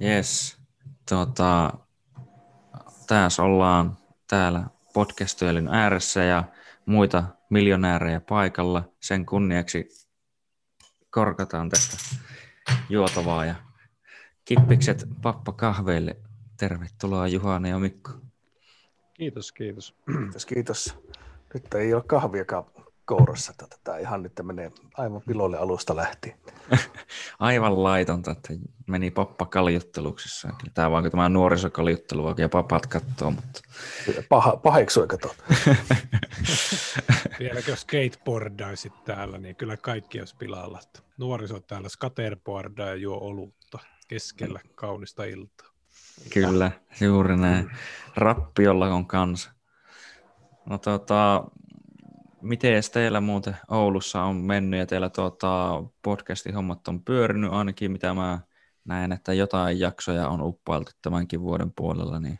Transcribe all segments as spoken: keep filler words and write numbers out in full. Jes, tota, tässä ollaan täällä podcast-työlin ääressä ja muita miljonäärejä paikalla. Sen kunniaksi korkataan tästä juotavaa ja kippikset pappakahveille. Tervetuloa Juhana ja Mikko. Kiitos, kiitos. Kiitos, kiitos. Nyt ei ole kahviakaan kourassa. Tätä ihan nyt menee aivan piloille alusta lähtien. Aivan laitonta, että meni pappakaljutteluksessa. Tämä on vaan tämä nuorisokaljuttelu, vaikka papat katsoo. Mutta... Paha, paheksui katsoo. Vieläkö skateboardaisit täällä, niin kyllä kaikki olisi pilalla. Nuoriso täällä skaterboardaa ja juo olutta keskellä kaunista iltaa. Kyllä, juuri näin. Rappiolla on kanssa. No tota, miten teillä muuten Oulussa on mennyt ja teillä tota, podcastin hommat on pyörinyt ainakin, mitä mä näen, että jotain jaksoja on uppailtu tämänkin vuoden puolella, niin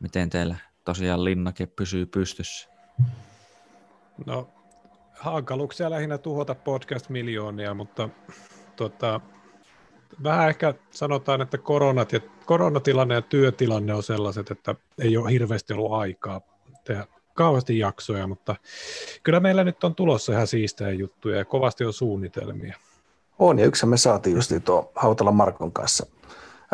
miten teillä tosiaan linnake pysyy pystyssä? No, hankaluuksia lähinnä tuhota podcast-miljoonia, mutta tota... Vähän ehkä sanotaan, että koronat ja, koronatilanne ja työtilanne on sellaiset, että ei ole hirveästi ollut aikaa tehdä kauheasti jaksoja, mutta kyllä meillä nyt on tulossa ihan siistejä juttuja ja kovasti on suunnitelmia. On, ja yksi me saatiin just tuo Hautala Markon kanssa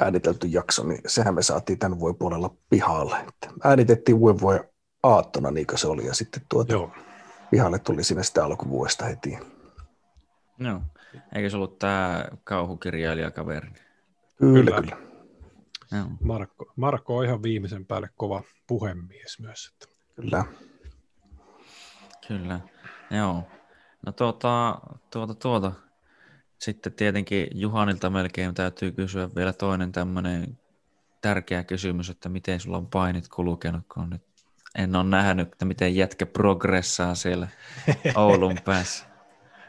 äänitelty jakso, niin sehän me saatiin tämän vuoden puolella pihalle. Äänitettiin uuden vuoden aattona, niin kuin se oli, ja sitten tuota Joo. pihalle tuli sinne sitä alkuvuodesta heti. Joo. No. Eikö se ollut tämä kauhukirjailijakaveri? Kyllä, kyllä. kyllä. Markko, Markko on ihan viimeisen päälle kova puhemies myös. Kyllä. Kyllä, joo. No tuota, tuota, tuota. Sitten tietenkin Juhanilta melkein täytyy kysyä vielä toinen tämmöinen tärkeä kysymys, että miten sulla on painit kulkenut, kun nyt en ole nähnyt, että miten jätkä progressaa siellä Oulun päässä.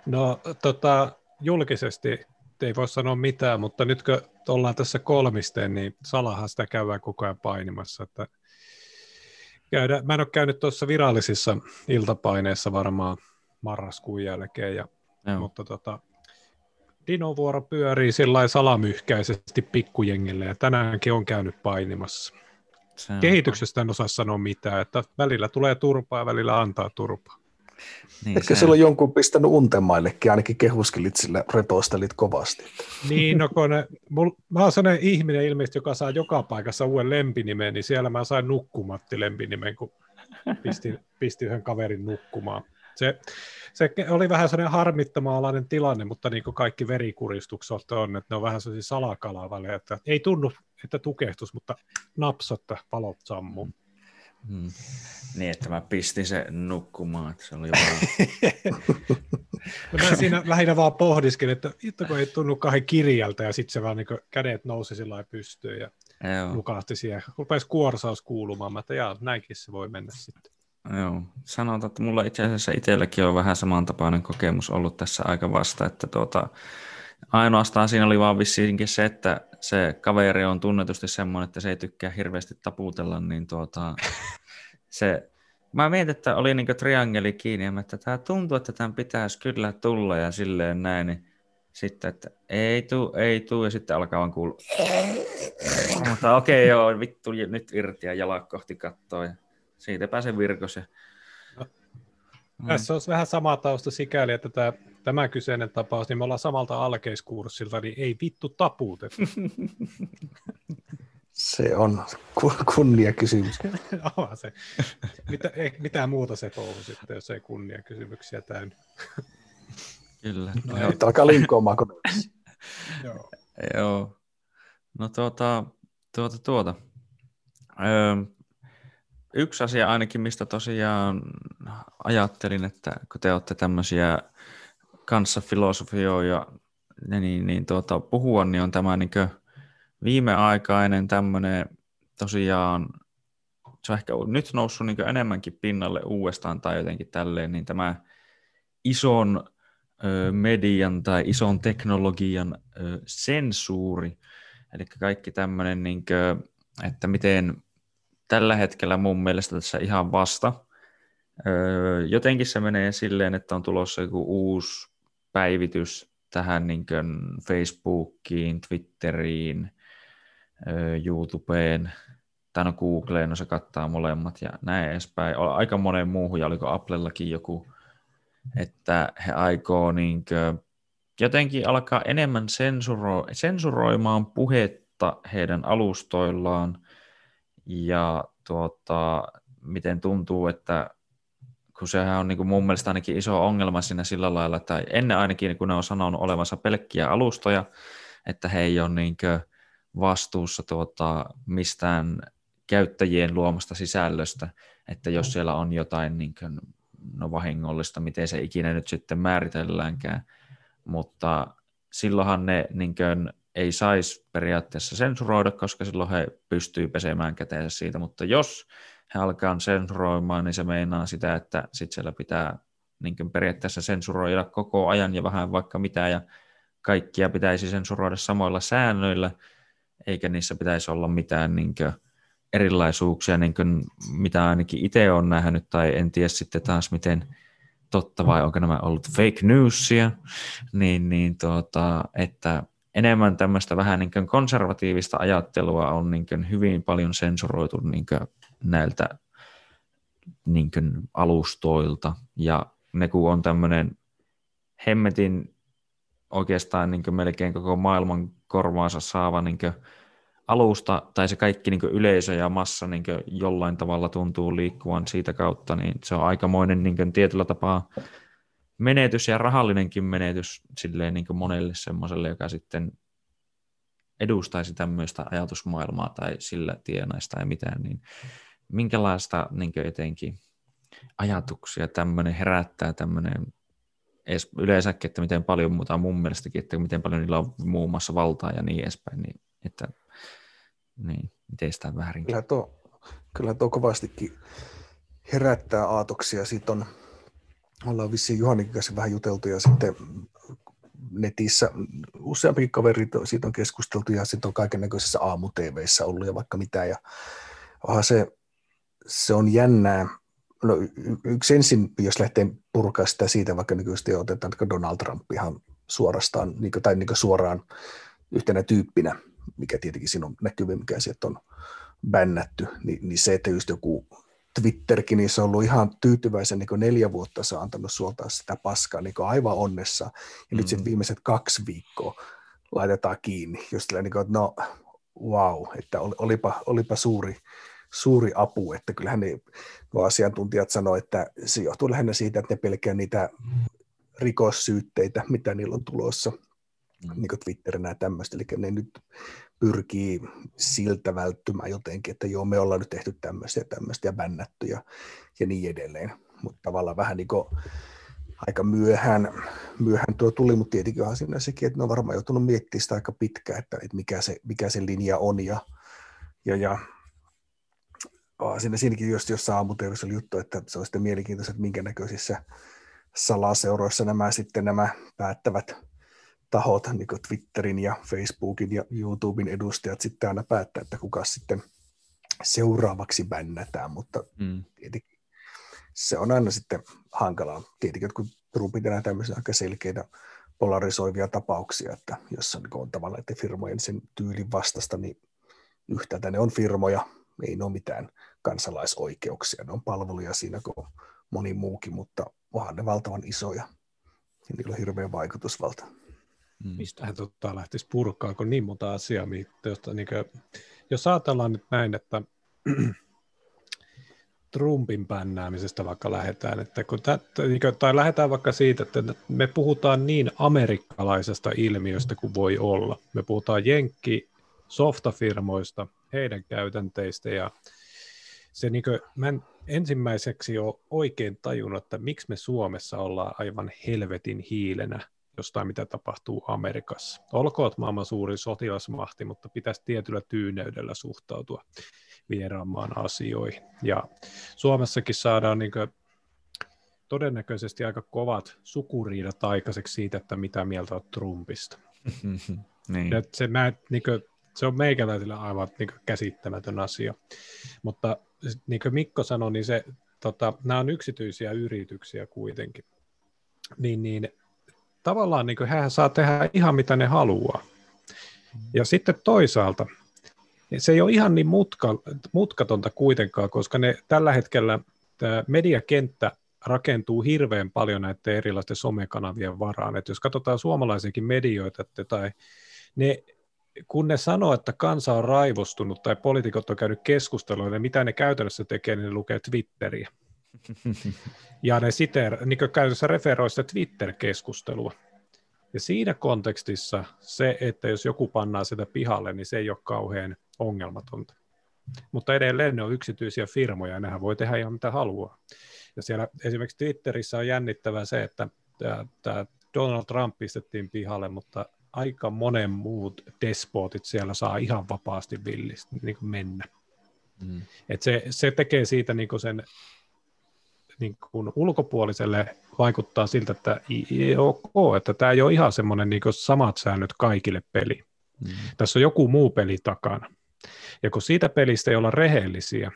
No tota, julkisesti ei voi sanoa mitään, mutta nyt kun ollaan tässä kolmisteen, niin salahan sitä käydään koko ajan painimassa. Että käydään, mä en ole käynyt tuossa virallisissa iltapaineissa varmaan marraskuun jälkeen, ja, mutta tota, Dinovuoro pyörii sillä salamyhkäisesti pikkujengille, ja tänäänkin on käynyt painimassa. Kehityksestä en osaa sanoa mitään, että välillä tulee turpaa, välillä antaa turpaa. Niin, ehkä silloin jonkun on pistänyt untemaillekin, ainakin kehuskelit sillä, retostelit kovasti. Niin, no kun ne, mul, mä oon sellainen ihminen ilmeisesti, joka saa joka paikassa uuden lempinimen, niin siellä mä sain Nukkumatti lempinimen, kun pistin, pistin yhden kaverin nukkumaan. Se, se oli vähän sellainen harmittama-alainen tilanne, mutta niin kuin kaikki verikuristukset on, että ne on vähän sellaisia salakalavalle, että ei tunnu, että tukehtus, mutta napsatta palot sammuu. Hmm. Niin, että mä pistin se nukkumaan, että se oli vaan... Mä siinä lähinnä vaan pohdiskelin, että itse kun ei tunnu kahden kirjalta, ja sitten se vaan niin kädet nousi sillä lailla pystyyn ja Joo. nukahti siihen. Rupesi kuorsaus kuulumaan, mä että jaa, näinkin se voi mennä sitten. Joo, sanotaan, että mulla itse asiassa itselläkin on vähän samantapainen kokemus ollut tässä aika vasta, että tuota... Ainoastaan siinä oli vaan vissiinkin se, että se kaveri on tunnetusti semmoinen, että se ei tykkää hirveästi taputella, niin tuota, se, mä mietin, että oli niin kuin triangeli kiinni, ja mä, että tämä tuntuu, että tämän pitäisi kyllä tulla, ja silleen näin, niin sitten, että ei tuu, ei tuu, ja sitten alkaa vaan kuulua, mutta okei, joo, vittu, nyt irti, ja jalat kohti kattoo, ja siitäpä se virkos, ja... Tässä on vähän sama tausta sikäli, että tämä, tämä kyseinen tapaus, niin me ollaan samalta alkeiskurssilta, niin ei vittu taputeta. Se on kunniakysymys. Avaa se. Mitä, mitä muuta se touhu sitten, jos ei kunniakysymyksiä täynnä? Kyllä. No, no, nyt alkaa linkkoomaan koneessa. Joo. Joo. No tuota, tuota, tuota. Öö, Yksi asia ainakin, mistä tosiaan ajattelin, että kun te olette tämmöisiä kanssafilosofioja niin, niin tuota, puhua, niin on tämä niin kuin viimeaikainen tämmöinen tosiaan, se on ehkä nyt noussut niin kuin enemmänkin pinnalle uudestaan tai jotenkin tälleen, niin tämä ison ö, median tai ison teknologian ö, sensuuri, eli kaikki tämmöinen, niin kuin, että miten... Tällä hetkellä mun mielestä tässä ihan vasta. Öö, jotenkin se menee silleen, että on tulossa joku uusi päivitys tähän niin kuin Facebookiin, Twitteriin, YouTubeen, tai Googleen, no se kattaa molemmat ja näin edespäin. Aika monen muuhun, ja oliko Applellakin joku, että he aikoo niin jotenkin alkaa enemmän sensuro- sensuroimaan puhetta heidän alustoillaan, ja tuota, miten tuntuu, että kun sehän on niin kuin mun mielestä ainakin iso ongelma siinä sillä lailla, että ennen ainakin kun ne on sanonut olevansa pelkkiä alustoja, että he ei ole niin kuin vastuussa tuota, mistään käyttäjien luomasta sisällöstä, että jos siellä on jotain niin kuin, no, vahingollista, miten se ikinä nyt sitten määritelläänkään, mutta silloinhan ne niin kuin ei saisi periaatteessa sensuroida, koska silloin he pystyy pesemään käteensä siitä, mutta jos he alkaa sensuroimaan, niin se meinaa sitä, että sitten siellä pitää niin kuin periaatteessa sensuroida koko ajan ja vähän vaikka mitä, ja kaikkia pitäisi sensuroida samoilla säännöillä, eikä niissä pitäisi olla mitään niin kuin erilaisuuksia, niin kuin mitä ainakin itse olen nähnyt, tai en tiedä sitten taas miten totta vai onko nämä ollut fake newsia, niin, niin tuota, että enemmän tämmöistä vähän niin kuin konservatiivista ajattelua on niin kuin hyvin paljon sensuroitu niin kuin näiltä niin kuin alustoilta, ja ne kun on tämmöinen hemmetin oikeastaan niin kuin melkein koko maailman korvaansa saava niin kuin alusta, tai se kaikki niin kuin yleisö ja massa niin kuin jollain tavalla tuntuu liikkuvan siitä kautta, niin se on aikamoinen niin kuin tietyllä tapaa menetys ja rahallinenkin menetys silleen niin kuin monelle semmoiselle, joka sitten edustaisi tämmöistä ajatusmaailmaa tai sillä tienaisi tai mitään, niin minkälaista niin kuin etenkin ajatuksia tämmöinen herättää tämmöinen yleensäkin, että miten paljon muuta mun mielestäkin, että miten paljon niillä on muun muassa valtaa ja niin edespäin, niin että niin, miten sitä väärin? Kyllä tuo, kyllä tuo kovastikin herättää aatoksia. Siitä on, ollaan vissiin Juhanikin kanssa vähän juteltu ja sitten netissä useampikin kaveri siitä on keskusteltu ja sitten on kaikennäköisissä aamu-tv:issä ollut ja vaikka mitä. Ja onhan se, se on jännää. No, yksi ensin, jos lähtee purkaa sitä siitä, vaikka nykyisesti otetaan Donald Trump ihan suorastaan niin kuin, tai niin kuin suoraan yhtenä tyyppinä, mikä tietenkin siinä on näkyvä, mikä sieltä on bännätty, niin, niin se, että just joku Twitterkin, niin se on ollut ihan tyytyväisen niin neljä vuotta, se on antanut suoltaa sitä paskaa niin aivan onnessa, ja mm-hmm. nyt sen viimeiset kaksi viikkoa laitetaan kiinni, just niin kuin, että no wow, että olipa, olipa suuri, suuri apu, että kyllähän ne no asiantuntijat sanoo, että se johtuu lähinnä siitä, että ne pelkää niitä rikossyytteitä, mitä niillä on tulossa, niin kuin Twitterina ja tämmöistä, eli ne nyt pyrkii siltä välttymään jotenkin, että joo, me ollaan nyt tehty tämmöistä ja tämmöistä ja bännätty ja, ja niin edelleen, mutta tavallaan vähän niin kuin aika myöhään, myöhään tuo tuli, mutta tietenkin onhan siinä sekin, että ne on varmaan joutunut miettimään sitä aika pitkään, että, että mikä, se, mikä se linja on ja, ja, ja siinä siinäkin just jossain aamuteurissa oli juttu, että se on sitten mielenkiintoista, että minkä näköisissä salaseuroissa nämä sitten nämä päättävät tahot, niin kuin Twitterin ja Facebookin ja YouTuben edustajat sitten aina päättää, että kuka sitten seuraavaksi bännätään, mutta mm. tietenkin se on aina sitten hankalaa. Tietenkin, kun Trumpin tänään tämmöisiä aika selkeitä polarisoivia tapauksia, että jos on, on tavallaan firmojen sen tyylin vastasta, niin yhtäältä ne on firmoja, ei ne ole mitään kansalaisoikeuksia, ne on palveluja siinä kuin moni muukin, mutta onhan ne valtavan isoja ja niillä on hirveä vaikutusvalta. Mm. Mistähän totta lähtisi purkaa, kun niin monta asiaa, josta, niin kuin, jos ajatellaan nyt näin, että Trumpin bännäämisestä vaikka lähdetään, että kun tät, niin kuin, tai lähdetään vaikka siitä, että me puhutaan niin amerikkalaisesta ilmiöstä kuin voi olla. Me puhutaan jenkki softafirmoista, heidän käytänteistä ja se niin kuin, mä en ensimmäiseksi ole oikein tajunnut, että miksi me Suomessa ollaan aivan helvetin hiilenä jostain, mitä tapahtuu Amerikassa. Olkoon maailman suurin sotilasmahti, mutta pitäisi tietyllä tyyneydellä suhtautua vieraanmaan asioihin. Ja Suomessakin saadaan niin kuin todennäköisesti aika kovat sukuriidat aikaiseksi siitä, että mitä mieltä on Trumpista. Niin. Ja se, mä, niin kuin, se on meikäläisillä aivan niin kuin käsittämätön asia. Mutta niin kuin Mikko sanoi, niin se, tota, nämä on yksityisiä yrityksiä kuitenkin. Niin, niin tavallaan niin kuin, hän saa tehdä ihan mitä ne haluaa. Ja sitten toisaalta Se ei ole ihan niin mutka, mutkatonta kuitenkaan, koska ne tällä hetkellä tämä mediakenttä rakentuu hirveän paljon näiden erilaisten somekanavien varaan. Et jos katsotaan suomalaisiakin medioita, tai ne, kun ne sanoo, että kansa on raivostunut tai poliitikot on käynyt keskustelua, niin mitä ne käytännössä tekee, niin ne lukee Twitteriä. Ja ne siter, niin käytännössä referoi sitä Twitter-keskustelua. Ja siinä kontekstissa se, että jos joku pannaa sitä pihalle, niin se ei ole kauhean ongelmatonta. Mutta edelleen ne on yksityisiä firmoja, ja nehän voi tehdä ihan mitä haluaa. Ja siellä esimerkiksi Twitterissä on jännittävää se, että tämä Donald Trump pistettiin pihalle, mutta aika monen muut despotit siellä saa ihan vapaasti villisti niin kuin mennä. Mm. Et se, se tekee siitä niin kuin sen niin kuin ulkopuoliselle vaikuttaa siltä, että ei ok, että tämä ei ole ihan semmoinen niin kuin samat säännöt kaikille peli. Mm. Tässä on joku muu peli takana. Ja kun siitä pelistä ei olla rehellisiä,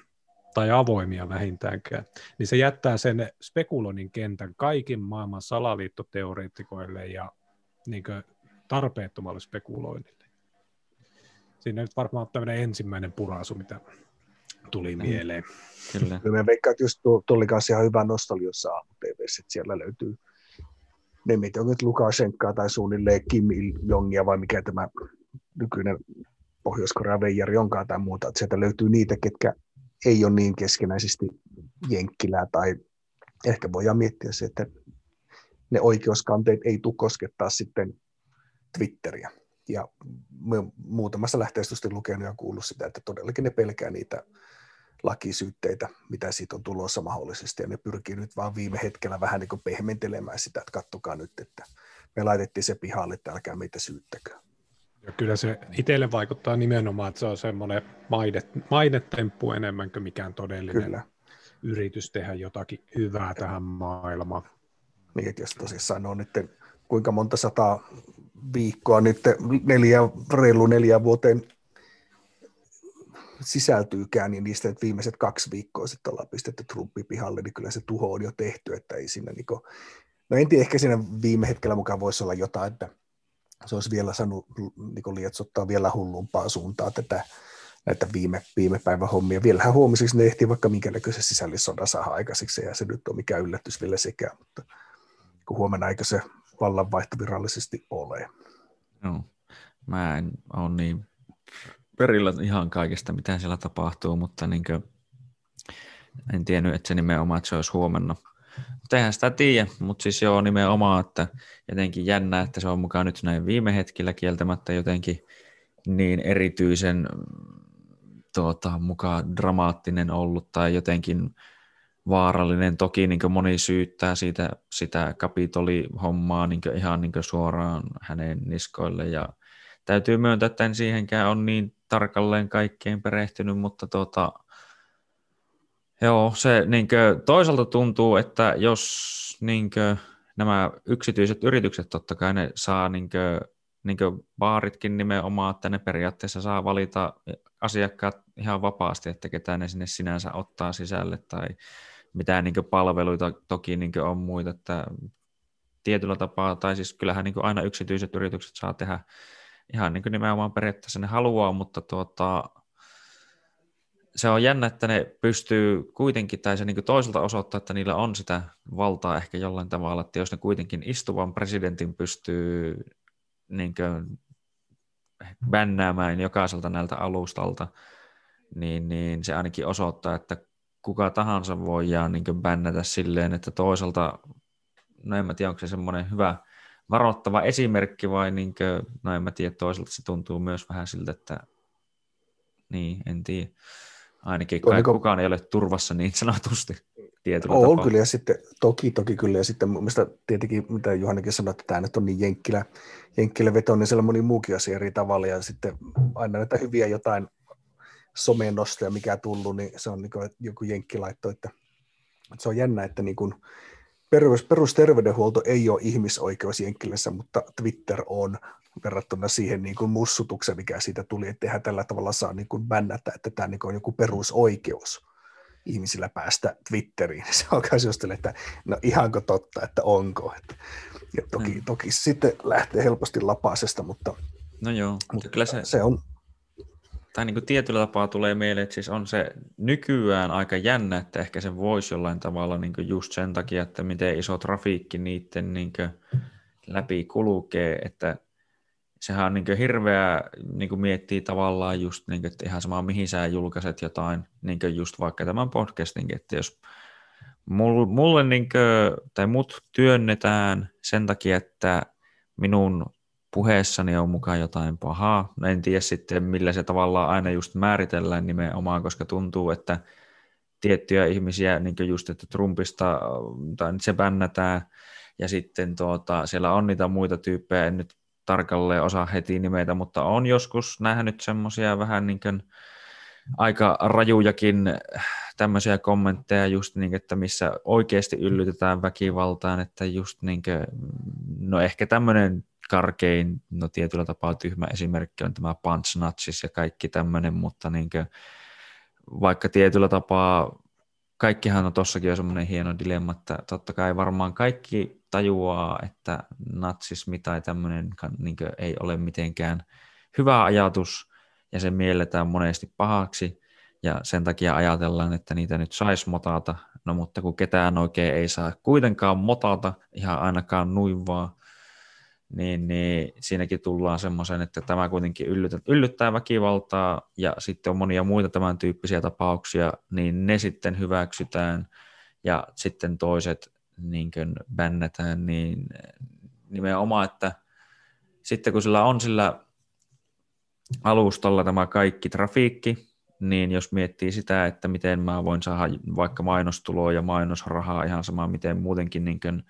tai avoimia vähintäänkään, niin se jättää sen spekuloinnin kentän kaikin maailman salaliittoteoreettikoille ja niin kuin tarpeettomalle spekuloinnille. Siinä nyt varmaan tämmöinen ensimmäinen puraisu, mitä tuli mieleen. Kyllä. Kyllä mä veikkaan, että just tuli kanssa ihan hyvä nostalgiossa aamu-tv:ssä, että siellä löytyy ne, mitä on nyt Lukashenkaa tai suunnilleen Kim Il-jongia vai mikä tämä nykyinen Pohjois-Korean veijari onkaan tai muuta, että sieltä löytyy niitä, ketkä ei ole niin keskinäisesti jenkkilää, tai ehkä voidaan miettiä se, että ne oikeuskanteet ei tule koskettaa sitten Twitteriä. Ja muutamassa lähteistöstä lukenut ja kuullut sitä, että todellakin ne pelkää niitä lakisyytteitä, mitä siitä on tulossa mahdollisesti, ja ne pyrkii nyt vaan viime hetkellä vähän niin kuin pehmentelemään sitä, että katsokaa nyt, että me laitettiin se pihalle, että älkää meitä syyttäkö. Ja kyllä se itselle vaikuttaa nimenomaan, että se on semmoinen mainetemppu enemmän kuin mikään todellinen kyllä. Yritys tehdä jotakin hyvää tähän maailmaan. Niin, että jos tosissaan on nyt kuinka monta sataa viikkoa nyt neljä, reilu neljä vuoteen sisältyykään, niin niistä viimeiset kaksi viikkoa sitten ollaan pistetty Trumpin pihalle, niin kyllä se tuho on jo tehty, että ei siinä niin kuin... No en tiedä, ehkä siinä viime hetkellä mukaan voisi olla jotain, että se olisi vielä saanut niin lietsottaa vielä hullumpaa suuntaa tätä, näitä viime, viime päivän hommia. Vielähän huomisiksi ne ehtii vaikka minkä näköisen sisällissodan saada aikaiseksi, ja se nyt on mikä yllätys vielä sekään, mutta kun huomenna eikö se vallanvaihto virallisesti ole. No, mä en ole niin perillä ihan kaikesta, mitä siellä tapahtuu, mutta niin kuin, en tiennyt, että se nimenomaan että se olisi huomenna. Eihän sitä tiedä, mutta siis joo nimenomaan, että jotenkin jännää, että se on mukaan nyt näin viime hetkellä kieltämättä jotenkin niin erityisen tuota, mukaan dramaattinen ollut tai jotenkin vaarallinen. Toki niin kuin moni syyttää siitä, sitä Kapitoli-hommaa niin kuin ihan niin kuin suoraan hänen niskoille ja täytyy myöntää, että en siihenkään ole niin tarkalleen kaikkeen perehtynyt, mutta tuota... Joo, se niinkö, toisaalta tuntuu, että jos niinkö, nämä yksityiset yritykset totta kai ne saa niinkö, niinkö baaritkin nimenomaan, että ne periaatteessa saa valita asiakkaat ihan vapaasti, että ketä ne sinne sinänsä ottaa sisälle tai mitään niinkö, palveluita toki niinkö, on muita, että tietyllä tapaa, tai siis kyllähän niinkö, aina yksityiset yritykset saa tehdä ihan niinkö, nimenomaan periaatteessa ne haluaa, mutta tuota... Se on jännä, että ne pystyy kuitenkin, tai se niin kuin toisaalta osoittaa, että niillä on sitä valtaa ehkä jollain tavalla, että jos ne kuitenkin istuvan presidentin pystyy niin kuin bännäämään jokaiselta näiltä alustalta, niin, niin se ainakin osoittaa, että kuka tahansa voidaan niin kuin bännätä silleen, että toisaalta, no en mä tiedä, onko se semmoinen hyvä varoittava esimerkki vai niin kuin, no en mä tiedä, toisaalta se tuntuu myös vähän siltä, että niin, en tiedä. Ainakin kai kukaan ei ole turvassa niin sanotusti tietyllä tapaa. On kyllä ja sitten, toki, toki kyllä ja sitten mun mielestä tietenkin, mitä Juhannikin sanoi, että tämä nyt on niin jenkkilä, jenkkilä veto, niin siellä on moni muukin asia eri tavalla ja sitten aina näitä hyviä jotain somenostoja, mikä on tullut, niin se on niin kuin joku jenkkilaitto, että, että se on jännä, että niin kuin perus, perusterveydenhuolto ei ole ihmisoikeus Jenkkilässä, mutta Twitter on verrattuna siihen niin kuin mussutukseen, mikä siitä tuli, että eihän tällä tavalla saa niin kuin bännätä, että tämä niin kuin on joku perusoikeus ihmisillä päästä Twitteriin. Se alkaa sellaista, että no ihanko totta, että onko. Että, ja toki, mm. toki sitten lähtee helposti lapasesta, mutta, no joo, mutta kyllä se, se on. tai niin kuin tietyllä tapaa tulee mieleen, että siis on se nykyään aika jännä, että ehkä se voisi jollain tavalla niin kuin just sen takia, että miten iso trafiikki niiden niin kuin läpi kulkee, että sehän on niin kuin hirveä, niin kuin miettii tavallaan just, niin kuin, että ihan sama mihin sä julkaiset jotain, niin kuin just vaikka tämän podcastinkin, että jos mulle niin kuin, tai mut työnnetään sen takia, että minun puheessani on mukaan jotain pahaa. En tiedä sitten, millä se tavallaan aina just määritellään nimenomaan, koska tuntuu, että tiettyjä ihmisiä, niin kuin just, että Trumpista tai se bännätään, ja sitten tuota, siellä on niitä muita tyyppejä, en nyt tarkalleen osaa heti nimetä, mutta on joskus nähnyt semmoisia vähän niin kuin aika rajujakin tämmöisiä kommentteja just niin, että missä oikeasti yllytetään väkivaltaan, että just niin kuin, no ehkä tämmöinen karkein, no tietyllä tapaa tyhmä esimerkki on tämä punch nutsis ja kaikki tämmöinen, mutta niin kuin, vaikka tietyllä tapaa kaikkihan on tossakin jo semmoinen hieno dilemma, että totta kai varmaan kaikki tajuaa, että natsismi tai tämmöinen niin kuin ei ole mitenkään hyvä ajatus ja se mielletään monesti pahaksi ja sen takia ajatellaan, että niitä nyt saisi motata, no mutta kun ketään oikein ei saa kuitenkaan motata ihan ainakaan nuivaa, Niin, niin siinäkin tullaan semmoiseen, että tämä kuitenkin yllyttää, yllyttää väkivaltaa ja sitten on monia muita tämän tyyppisiä tapauksia, niin ne sitten hyväksytään ja sitten toiset niin kuin bännätään, niin nimenomaan, että sitten kun sillä on sillä alustalla tämä kaikki trafiikki, niin jos miettii sitä, että miten mä voin saada vaikka mainostuloa ja mainosrahaa ihan samaa, miten muutenkin niin kuin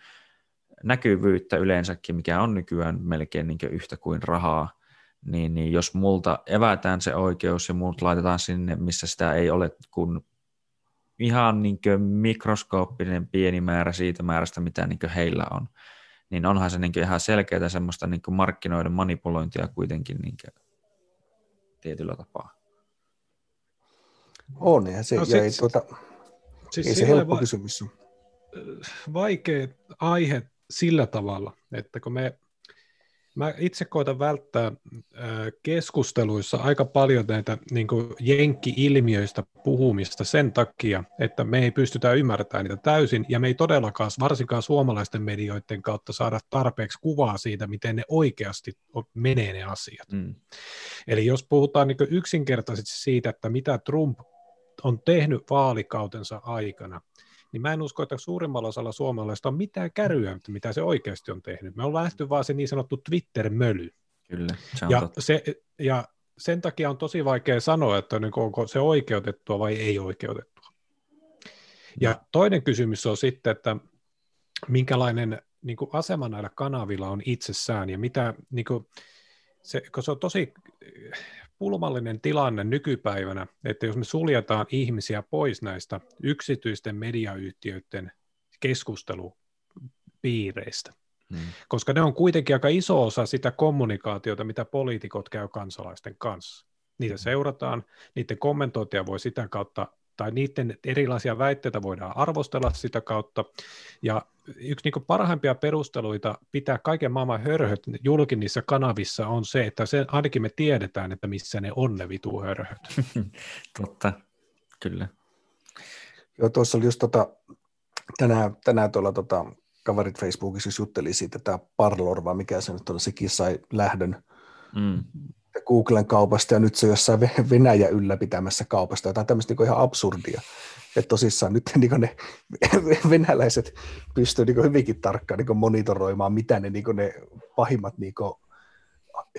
näkyvyyttä yleensäkin, mikä on nykyään melkein niin kuin yhtä kuin rahaa, niin, niin jos multa evätään se oikeus ja muut laitetaan sinne, missä sitä ei ole kuin ihan niin kuin mikroskooppinen pieni määrä siitä määrästä, mitä niin kuin heillä on, niin onhan se niin kuin ihan selkeää semmoista niin kuin markkinoiden manipulointia kuitenkin niin kuin tietyllä tapaa. On, ja se no, sit, ei, tuota, siis ei se helppo va- kysymys on. Vaikea aihe sillä tavalla, että kun me, mä itse koitan välttää keskusteluissa aika paljon näitä niin kuin jenkki-ilmiöistä puhumista sen takia, että me ei pystytä ymmärtämään niitä täysin, ja me ei todellakaan, varsinkaan suomalaisten medioiden kautta, saada tarpeeksi kuvaa siitä, miten ne oikeasti menee ne asiat. Mm. Eli jos puhutaan niin kuin yksinkertaisesti siitä, että mitä Trump on tehnyt vaalikautensa aikana, niin mä en usko, että suurimmalla osalla suomalaisista on mitään käryä, mitä se oikeasti on tehnyt. Me on lähty vaan se niin sanottu Twitter-möly. Kyllä, se ja, se, ja sen takia on tosi vaikea sanoa, että onko se oikeutettua vai ei oikeutettua. Ja toinen kysymys on sitten, että minkälainen niin kuin asema näillä kanavilla on itsessään, ja mitä, niin kuin, se, kun se on tosi pulmallinen tilanne nykypäivänä, että jos me suljetaan ihmisiä pois näistä yksityisten mediayhtiöiden keskustelupiireistä, hmm. koska ne on kuitenkin aika iso osa sitä kommunikaatiota, mitä poliitikot käy kansalaisten kanssa. Niitä seurataan, niiden kommentointia voi sitä kautta, tai niiden erilaisia väitteitä voidaan arvostella sitä kautta, ja yksi niin parhaimpia perusteluita pitää kaiken maailman hörhöt julki niissä kanavissa on se, että sen ainakin me tiedetään, että missä ne on ne vitu hörhöt. Totta, kyllä. Joo, tuossa oli just tota, tänään, tänään tuolla tota, kaverit Facebookissa jutteli siitä, tämä Parlor, vai mikä se nyt on, sekin sai lähdön mm. Googlen kaupasta, ja nyt se on jossain Venäjä ylläpitämässä kaupasta, jotain tämmöistä niin ihan absurdia. Että tosissaan nyt niin ne venäläiset pystyvät niin hyvinkin tarkkaan niin monitoroimaan, mitä ne, niin ne pahimmat niin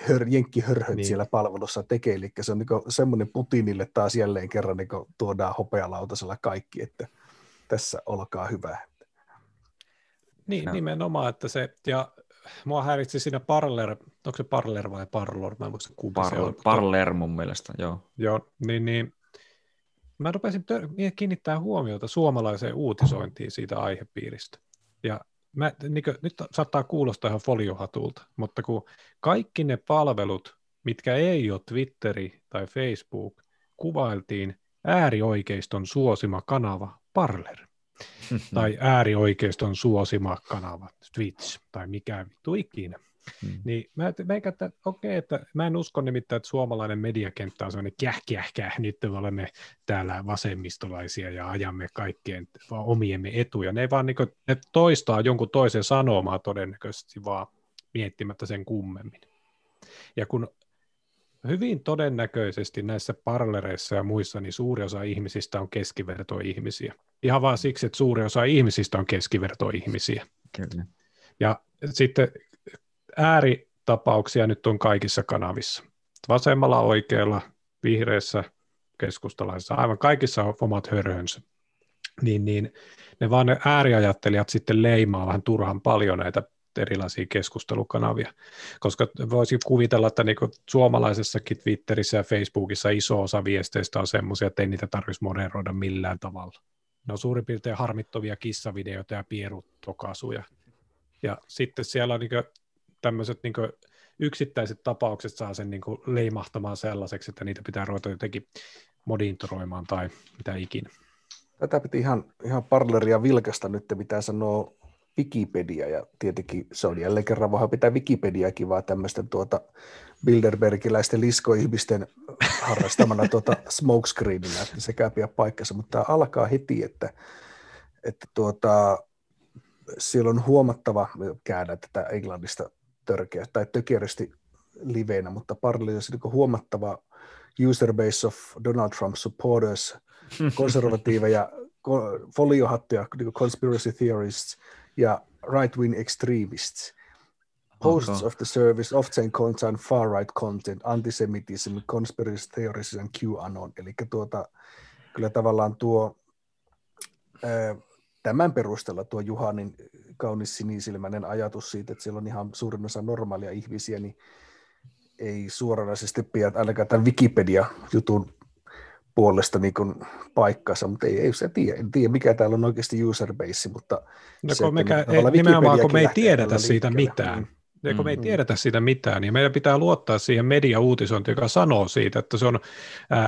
hör, jenkkihörhöt niin siellä palvelussa tekee. Eli se on niin semmoinen Putinille taas jälleen kerran niin tuodaan hopealautasella kaikki, että tässä olkaa hyvä. Niin, no. Nimenomaan, että se, ja mua häiritsi siinä Parler, onko se Parler vai Parlor? Mä en muista, kumpi Parler, se on. Parler mun mielestä, joo. Joo, niin niin. Mä rupesin tör- kiinnittämään huomiota suomalaiseen uutisointiin siitä aihepiiristä. Ja mä, niin kuin, nyt saattaa kuulostaa ihan foliohatulta, mutta kun kaikki ne palvelut, mitkä ei ole Twitteri tai Facebook, kuvailtiin äärioikeiston suosima kanava Parler. Mm-hmm. Tai äärioikeiston suosima kanava Twitch tai mikä vittu ikinä. Mm. Niin mä meikä, että okei, että mä en usko nimittäin, että suomalainen mediakenttä on sellainen kähkähkäh, nyt me olemme täällä vasemmistolaisia ja ajamme kaikkien omiemme etuja. Ne vaan niin kuin, ne toistaa jonkun toisen sanomaa todennäköisesti vaan miettimättä sen kummemmin. Ja kun hyvin todennäköisesti näissä parlereissa ja muissa, niin suuri osa ihmisistä on keskivertoihmisiä. Ihan vaan siksi, että suuri osa ihmisistä on keskivertoihmisiä. Kyllä. Ja sitten ääritapauksia nyt on kaikissa kanavissa. Vasemmalla, oikealla, vihreissä, keskustalaisissa, aivan kaikissa on omat hörhönsä. Niin, niin, ne vaan ne ääriajattelijat sitten leimaa vähän turhan paljon näitä erilaisia keskustelukanavia, koska voisi kuvitella, että niin suomalaisessakin Twitterissä ja Facebookissa iso osa viesteistä on semmoisia, että ei niitä tarvitsisi moderoida millään tavalla. Ne on suurin piirtein harmittavia kissavideoita ja pieruttokasuja. Ja sitten siellä on niin tämmöiset niin yksittäiset tapaukset saa sen niin leimahtamaan sellaiseksi, että niitä pitää ruveta jotenkin modintoroimaan tai mitä ikinä. Tätä piti ihan, ihan parleria vilkasta nyt, mitä sanoo Wikipedia, ja tietenkin se on jälleen kerran vähän pitää Wikipediakin vaan tämmöisten tuota bilderbergiläisten liskoihmisten harrastamana tuota smokescreenillä, että se käy pian paikkansa, mutta tämä alkaa heti, että, että tuota, siellä on huomattava, käännän tätä englannista törkeä tai tökerösti liveenä, mutta parlilla on huomattava user base of Donald Trump supporters, konservatiiveja, foliohattuja, conspiracy theorists ja right-wing extremists. Hosts of the service often contain far-right content, antisemitism, conspiracy theories and QAnon. Eli tuota, kyllä tavallaan tuo, tämän perusteella tuo Juhanin kaunis sinisilmäinen ajatus siitä, että siellä on ihan suurin osa normaalia ihmisiä, niin ei suoranaisesti pidä ainakaan tämän Wikipedia-jutun puolesta niin kuin paikkansa, mutta ei, ei se tiedä. En tiedä, mikä täällä on oikeasti user base, mutta no, se, me kä- ei, nimenomaan kun me ei tiedetä siitä mitään. Mm. Ja kun me ei tiedetä siitä mitään, niin meidän pitää luottaa siihen mediauutisointiin, joka sanoo siitä, että se on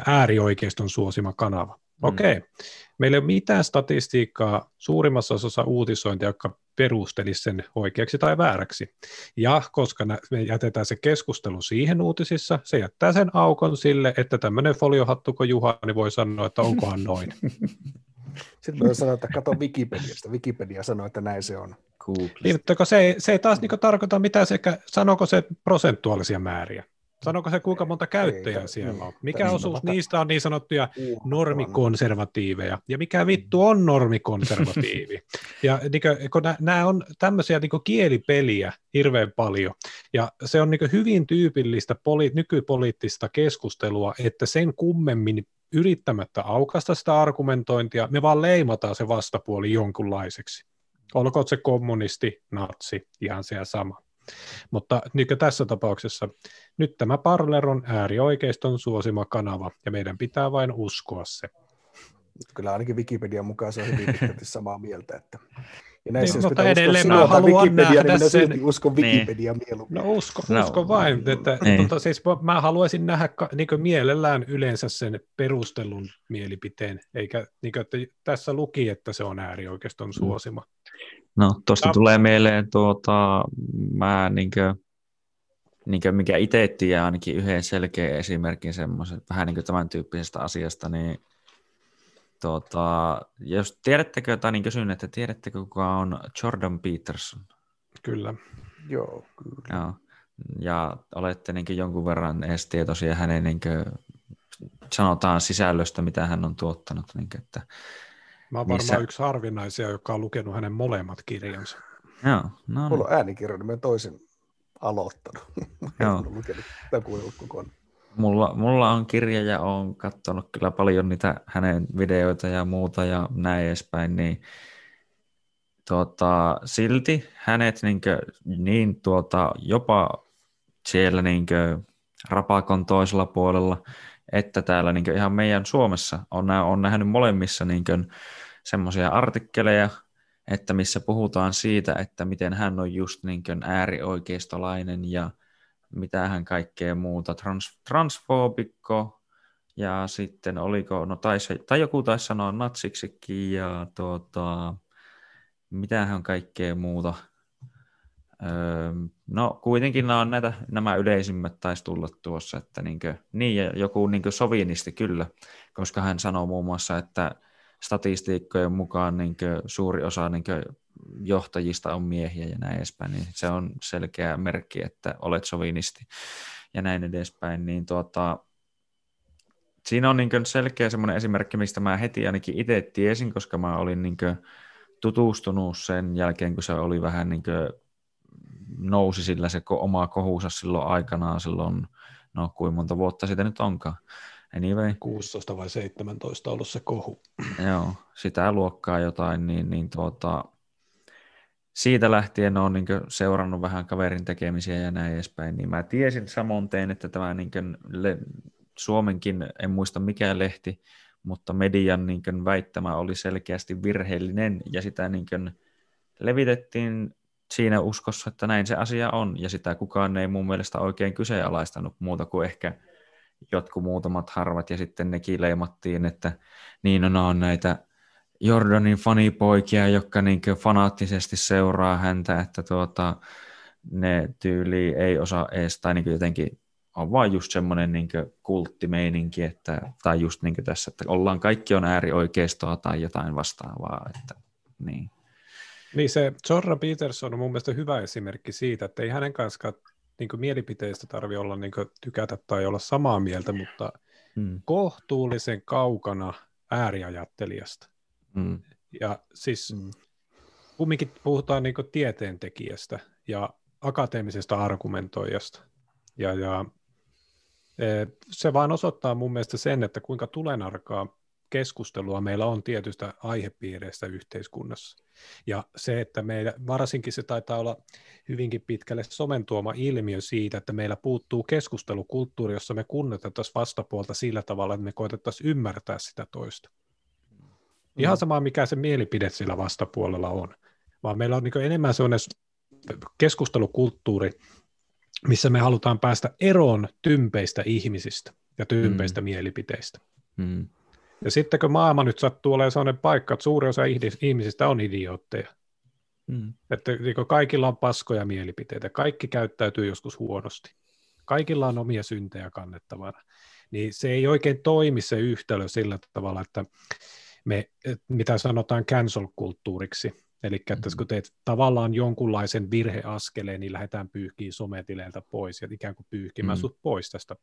äärioikeiston suosima kanava. Mm. Okei, okay. Meillä ei ole mitään statistiikkaa suurimmassa osassa uutisointia, joka perustelisi sen oikeaksi tai vääräksi. Ja koska me jätetään se keskustelu siihen uutisissa, se jättää sen aukon sille, että tämmöinen foliohattuko Juhani niin voi sanoa, että onkohan noin. Sitten voi sanoa, että kato Wikipediasta. Wikipedia sanoo, että näin se on. Niin, se, ei, se ei taas niinku tarkoita mitään, sekä sanooko se prosentuaalisia määriä. Sanoiko se, kuinka monta käyttäjää ei, siellä on? Mikä ei, osuus ei, niistä on niin sanottuja uh, normikonservatiiveja? Ja mikä vittu on normikonservatiivi? Ja niin, kun nämä on tämmöisiä niin kielipeliä hirveän paljon. Ja se on niin hyvin tyypillistä poli- nykypoliittista keskustelua, että sen kummemmin yrittämättä aukaista sitä argumentointia, me vaan leimataan se vastapuoli jonkunlaiseksi. Olkoon se kommunisti, natsi, ihan se sama. Mutta niin tässä tapauksessa nyt tämä parler on äärioikeiston suosima kanava, ja meidän pitää vain uskoa se. Kyllä ainakin Wikipedian mukaan se on hyvin pitkälti samaa mieltä. Että... Ja näissä, niin, jos pitää edelleen uskoa sinua tai Wikipediaa, niin minä silti uskon Wikipediaa niin. mieluummin. No usko, usko no, vain. No, että, niin. Mutta siis mä haluaisin nähdä niin mielellään yleensä sen perustelun mielipiteen, eikä niin kuin, että tässä luki, että se on äärioikeiston suosima. No, tuosta tulee mieleen, tuota, mä niinkö, niinkö, mikä itse tiedän ainakin yhden selkeän esimerkin semmoisen, vähän niinkö tämän tyyppisestä asiasta, niin tuota, jos tiedättekö, tai niin kysyn, että tiedättekö, kuka on Jordan Peterson? Kyllä. Joo, kyllä. Joo. Ja olette niinkö jonkun verran edes tietoisia hänen niinkö, sanotaan sisällöstä, mitä hän on tuottanut, niinkö, että mä oon varmaan Missä? yksi harvinaisia, joka on lukenut hänen molemmat kirjansa. Joo, no. Mulla on äänikirjoinen, mä en toisen aloittanut. Mä oon lukenut tai kuunnellut kokonaan. Mulla, mulla on kirja ja oon katsonut kyllä paljon niitä hänen videoita ja muuta ja näin edespäin, niin tuota, silti hänet niinkö, niin tuota, jopa siellä niinkö rapakon toisella puolella, että täällä niin ihan meidän Suomessa on, on nähnyt molemmissa niin semmoisia artikkeleja, että missä puhutaan siitä, että miten hän on just niin äärioikeistolainen ja mitä hän kaikkea muuta, trans, transfoobikko ja sitten oliko, no taisi, tai joku taisi sanoa natsiksikin ja tuota, mitä hän kaikkea muuta. Öö, no kuitenkin nämä, on näitä, nämä yleisimmät taisi tulla tuossa, että niinkö, niin ja joku niinkö sovinisti kyllä, koska hän sanoo muun muassa, että statistiikkojen mukaan niinkö suuri osa niinkö johtajista on miehiä ja näin edespäin, niin se on selkeä merkki, että olet sovinisti ja näin edespäin, niin tuota, siinä on niinkö selkeä semmoinen esimerkki, mistä mä heti ainakin itse tiesin, koska mä olin niinkö tutustunut sen jälkeen, kun se oli vähän niinkö nousi sillä se oma kohuunsa silloin aikanaan, silloin, no kuinka monta vuotta siitä nyt onkaan. Anyway. kuusitoista vai seitsemäntoista ollut se kohu. Joo, sitä luokkaa jotain, niin, niin tuota, siitä lähtien olen niin kuin seurannut vähän kaverin tekemisiä ja näin edespäin, niin mä tiesin samoin tein, että tämä niin kuin le- Suomenkin, en muista mikä lehti, mutta median niin kuin väittämä oli selkeästi virheellinen, ja sitä niin kuin levitettiin siinä uskossa, että näin se asia on, ja sitä kukaan ei mun mielestä oikein kyseenalaistanut muuta kuin ehkä jotkut muutamat harvat, ja sitten nekin leimattiin, että niin on, on näitä Jordanin fanipoikia, jotka niin fanaattisesti seuraa häntä, että tuota, ne tyyli ei osaa ees, tai niin jotenkin on vaan just semmoinen niin kulttimeininki, että, tai just niin tässä, että ollaan kaikki on äärioikeistoa tai jotain vastaavaa, että niin. Niin se Jordan Peterson on mun mielestä hyvä esimerkki siitä, että ei hänen kanssaan niin kuin mielipiteistä tarvitse olla niin kuin tykätä tai olla samaa mieltä, mutta mm. kohtuullisen kaukana ääriajattelijasta. Mm. Ja siis mm. kumminkin puhutaan niin kuin tieteentekijästä ja akateemisesta argumentoijasta. Ja, ja se vaan osoittaa mun mielestä sen, että kuinka tulenarkaa keskustelua meillä on tietystä aihepiireistä yhteiskunnassa. Ja se, että meillä, varsinkin se taitaa olla hyvinkin pitkälle somentuoma ilmiö siitä, että meillä puuttuu keskustelukulttuuri, jossa me kunnioitettaisiin vastapuolta sillä tavalla, että me koetettaisiin ymmärtää sitä toista. Ihan sama, mikä se mielipide sillä vastapuolella on, vaan meillä on niin enemmän sellainen keskustelukulttuuri, missä me halutaan päästä eroon tympeistä ihmisistä ja tympeistä mm. mielipiteistä. Mm. Ja sitten kun maailma nyt sattuu olemaan sellainen paikka, että suurin osa ihmisistä on idiootteja. Mm. Että kaikilla on paskoja mielipiteitä, kaikki käyttäytyy joskus huonosti. Kaikilla on omia syntejä kannettavana. Niin se ei oikein toimi se yhtälö sillä tavalla, että me, mitä sanotaan cancel-kulttuuriksi. Eli että kun teet tavallaan jonkunlaisen virheaskeleen, niin lähdetään pyyhkiin sometileiltä pois ja ikään kuin pyyhkimään mm. sut pois tästä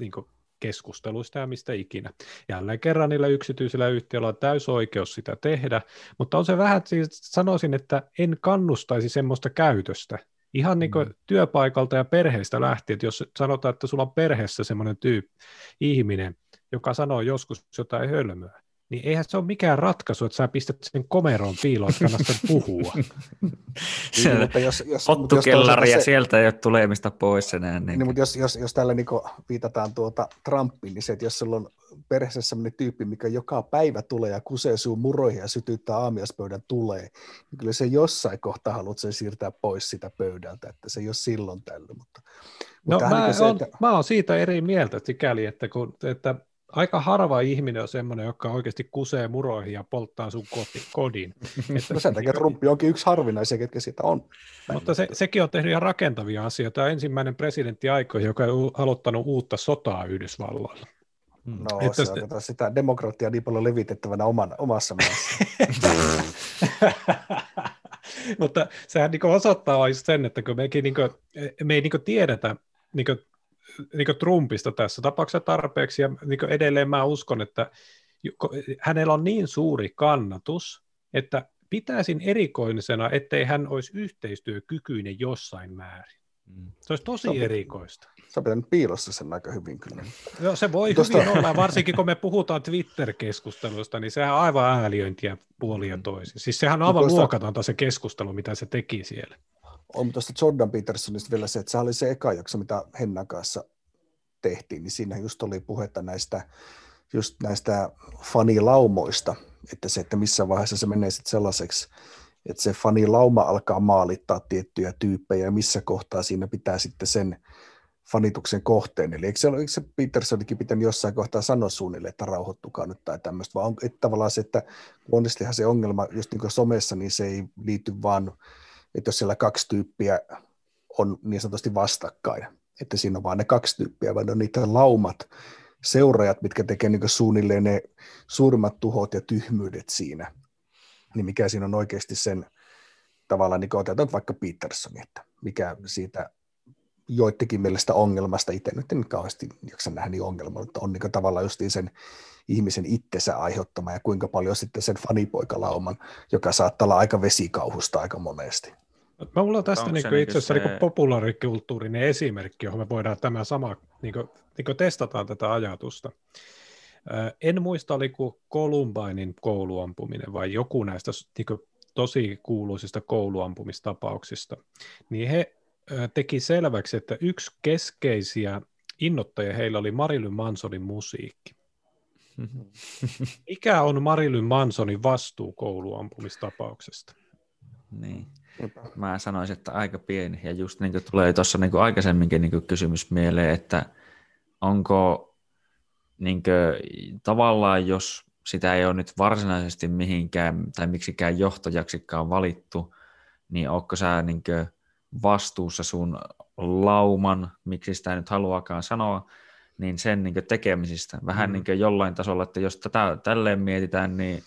niin kuin keskusteluista ja mistä ikinä. Jälleen kerran niillä yksityisillä yhtiöillä on täysoikeus sitä tehdä, mutta on se vähän, siis sanoisin, että en kannustaisi semmoista käytöstä. Ihan niin kuin mm. työpaikalta ja perheestä lähtien, että jos sanotaan, että sulla on perheessä semmoinen tyyppi, ihminen, joka sanoo joskus jotain hölmöä, niin eihän se ole mikään ratkaisu, että sä pistät sen komeroon piiloon, että kannattaa puhua. Pottukellari ja sieltä ei ole tulemista pois enää. Niin, mutta jos, jos, jos tällä niin viitataan tuota Trumpiin, niin se, että jos sulla on perheessä sellainen tyyppi, mikä joka päivä tulee ja kusee suun muroihin ja sytyttää aamiaspöydän tulee, niin kyllä se jossain kohtaa haluat sen siirtää pois sitä pöydältä, että se ei ole silloin tällöin. Mutta, no, mutta mä, niin on, että... mä oon siitä eri mieltä sikäli, että kun... Että aika harva ihminen on semmoinen, joka oikeasti kusee muroihin ja polttaa sun koti, kodin. Että, no sen takia Trumpi onkin yksi harvinaisia, ketkä siitä on. Mutta se, sekin on tehnyt ihan rakentavia asioita. Ensimmäinen presidentti aikoihin, joka on aloittanut uutta sotaa Yhdysvalloilla. No että se on sitä demokratiaa niin paljon levitettävänä oman, omassa maassa. Mutta sehän niin osoittaa vain sen, että kun mekin, niin kuin, me ei niin tiedetä... Niin niin Trumpista tässä tapauksessa tarpeeksi, ja niin edelleen mä uskon, että hänellä on niin suuri kannatus, että pitäisin erikoisena, ettei hän olisi yhteistyökykyinen jossain määrin. Se olisi tosi Sopi, erikoista. Se on pitänyt piilossa sen aika hyvin kyllä. Joo, se voi Tuosta... hyvin olla, varsinkin kun me puhutaan Twitter-keskustelusta, niin sehän on aivan ääliöintiä puoli ja toisin. Siis sehän on aivan Tuosta... luokatonta se keskustelu, mitä se teki siellä. On tuosta Jordan Petersonista vielä se, että se oli se eka jakso, mitä Hennan kanssa tehtiin, niin siinä just oli puhetta näistä, just näistä fanilaumoista, että se, että missä vaiheessa se menee sitten sellaiseksi, että se fanilauma alkaa maalittaa tiettyjä tyyppejä ja missä kohtaa siinä pitää sitten sen fanituksen kohteen. Eli eikö se, eikö se Petersonikin pitänyt jossain kohtaa sanoa suunnilleen, että rauhoittukaa nyt tai tämmöistä, vaan on, että tavallaan se, että onnistihan se ongelma just niin kuin somessa, niin se ei liity vaan että jos siellä kaksi tyyppiä on niin sanotusti vastakkain, että siinä on vaan ne kaksi tyyppiä, vaan ne on niitä laumat, seuraajat, mitkä tekee niin suunnilleen ne suurimmat tuhot ja tyhmyydet siinä, niin mikä siinä on oikeasti sen tavallaan, niin otetaan vaikka Peterson, että mikä siitä joittekin mielestä ongelmasta, itse nyt en kauheasti jaksa nähdä niin ongelmaa, mutta on niin tavallaan justiin sen ihmisen itsensä aiheuttama ja kuinka paljon sitten sen fanipoikalauman, joka saattaa olla aika vesikauhusta aika monesti. Mä mulla on tästä niinku itse asiassa se... niinku populaarikulttuurinen esimerkki, johon me voidaan tämä sama, niinku, niinku testataan tätä ajatusta. En muista, oliko Columbinein kouluampuminen vai joku näistä niinku tosi kuuluisista kouluampumistapauksista, niin he teki selväksi, että yksi keskeisiä innoittajia heillä oli Marilyn Mansonin musiikki. Mikä on Marilyn Mansonin vastuu kouluampumistapauksesta? Niin. Mä sanoisin, että aika pieni. Ja just niin kuin tulee tuossa niin kuin aikaisemminkin niin kuin kysymys mieleen, että onko niin kuin, tavallaan, jos sitä ei ole nyt varsinaisesti mihinkään tai miksikään johtajaksikaan valittu, niin ootko sä niin kuin vastuussa sun lauman, miksi sitä nyt haluakaan sanoa, niin sen niin kuin tekemisistä. Vähän mm. niin kuin jollain tasolla, että jos tätä tälleen mietitään, niin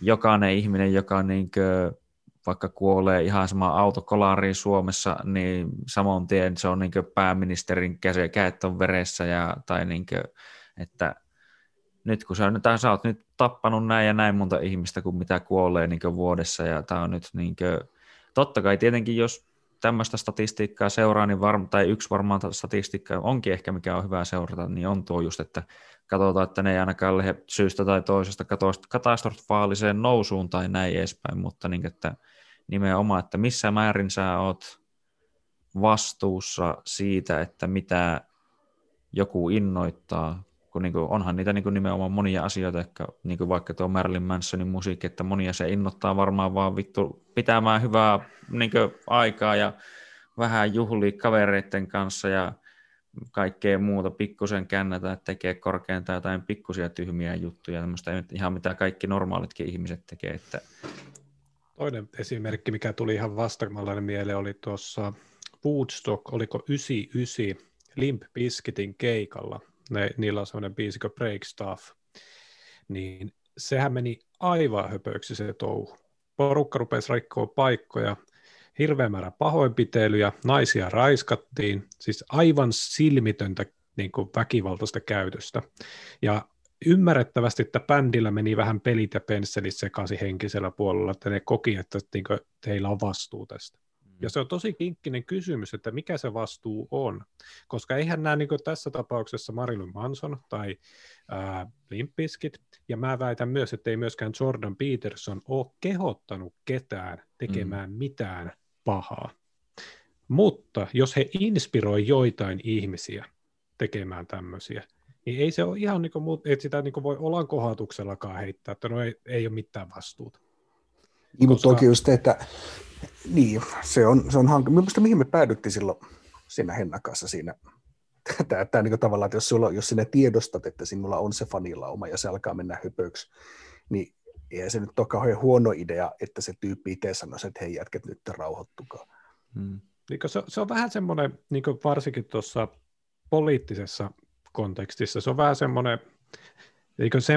jokainen ihminen, joka niin kuin vaikka kuolee ihan samaan autokolariin Suomessa, niin saman tien se on niin kuin pääministerin kädet on veressä, ja, tai niin kuin, että nyt kun sä, sä oot nyt tappanut näin ja näin monta ihmistä kuin mitä kuolee niin kuin vuodessa, ja tää on nyt niin kuin, totta kai tietenkin, jos tämmöistä statistiikkaa seuraa, niin varm, tai yksi varmaan statistiikka onkin ehkä, mikä on hyvä seurata, niin on tuo just, että katsotaan, että ne ei ainakaan lähde syystä tai toisesta katastrofaaliseen nousuun tai näin edespäin, mutta niin, että nimenomaan, että missä määrin sä oot vastuussa siitä, että mitä joku innoittaa, kun niin kuin, onhan niitä niin kuin nimenomaan monia asioita, ehkä, niin kuin vaikka tuo Marilyn Mansonin musiikki, että monia se innoittaa varmaan vaan vittu pitämään hyvää niin kuin aikaa ja vähän juhlia kavereiden kanssa ja kaikkea muuta, pikkusen käännätään, tekee korkeintaan jotain pikkusia tyhmiä juttuja, tämmöistä ihan mitä kaikki normaalitkin ihmiset tekee. Että... Toinen esimerkki, mikä tuli ihan vastaamallainen mieleen, oli tuossa Woodstock, oliko yhdeksänkymmentäyhdeksän Limp Bizkitin keikalla. Ne, niillä on semmoinen biisi kuin Break Stuff, niin sehän meni aivan höpöksi se touhu. Porukka rupesi rikkoa paikkoja, hirveä määrä pahoinpitelyjä, naisia raiskattiin, siis aivan silmitöntä niin kuin väkivaltaista käytöstä. Ja ymmärrettävästi, että bändillä meni vähän pelit ja pensselit sekaisin henkisellä puolella, että ne koki, että niin kuin, teillä on vastuu tästä. Ja se on tosi kinkkinen kysymys, että mikä se vastuu on, koska eihän nämä niin kuin tässä tapauksessa Marilyn Manson tai ää, Limp Bizkit, ja mä väitän myös, että ei myöskään Jordan Peterson ole kehottanut ketään tekemään mm. mitään pahaa. Mutta jos he inspiroi joitain ihmisiä tekemään tämmöisiä, niin ei se ole ihan niin kuin, että sitä niin kuin voi olan kohautuksellakaan heittää, että no ei, ei ole mitään vastuuta. Niin, mutta toki just, että niin, se on, se on hankala. Mielestäni mihin me päädyttiin silloin siinä Hennakassa siinä. Tämä, tämä niin kuin tavallaan, että jos, sulla, jos sinä tiedostat, että sinulla on se fanilauma ja se alkaa mennä höpöksi, niin eihän se nyt ole kauhean huono idea, että se tyyppi itse sanoisi, että hei jätket nyt rauhoittukaa. Hmm. Niin, se, se on vähän semmoinen, niin kuin varsinkin tuossa poliittisessa kontekstissa, se on vähän semmoinen... Niin kuin se,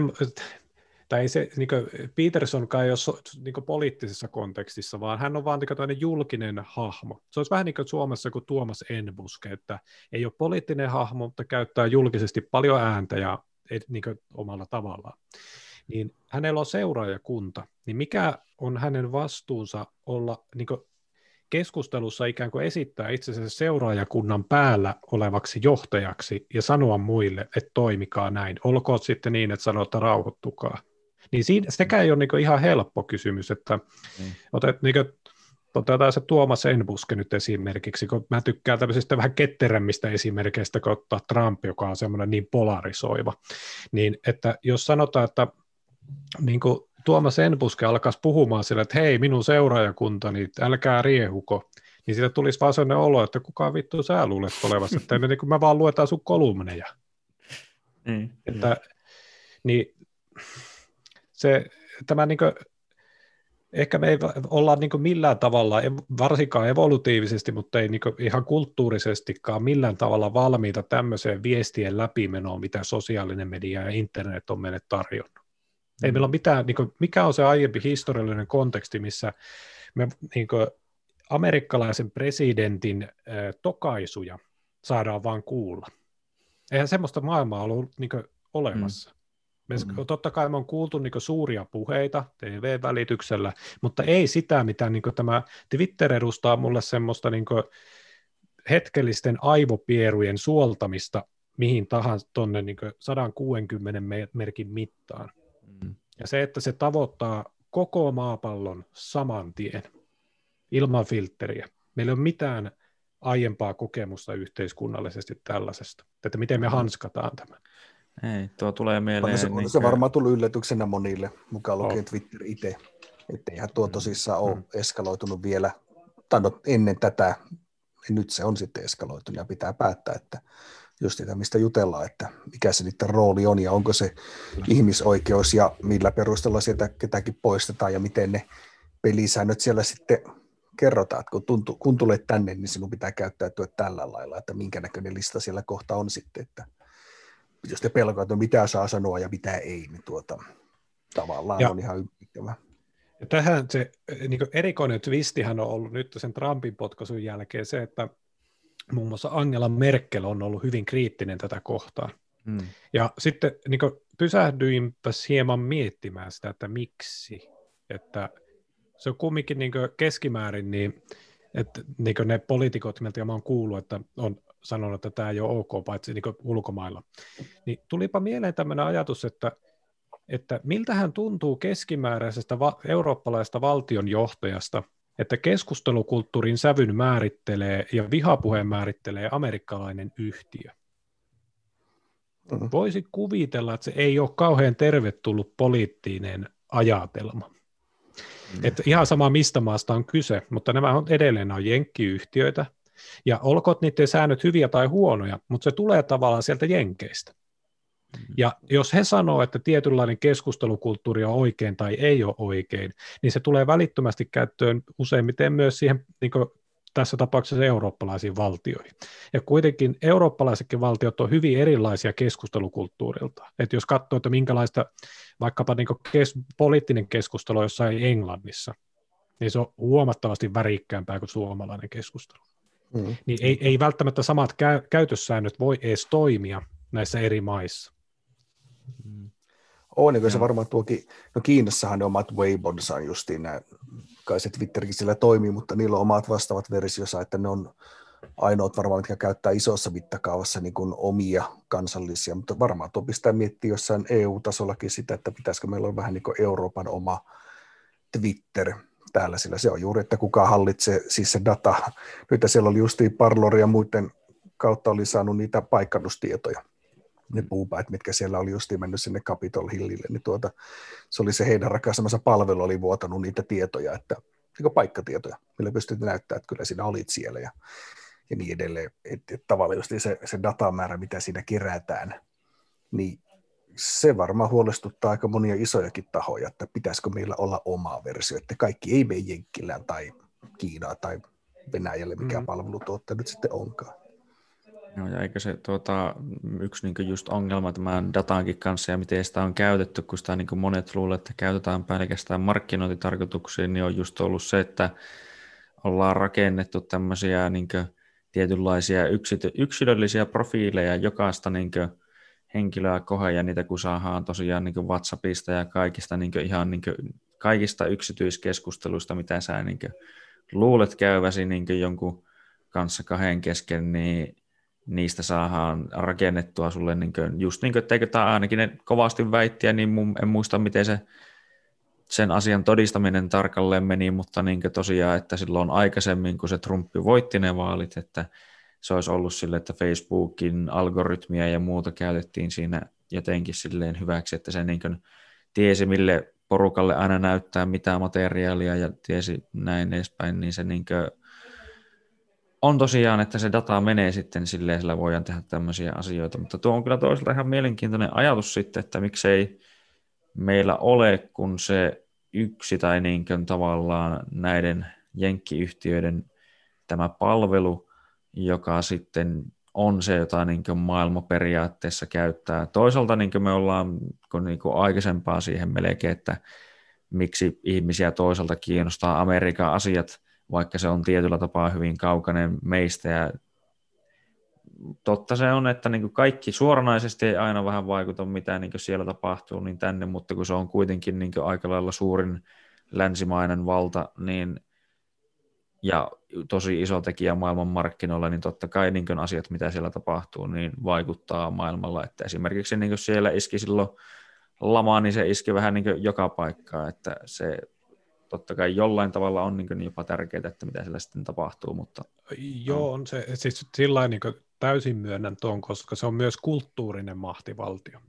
tai se, niin Petersonkaan ei ole niin poliittisessa kontekstissa, vaan hän on vaan niin tämmöinen julkinen hahmo. Se olisi vähän niin kuin Suomessa kuin Tuomas Enbuske, että ei ole poliittinen hahmo, mutta käyttää julkisesti paljon ääntä ja niin omalla tavallaan. Niin hänellä on seuraajakunta, niin mikä on hänen vastuunsa olla niin keskustelussa ikään kuin esittää itsensä seuraajakunnan päällä olevaksi johtajaksi ja sanoa muille, että toimikaa näin, olkoon sitten niin, että sanoo, että rauhoittukaa. Niin siinä, sekä ei ole niin kuin ihan helppo kysymys, että mm. otet, niin kuin, otetaan se Tuomas Enbuske nyt esimerkiksi, kun mä tykkään tämmöisistä vähän ketterämmistä esimerkkeistä, kun ottaa Trump, joka on semmoinen niin polarisoiva, niin että jos sanotaan, että niin kuin Tuomas Enbuske alkaisi puhumaan sillä, että hei, minun seuraajakuntani, älkää riehuko, niin siitä tulisi vaan sellainen olo, että kukaan vittu sä luulet olevassa, että me, niin kuin mä vaan luetaan sun kolumneja. Mm, että, mm. Niin, se, tämä niin kuin, ehkä me ei olla niin kuin millään tavalla, varsinkaan evolutiivisesti, mutta ei niin kuin ihan kulttuurisestikaan millään tavalla valmiita tämmöiseen viestien läpimenoon, mitä sosiaalinen media ja internet on meille tarjonnut. Mm. Ei meillä ole mitään, niin kuin, mikä on se aiempi historiallinen konteksti, missä me niin kuin amerikkalaisen presidentin äh, tokaisuja saadaan vaan kuulla. Eihän semmoista maailmaa ollut niin kuin olemassa. Mm. Me, mm. Totta kai me on kuultu niin kuin suuria puheita T V-välityksellä, mutta ei sitä, mitä niin kuin tämä Twitter edustaa mulle semmoista niin kuin hetkellisten aivopierujen suoltamista mihin tahansa tuonne niin kuin sata kuusikymmentä merkin mittaan. Mm. Ja se, että se tavoittaa koko maapallon saman tien ilman filtteriä. Meillä ei ole mitään aiempaa kokemusta yhteiskunnallisesti tällaisesta, että miten me hanskataan tämä. Ei, tuo tulee mieleen. On se, niin se varmaan tullut yllätyksenä monille, mukaan lukien Twitter itse, etteihän tuo tosissaan ole mm. eskaloitunut vielä, tai no, ennen tätä, nyt se on sitten eskaloitunut ja pitää päättää, että just sitä, mistä jutellaan, että mikä se niiden rooli on ja onko se ihmisoikeus ja millä perusteella sieltä ketäkin poistetaan ja miten ne pelisäännöt siellä sitten kerrotaan, että kun, tuntu, kun tulet tänne, niin sinun pitää käyttäytyä tällä lailla, että minkä näköinen lista siellä kohta on sitten, että jos te pelkoa, että mitä saa sanoa ja mitä ei, niin tuota, tavallaan ja, on ihan ymmärtävä. Ja tähän se niin kuin erikoinen twistihän on ollut nyt sen Trumpin potkaisun jälkeen se, että muun muassa Angela Merkel on ollut hyvin kriittinen tätä kohtaan. Mm. Ja sitten niin kuin pysähdyinpäs hieman miettimään sitä, että miksi. Että se on kumminkin niin kuin keskimäärin, niin, että niin kuin ne poliitikot, miltä mä oon kuullut, että on sanonut, että tämä ei ole ok, paitsi niin ulkomailla. Niin tulipa mieleen tämmöinen ajatus, että, että miltähän tuntuu keskimääräisestä va- eurooppalaisesta valtionjohtajasta, että keskustelukulttuurin sävyn määrittelee ja vihapuheen määrittelee amerikkalainen yhtiö. Mm-hmm. Voisit kuvitella, että se ei ole kauhean tervetullut poliittinen ajatelma. Mm-hmm. Että ihan sama, mistä maasta on kyse, mutta nämä on edelleen on jenkkiyhtiöitä, ja olkoot niiden säännöt hyviä tai huonoja, mutta se tulee tavallaan sieltä jenkeistä. Ja jos he sanoo, että tietynlainen keskustelukulttuuri on oikein tai ei ole oikein, niin se tulee välittömästi käyttöön useimmiten myös siihen, niin kuin tässä tapauksessa eurooppalaisiin valtioihin. Ja kuitenkin eurooppalaisetkin valtiot on hyvin erilaisia keskustelukulttuurilta. Että jos katsoo, että minkälaista vaikkapa niin kuin kes- poliittinen keskustelu jossain Englannissa, niin se on huomattavasti värikkäämpää kuin suomalainen keskustelu. Mm. Niin ei, ei välttämättä samat käy, käytössäännöt voi edes toimia näissä eri maissa. Mm. On, niin se varmaan tuokin, no Kiinassahan ne omat Weibonsa on justiin nämä, kai se Twitterkin sillä toimii, mutta niillä on omat vastaavat versiossa, että ne on ainoat varmaan, mitkä käyttää isossa mittakaavassa niin kuin omia kansallisia, mutta varmaan tuo pistää miettiä jossain E U-tasollakin sitä, että pitäisikö meillä olla vähän niin kuin Euroopan oma Twitter täällä, sillä se on juuri, että kuka hallitsee siis se data. Nyt siellä oli justiin Parlori ja muiden kautta oli saanut niitä paikannustietoja, ne puupäät, mitkä siellä oli justiin mennyt sinne Capitol Hillille, niin tuota, se oli se heidän rakastamansa palvelu, oli vuotanut niitä tietoja, että niin paikkatietoja, millä pystyt näyttämään, että kyllä sinä olit siellä ja, ja niin edelleen. Että et tavallaan justiin se, se datamäärä, mitä siinä kerätään, niin se varmaan huolestuttaa aika monia isojakin tahoja, että pitäisikö meillä olla oma versio, että kaikki ei mene Jenkkilään tai Kiinaa tai Venäjälle, mikä mm. palvelutuottaja nyt sitten onkaan. Joo, ja eikö se tuota, yksi niin just ongelma tämän dataankin kanssa ja miten sitä on käytetty, kun sitä niin monet luulee, että käytetään pelkästään markkinointitarkoituksiin, niin on just ollut se, että ollaan rakennettu tämmöisiä niin tietynlaisia yksity- yksilöllisiä profiileja jokaista niin henkilöä kohdalla, ja niitä kun saadaan tosiaan niin kuin WhatsAppista ja kaikista, niin kuin ihan niin kuin kaikista yksityiskeskusteluista, mitä sä niin kuin luulet käyväsi niin kuin jonkun kanssa kahden kesken, niin niistä saadaan rakennettua sulle, niin kuin, just niin kuin, etteikö tämä ainakin ne kovasti väittiä, niin mun, en muista, miten se sen asian todistaminen tarkalleen meni, mutta niin kuin tosiaan, että silloin aikaisemmin, kun se Trump voitti ne vaalit, että se olisi ollut sille, että Facebookin algoritmia ja muuta käytettiin siinä jotenkin silleen hyväksi, että se niin kuin tiesi, mille porukalle aina näyttää mitään materiaalia ja tiesi näin edespäin, niin se niin kuin on tosiaan, että se data menee sitten silleen, sillä voidaan tehdä tämmöisiä asioita, mutta tuo on kyllä toisaalta ihan mielenkiintoinen ajatus sitten, että miksei meillä ole, kun se yksi tai niin kuin tavallaan näiden jenkkiyhtiöiden tämä palvelu, joka sitten on se, jota niin kuin maailma periaatteessa käyttää. Toisaalta niin kuin me ollaan niin kuin aikaisempaa siihen melkein, että miksi ihmisiä toisaalta kiinnostaa Amerikan asiat, vaikka se on tietyllä tapaa hyvin kaukainen meistä. Ja totta se on, että niin kuin kaikki suoranaisesti ei aina vähän vaikuta, mitä niin kuin siellä tapahtuu, niin tänne, mutta kun se on kuitenkin niin kuin aika lailla suurin länsimainen valta, niin ja tosi iso tekijä maailman markkinoilla, niin totta kai niin kuin asiat, mitä siellä tapahtuu, niin vaikuttaa maailmalla. Että esimerkiksi niin kuin siellä iski silloin lama, niin se iski vähän niin kuin joka paikkaan, että se totta kai jollain tavalla on niin kuin jopa tärkeää, että mitä siellä sitten tapahtuu. Mutta joo, on se siis sillain niin kuin täysin myönnän tuon, koska se on myös kulttuurinen mahtivaltio.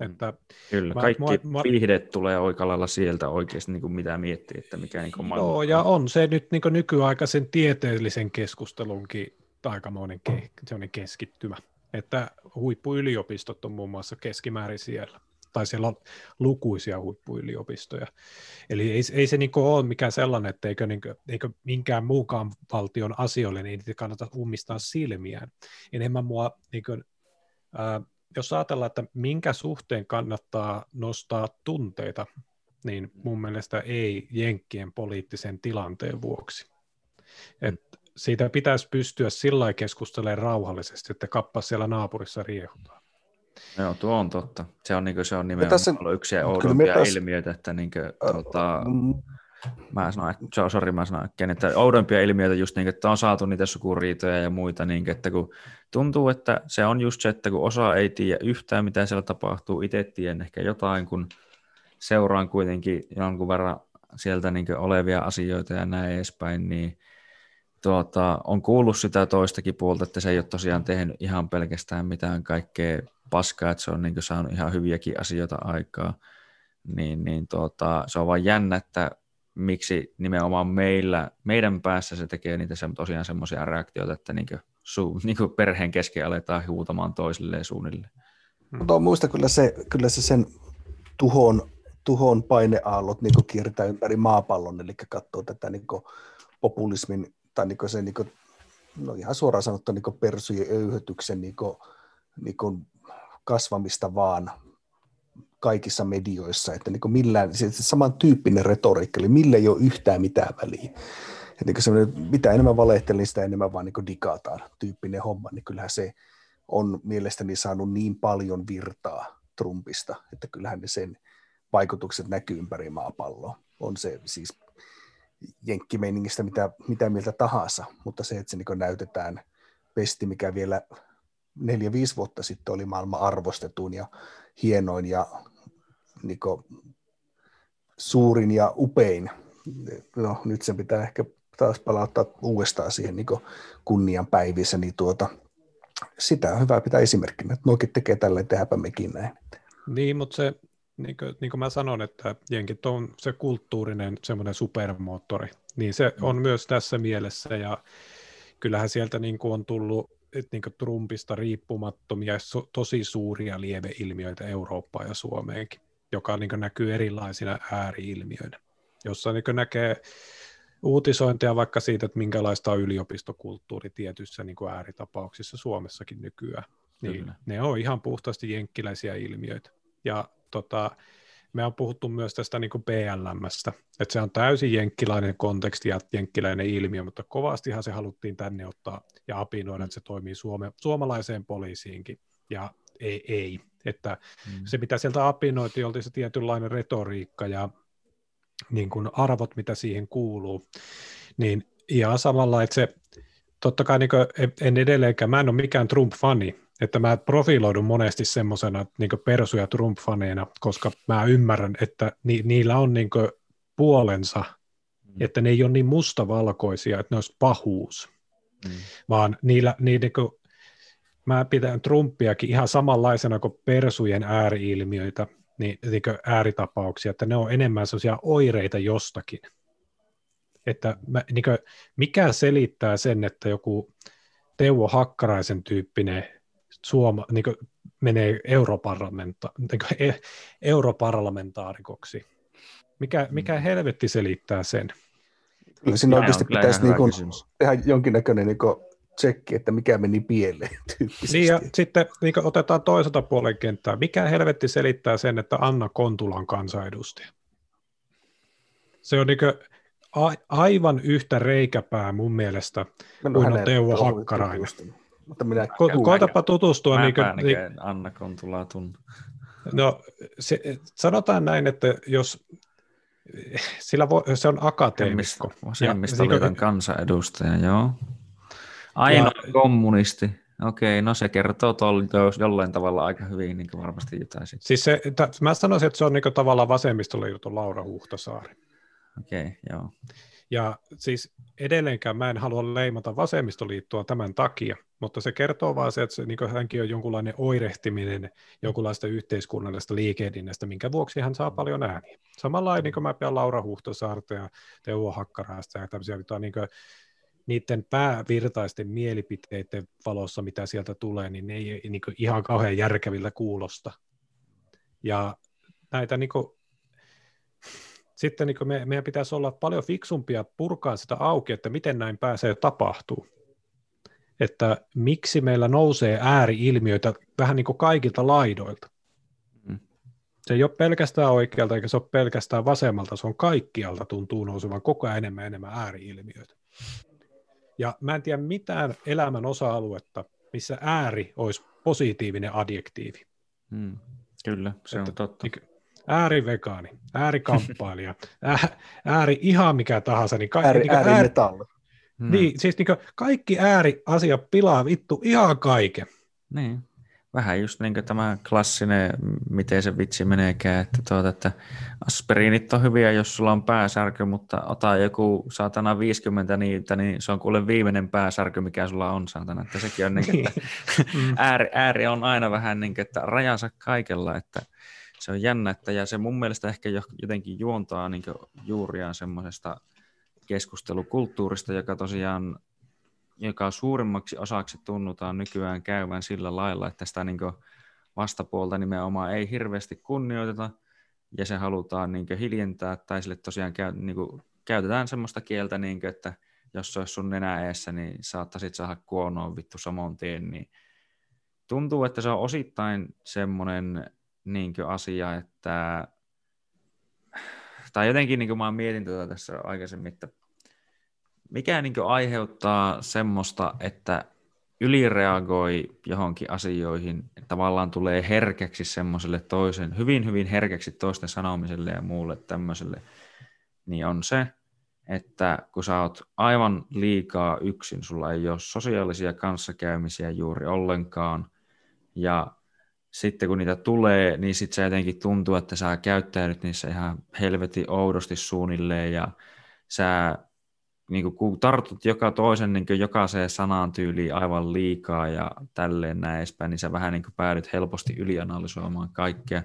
Että kyllä, mä, kaikki mä, viihde mä, tulee oikalailla sieltä oikeasti, niin kuin mitä miettii, että mikä niin kuin maailma. Joo, ja on se nyt niin kuin nykyaikaisen tieteellisen keskustelunkin aikamoinen ke, keskittymä, että huippuyliopistot on muun muassa keskimäärin siellä, tai siellä on lukuisia huippuyliopistoja. Eli ei, ei se niin kuin ole mikään sellainen, että eikö, niin kuin, eikö minkään muukaan valtion asioille, niin niitä kannata ummistaa silmiään. Enemmän mua niin kuin, äh, jos ajatellaan, että minkä suhteen kannattaa nostaa tunteita, niin mun mielestä ei jenkkien poliittisen tilanteen vuoksi. Et siitä pitäisi pystyä sillä lailla keskustelemaan rauhallisesti, että kappa siellä naapurissa riehutaan. Joo, tuo on totta. Se on, niin kuin, se on nimenomaan sen, ollut yksi oudompia täs... ilmiöitä, että niin kuin, tuota, mä sanoin, että, sorry, mä sanoin, että oudompia ilmiöitä just niin, että on saatu niitä sukuriitoja ja muita, niin, että kun tuntuu, että se on just se, että kun osa ei tiedä yhtään, mitä siellä tapahtuu, itse tiedän ehkä jotain, kun seuraan kuitenkin jonkun verran sieltä niin olevia asioita ja näin edespäin, niin tuota, on kuullut sitä toistakin puolta, että se ei ole tosiaan tehnyt ihan pelkästään mitään kaikkea paskaa, että se on niin saanut ihan hyviäkin asioita aikaa, niin, niin tuota, se on vaan jännä, että miksi nimenomaan meillä, meidän päässä se tekee niitä se, tosiaan semmoisia reaktioita, että niin kuin su, niin kuin perheen kesken aletaan huutamaan toisilleen suunnilleen. Mutta on muista kyllä se, kyllä se sen tuhon, tuhon paineaallot niin kuin kiertää ympäri maapallon, eli katsoo tätä niin kuin populismin, tai niin kuin se niin kuin, no ihan suoraan sanottu niin kuin persujen öyhötyksen niin kuin, niin kuin kasvamista vaan kaikissa medioissa, että niin kuin millään, se samantyyppinen retoriikka, eli millä ei ole yhtään mitään väliä. Niin kuin mitä enemmän valehtelen, sitä enemmän vaan niin kuin digataan tyyppinen homma, niin kyllähän se on mielestäni saanut niin paljon virtaa Trumpista, että kyllähän ne sen vaikutukset näkyy ympäri maapalloa. On se siis jenkkimeiningistä mitä, mitä mieltä tahansa, mutta se, että se niin kuin näytetään pesti, mikä vielä neljä-viisi vuotta sitten oli maailman arvostetun ja hienoin ja niin kuin suurin ja upein. No nyt sen pitää ehkä taas palauttaa uudestaan siihen niin kuin kunnianpäivissä, niin tuota, sitä on hyvä pitää esimerkkinä, että noikin tekee tällä, tehdäänpä mekin näin. Niin, mutta se, niin kuin, niin kuin mä sanon, että jenkit on se kulttuurinen semmoinen supermoottori, niin se on myös tässä mielessä, ja kyllähän sieltä niin kuin on tullut että niin kuin Trumpista riippumattomia tosi suuria lieveilmiöitä Eurooppaan ja Suomeenkin, joka niin kuin näkyy erilaisina ääriilmiöinä, jossa niin kuin näkee uutisointia vaikka siitä, että minkälaista on yliopistokulttuuri tietyissä niin kuin ääritapauksissa Suomessakin nykyään. Niin ne on ihan puhtaasti jenkkiläisiä ilmiöitä. Ja tota, me on puhuttu myös tästä niin kuin B L M:stä, että se on täysin jenkkiläinen konteksti ja jenkkiläinen ilmiö, mutta kovastihan se haluttiin tänne ottaa ja apinoida, että se toimii Suome- suomalaiseen poliisiinkin, ja ei, ei. Että mm. se mitä sieltä apinoitiin, oltiin se tietynlainen retoriikka ja niin kuin arvot, mitä siihen kuuluu, niin ihan samalla, että se totta kai niin kuin, en edelleenkään, mä en ole mikään Trump-fani, että mä profiloidun monesti semmoisena niin kuin persuja Trump-faneena, koska mä ymmärrän, että ni- niillä on niin kuin puolensa, mm. että ne ei ole niin mustavalkoisia, että ne olisi pahuus, mm. vaan niillä, niillä niin kuin, mä pidän Trumpiakin ihan samanlaisena kuin persujen ääriilmiöitä, niin, niin kuin ääritapauksia, että ne on enemmän sellaisia oireita jostakin. Että mä, niin kuin, mikä selittää sen, että joku Teuvo Hakkaraisen tyyppinen Suoma, niin kuin menee europarlamenta- niin kuin e- europarlamentaarikoksi. Mikä, mikä helvetti selittää sen? Kyllä siinä ja oikeasti pitäisi niin kuin tehdä jonkinnäköinen niin kuin tsekki, että mikä meni pieleen tyyppisesti. Niin ja sitten niin kuin otetaan toiselta puolen kenttää. Mikä helvetti selittää sen, että Anna Kontula on kansanedustaja? Se on niin kuin a- aivan yhtä reikäpää mun mielestä no, kuin on Teuvo Hakkarainen. Mutta minä Ko- koetapa tutustua. Mä niinkö, niinkö Anna Kontulaa tunne. No se, sanotaan näin, että jos sillä voi, se on akateemikko. Vasemmistoliiton kansanedustaja, joo. Ainoa ja, kommunisti. Okei, no se kertoo tol, jollain tavalla aika hyvin, niin kuin varmasti jotain sitten. Siis se, t- mä sanoisin, että se on niin kuin tavallaan vasemmistoliiton Laura Huhtasaari. Okei, joo. Ja siis edelleenkään mä en halua leimata vasemmistoliittoa tämän takia, mutta se kertoo vaan se, että se, niin hänkin on jonkunlainen oirehtiminen jonkunlaista yhteiskunnallista liikehdinnästä, minkä vuoksi hän saa paljon ääniä. Samalla niin kuin mä pidän Laura Huhtasaarta ja Teuvo Hakkaraista ja tämmöisiä niin kuin, niiden päävirtaisten mielipiteiden valossa, mitä sieltä tulee, niin ne ei niin kuin, ihan kauhean järkevillä kuulosta. Ja näitä niin kuin, sitten niin me, meidän pitäisi olla paljon fiksumpia purkaa sitä auki, että miten näin pääsee tapahtuu. Että miksi meillä nousee ääriilmiöitä vähän niin kuin kaikilta laidoilta. Mm. Se ei ole pelkästään oikealta eikä se ole pelkästään vasemmalta, se on kaikkialta tuntuu nousevan koko ajan enemmän enemmän ääriilmiöitä. Ja mä en tiedä mitään elämän osa-aluetta, missä ääri olisi positiivinen adjektiivi. Mm. Kyllä, se että, on totta. Niin, äärivegaani, äärikamppailija, ääri ihan mikä tahansa. Niin ka- ääri niin ääri, ääri hmm. Niin, siis niin kaikki ääriasia pilaa vittu ihan kaiken. Niin, vähän just niin tämä klassinen, miten se vitsi meneekään, että, tuota, että aspiriinit on hyviä, jos sulla on pääsärky, mutta ota joku saatana viisikymmentä niitä, niin se on kuule viimeinen pääsärky, mikä sulla on saatana. Että sekin on niin, että ääri, ääri on aina vähän niin, että rajansa kaikella, että se on jännä, että ja se mun mielestä ehkä jotenkin juontaa niin juuriaan semmoisesta keskustelukulttuurista, joka tosiaan, joka suurimmaksi osaksi tunnutaan nykyään käyvän sillä lailla, että sitä niin vastapuolta nimenomaan ei hirveästi kunnioiteta ja se halutaan niin hiljentää tai sille tosiaan käy, niin kuin, käytetään semmoista kieltä, niin kuin, että jos se olisi sun nenä eessä, niin saattaisit saada kuonoon vittu saman tien. Niin tuntuu, että se on osittain semmoinen niinkö asia, että tai jotenkin niin kuin mä mietin tätä tuota tässä aikaisemmin, että mikä niin kuin aiheuttaa semmoista, että ylireagoi johonkin asioihin, tavallaan tulee herkäksi semmoiselle toisen, hyvin hyvin herkäksi toisten sanomiselle ja muulle tämmöiselle, niin on se, että kun sä oot aivan liikaa yksin, sulla ei ole sosiaalisia kanssakäymisiä juuri ollenkaan, ja sitten kun niitä tulee, niin sitten se jotenkin tuntuu, että sä käyttäydyt niissä ihan helvetin oudosti suunnilleen ja sä niin kun tartut joka toisen niin jokaiseen sanaan tyyliin aivan liikaa ja tälleen näin edespäin, niin sä vähän niin päädyt helposti ylianalysoimaan kaikkea.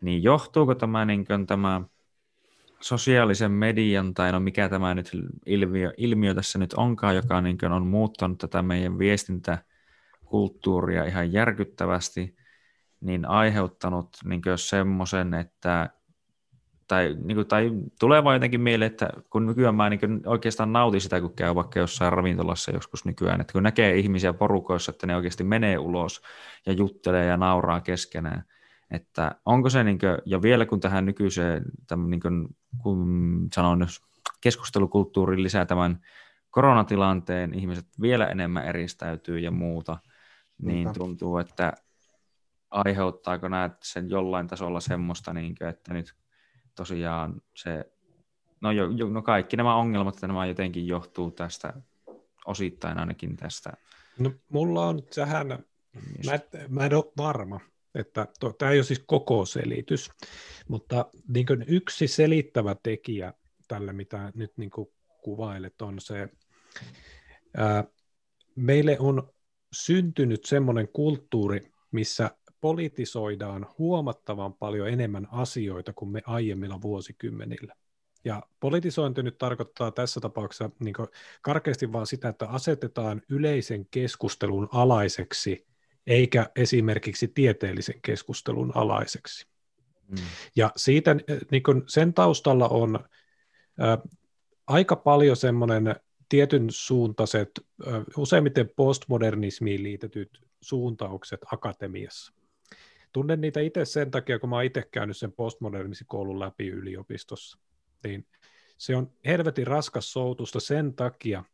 Niin johtuuko tämä, niin tämä sosiaalisen median tai no mikä tämä nyt ilmiö, ilmiö tässä nyt onkaan, joka niin on muuttanut tätä meidän viestintäkulttuuria ihan järkyttävästi, niin aiheuttanut niin semmoisen, että tai, niin kuin, tai tulee vaan jotenkin mieleen, että kun nykyään mä niin oikeastaan nautin sitä, kun käy vaikka jossain ravintolassa joskus nykyään, että kun näkee ihmisiä porukoissa, että ne oikeasti menee ulos ja juttelee ja nauraa keskenään, että onko se, niin kuin, ja vielä kun tähän nykyiseen, tämän, niin kuin, kun sanon, keskustelukulttuuriin lisää tämän koronatilanteen, ihmiset vielä enemmän eristäytyy ja muuta, niin Mitä? tuntuu, että aiheuttaako näet sen jollain tasolla semmoista, niin kuin, että nyt tosiaan se, no, jo, jo, no kaikki nämä ongelmat, että nämä jotenkin johtuu tästä, osittain ainakin tästä. No mulla on tähän, mä, mä en ole varma, että to, tämä ei ole siis koko selitys, mutta niin kuin yksi selittävä tekijä tälle, mitä nyt niin kuin kuvailet, on se, ää, meille on syntynyt semmoinen kulttuuri, missä politisoidaan huomattavan paljon enemmän asioita kuin me aiemmilla vuosikymmenillä. Ja politisointi nyt tarkoittaa tässä tapauksessa niin kuin karkeasti vaan sitä, että asetetaan yleisen keskustelun alaiseksi, eikä esimerkiksi tieteellisen keskustelun alaiseksi. Mm. Ja siitä, niin kun sen taustalla on ä, aika paljon semmoinen tietyn suuntaiset, ä, useimmiten postmodernismiin liitetyt suuntaukset akatemiassa. Tunnen niitä itse sen takia, kun mä oon itse käynyt sen postmodernismikoulun läpi yliopistossa. Niin se on helvetin raskas soutusta sen takia,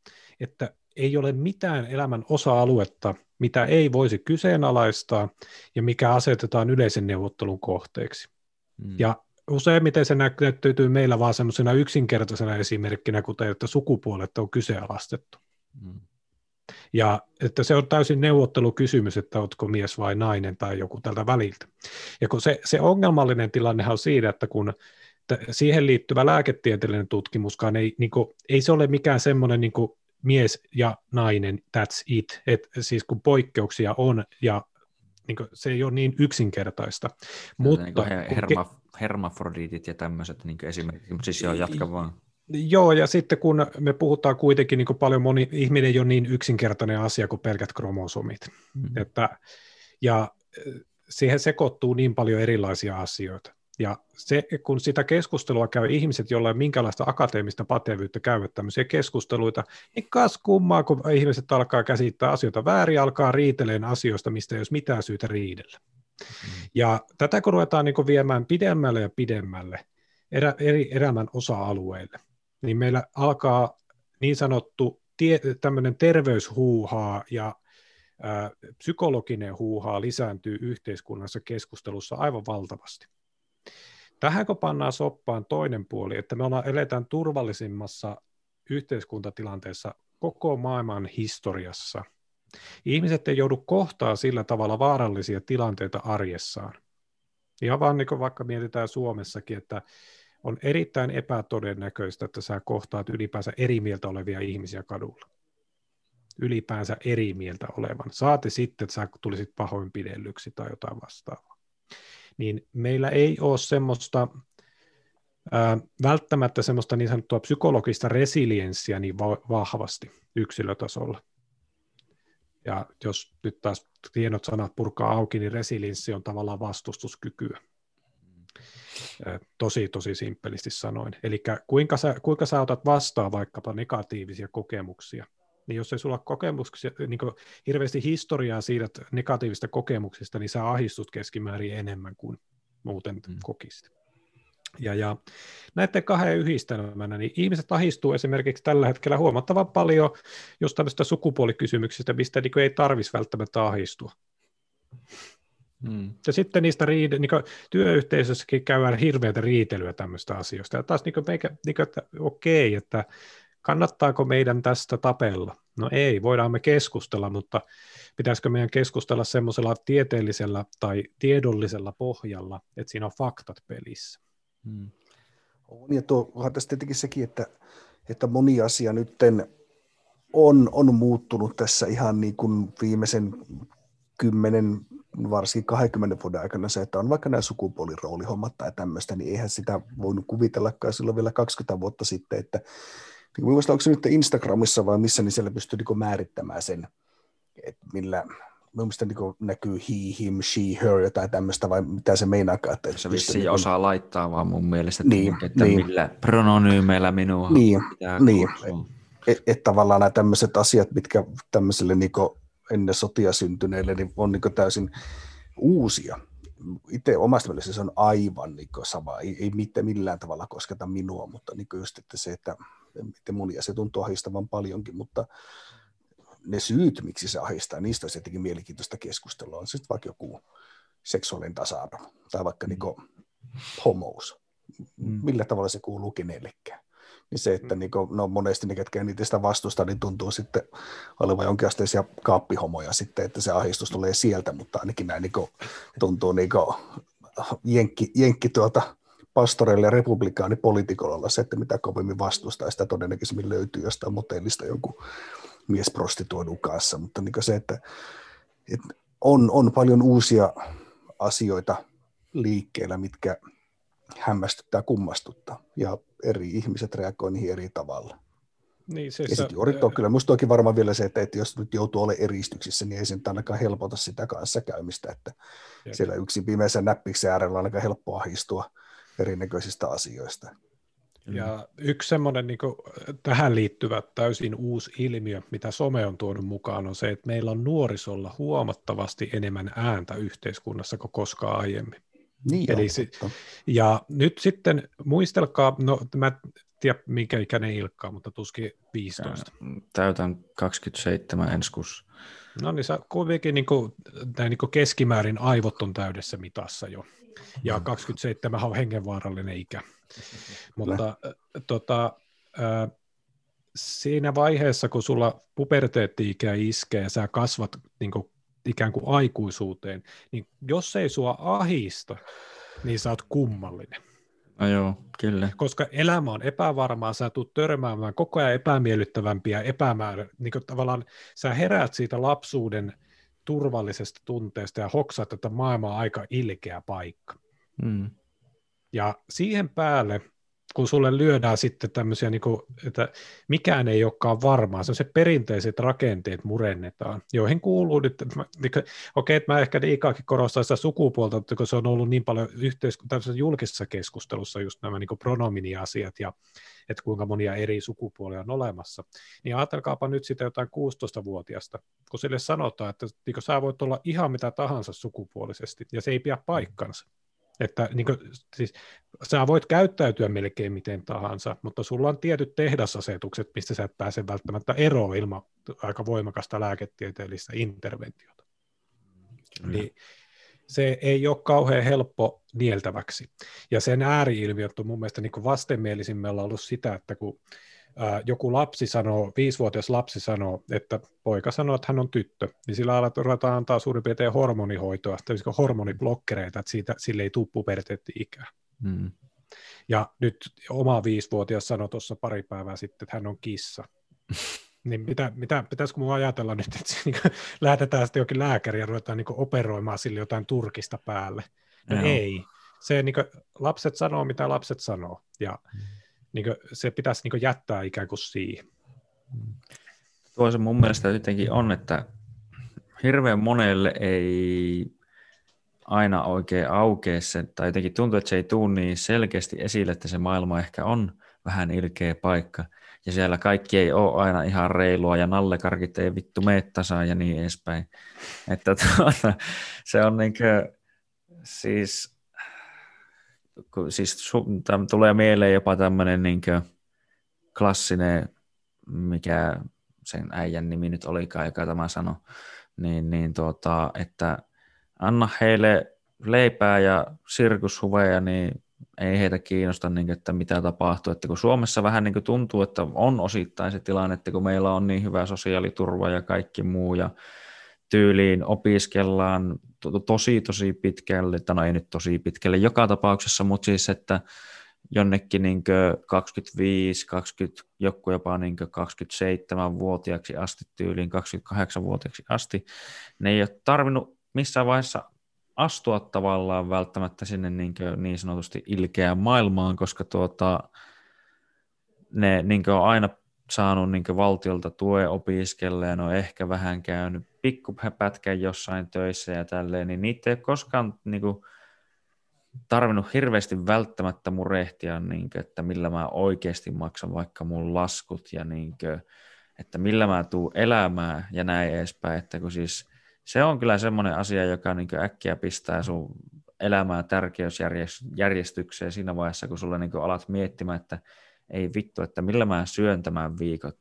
että ei ole mitään elämän osa-aluetta, mitä ei voisi kyseenalaistaa ja mikä asetetaan yleisen neuvottelun kohteeksi. Mm. Ja useimmiten se näyttäytyy meillä vaan semmoisena yksinkertaisena esimerkkinä, kuten että sukupuolet on kyseenalaistettu. Mm. Ja että se on täysin neuvottelukysymys, että oletko mies vai nainen tai joku tältä väliltä. Ja kun se, se ongelmallinen tilannehan on siinä, että kun siihen liittyvä lääketieteellinen tutkimuskaan ei, niin kuin, ei se ole mikään semmoinen niin kuin mies ja nainen, that's it, et, siis kun poikkeuksia on ja niin kuin, se ei ole niin yksinkertaista. Mutta, niin kuin he, herma, hermafrodiitit ja tämmöiset niin kuin esimerkiksi, mutta siis se on jatka vaan. Joo, ja sitten kun me puhutaan kuitenkin niin kuin paljon, moni ihminen ei ole niin yksinkertainen asia kuin pelkät kromosomit. Mm-hmm. Että, ja siihen sekoittuu niin paljon erilaisia asioita. Ja se, kun sitä keskustelua käy ihmiset, joilla ei minkälaista akateemista pätevyyttä käyvät tämmöisiä keskusteluita, niin kas kummaa, kun ihmiset alkaa käsittää asioita väärin, alkaa riiteleen asioista, mistä ei olisi mitään syytä riidellä. Mm-hmm. Ja tätä kun ruvetaan niin kuin viemään pidemmälle ja pidemmälle erä, eri elämän osa-alueille, niin meillä alkaa niin sanottu tie, tämmöinen terveyshuuhaa ja ää, psykologinen huuhaa lisääntyy yhteiskunnassa keskustelussa aivan valtavasti. Tähän kun pannaan soppaan toinen puoli, että me ollaan, eletään turvallisimmassa yhteiskuntatilanteessa koko maailman historiassa. Ihmiset ei joudu kohtaa sillä tavalla vaarallisia tilanteita arjessaan. Ihan vaan niin kuin vaikka mietitään Suomessakin, että on erittäin epätodennäköistä, että sä kohtaat ylipäänsä eri mieltä olevia ihmisiä kadulla. Ylipäänsä eri mieltä olevan. Saati sitten, että sä tulisit pahoinpidellyksi tai jotain vastaavaa. Niin meillä ei ole semmoista, ää, välttämättä semmoista niin sanottua psykologista resilienssiä niin va- vahvasti yksilötasolla. Ja jos nyt taas hienot sanat purkaa auki, niin resilienssi on tavallaan vastustuskykyä. Tosi, tosi simppelisti sanoin. Eli kuinka sä, kuinka sä otat vastaan vaikkapa negatiivisia kokemuksia. Niin jos ei sulla kokemuksia, niin kuin hirveästi historiaa siitä negatiivista kokemuksista, niin sä ahdistut keskimäärin enemmän kuin muuten mm. kokisit. Ja, ja näiden kahden yhdistelmänä, niin ihmiset ahdistuu esimerkiksi tällä hetkellä huomattavan paljon just tämmöistä sukupuolikysymyksistä, mistä niin kuin ei tarvitsisi välttämättä ahdistua. Mm. Ja sitten niistä riide, niin työyhteisössäkin käydään hirveätä riitelyä tämmöistä asioista. Ja taas niin meikä, niin kuin, että okei, että kannattaako meidän tästä tapella? No ei, voidaan me keskustella, mutta pitäisikö meidän keskustella semmoisella tieteellisellä tai tiedollisella pohjalla, että siinä on faktat pelissä. Hmm. Ja tuo on tässä tietenkin sekin, että, että moni asia nyt on, on muuttunut tässä ihan niin kuin viimeisen kymmenen, varsinkin kahdenkymmenen vuoden aikana se, että on vaikka nämä sukupuoliroolihommat tai tämmöistä, niin eihän sitä voinut kuvitellakaan silloin vielä kaksikymmentä vuotta sitten, että niin mielestäni onko se nyt Instagramissa vai missä, niin siellä pystyy niin määrittämään sen, että millä, mielestäni niin näkyy he, him, she, her, jotain tämmöistä, vai mitä se meinaakaan. Se vissiin niin osaa laittaa vaan mun mielestä, että, niin, että niin. Millä prononyymeillä minua niin, pitää niin. Että et tavallaan nämä tämmöiset asiat, mitkä tämmöiselle niin ennen sotia syntyneille, niin on niin täysin uusia. Itse omasta mielestä se on aivan niin sama, ei, ei mitään millään tavalla kosketa minua, mutta niin just että se, että miten moni asia tuntuu ahdistavan paljonkin, mutta ne syyt, miksi se ahdistaa, niistä on jotenkin mielenkiintoista keskustelua. On se sitten vaikka joku seksuaalinen tasa-arvo tai vaikka mm. niinku homous, mm. millä tavalla se kuuluu kenellekään. Niin se, että mm. niinku, no monesti ne, ketkä niitä sitä vastusta, niin tuntuu sitten olevan jonkinasteisia kaappihomoja sitten, että se ahdistus tulee sieltä, mutta ainakin näin niinku, tuntuu niinku, jenkki, jenkki tuota, pastoreille ja republikaanipoliitikolla se, että mitä kovemmin vastustaa, sitä todennäköisemmin löytyy jostain motellista jonkun miesprostituoidun kanssa, mutta niin se, että, että on, on paljon uusia asioita liikkeellä, mitkä hämmästyttää, kummastuttaa, ja eri ihmiset reagoivat niihin eri tavalla. Niin, siis ja sitten juurit on kyllä, minusta onkin varmaan vielä se, että, että jos nyt joutuu olemaan eristyksissä, niin ei sen ainakaan helpota sitä kanssakäymistä, että jep. siellä yksin pimeässä näppiksen äärellä on ainakaan helppo ahistua erinäköisistä asioista. Ja yksi semmoinen niin kuin tähän liittyvä täysin uusi ilmiö, mitä some on tuonut mukaan, on se, että meillä on nuorisolla huomattavasti enemmän ääntä yhteiskunnassa kuin koskaan aiemmin. Niin Eli, on, ja nyt sitten muistelkaa, no mä en tiedä minkä ikäinen Ilkka, mutta tuskin viisitoista. Täytän kaksikymmentäseitsemän ensi kuussa. No niin, sä kuitenkin niin kuin, niin kuin keskimäärin aivot on täydessä mitassa jo. Ja kaksikymmentäseitsemän on hengenvaarallinen ikä. Mutta tota, siinä vaiheessa, kun sulla puberteetti-ikä iskee ja sä kasvat niin kuin, ikään kuin aikuisuuteen, niin jos ei sua ahista, niin sä oot kummallinen. No joo, kyllä. Koska elämä on epävarmaa, sä tulet törmäämään koko ajan epämiellyttävämpiä epämäärä. Niin kuin tavallaan sä heräät siitä lapsuuden turvallisesta tunteesta ja hoksaat, että maailma on aika ilkeä paikka. Mm. Ja siihen päälle, kun sulle lyödään sitten tämmöisiä, niin kuin, että mikään ei olekaan varmaa, se on se perinteiset rakenteet murennetaan, joihin kuuluu nyt, niin okei, okay, että mä ehkä liikaakin korostan sitä sukupuolta, mutta kun se on ollut niin paljon yhteiskunnallisessa julkisessa keskustelussa just nämä niin kuin pronomini-asiat ja että kuinka monia eri sukupuolia on olemassa, niin ajatelkaapa nyt sitä jotain kuusitoistavuotiaasta, kun sille sanotaan, että niin kuin, sä voit olla ihan mitä tahansa sukupuolisesti ja se ei pidä paikkansa. Että niin kuin, siis, sä voit käyttäytyä melkein miten tahansa, mutta sulla on tietyt tehdasasetukset, mistä sä et pääse välttämättä eroon ilman aika voimakasta lääketieteellistä interventiota. Mm. Niin, se ei ole kauhean helppo nieltäväksi. Ja sen ääriilmiöt on mun mielestä niin vastenmielisimmillä ollut sitä, että kun ää, joku lapsi sanoo, viisivuotias lapsi sanoo, että poika sanoo, että hän on tyttö, niin sillä aletaan antaa suurin piirtein hormonihoitoa, tämmöisiä hormoniblokkereita, että siitä, sille ei tule puberteetti-ikää. Mm. Ja nyt oma viisivuotias sanoi tuossa pari päivää sitten, että hän on kissa. Niin mitä, mitä, pitäisikö minua ajatella nyt, että niin lähetetään sitten jokin lääkäri ja ruvetaan niin operoimaan sille jotain turkista päälle? No ei. Se, niin kuin, lapset sanoo, mitä lapset sanoo. Ja mm. niin kuin, se pitäisi niin kuin jättää ikään kuin siihen. Tuo se mun mielestä jotenkin on, että hirveän monelle ei aina oikein aukee se, tai jotenkin tuntuu, että se ei tule niin selkeästi esille, että se maailma ehkä on vähän ilkeä paikka. Ja siellä kaikki ei ole aina ihan reilua ja nallekarkit ei vittu mene tasaan ja niin edespäin. Että tuota, se on niin kuin, siis, siis täm, tulee mieleen jopa tämmöinen niin kuin klassinen, mikä sen äijän nimi nyt olikaan, joka tämä sanoi, niin, niin tuota, että anna heille leipää ja sirkushuveja, niin ei heitä kiinnosta, niin kuin, että mitä tapahtuu. Että kun Suomessa vähän niin kuin tuntuu, että on osittain se tilanne, että kun meillä on niin hyvä sosiaaliturva ja kaikki muu, ja tyyliin opiskellaan to- tosi tosi pitkälle, tai no ei nyt tosi pitkälle joka tapauksessa, mutta siis, että jonnekin niin kaksikymmentäviisi kaksikymmentä, joku jopa niin kaksikymmentäseitsemänvuotiaaksi asti, tyyliin kaksikymmentäkahdeksanvuotiaaksi asti, ne ei ole tarvinnut missään vaiheessa astua tavallaan välttämättä sinne niin, niin sanotusti ilkeään maailmaan, koska tuota, ne niin on aina saanut niin valtiolta tuen opiskella ja ne on ehkä vähän käynyt pikkupätkän jossain töissä ja tälleen, niin niitä ei ole koskaan niin kuin, tarvinnut hirveästi välttämättä murehtia, niin kuin, että millä mä oikeasti maksan vaikka mun laskut ja niin kuin, että millä mä tuun elämään ja näin edespäin, että kun siis se on kyllä semmoinen asia, joka niin kuin äkkiä pistää sun elämää tärkeysjärjestykseen siinä vaiheessa, kun sulle niin kuin alat miettimään, että ei vittu, että millä mä syön tämän viikon.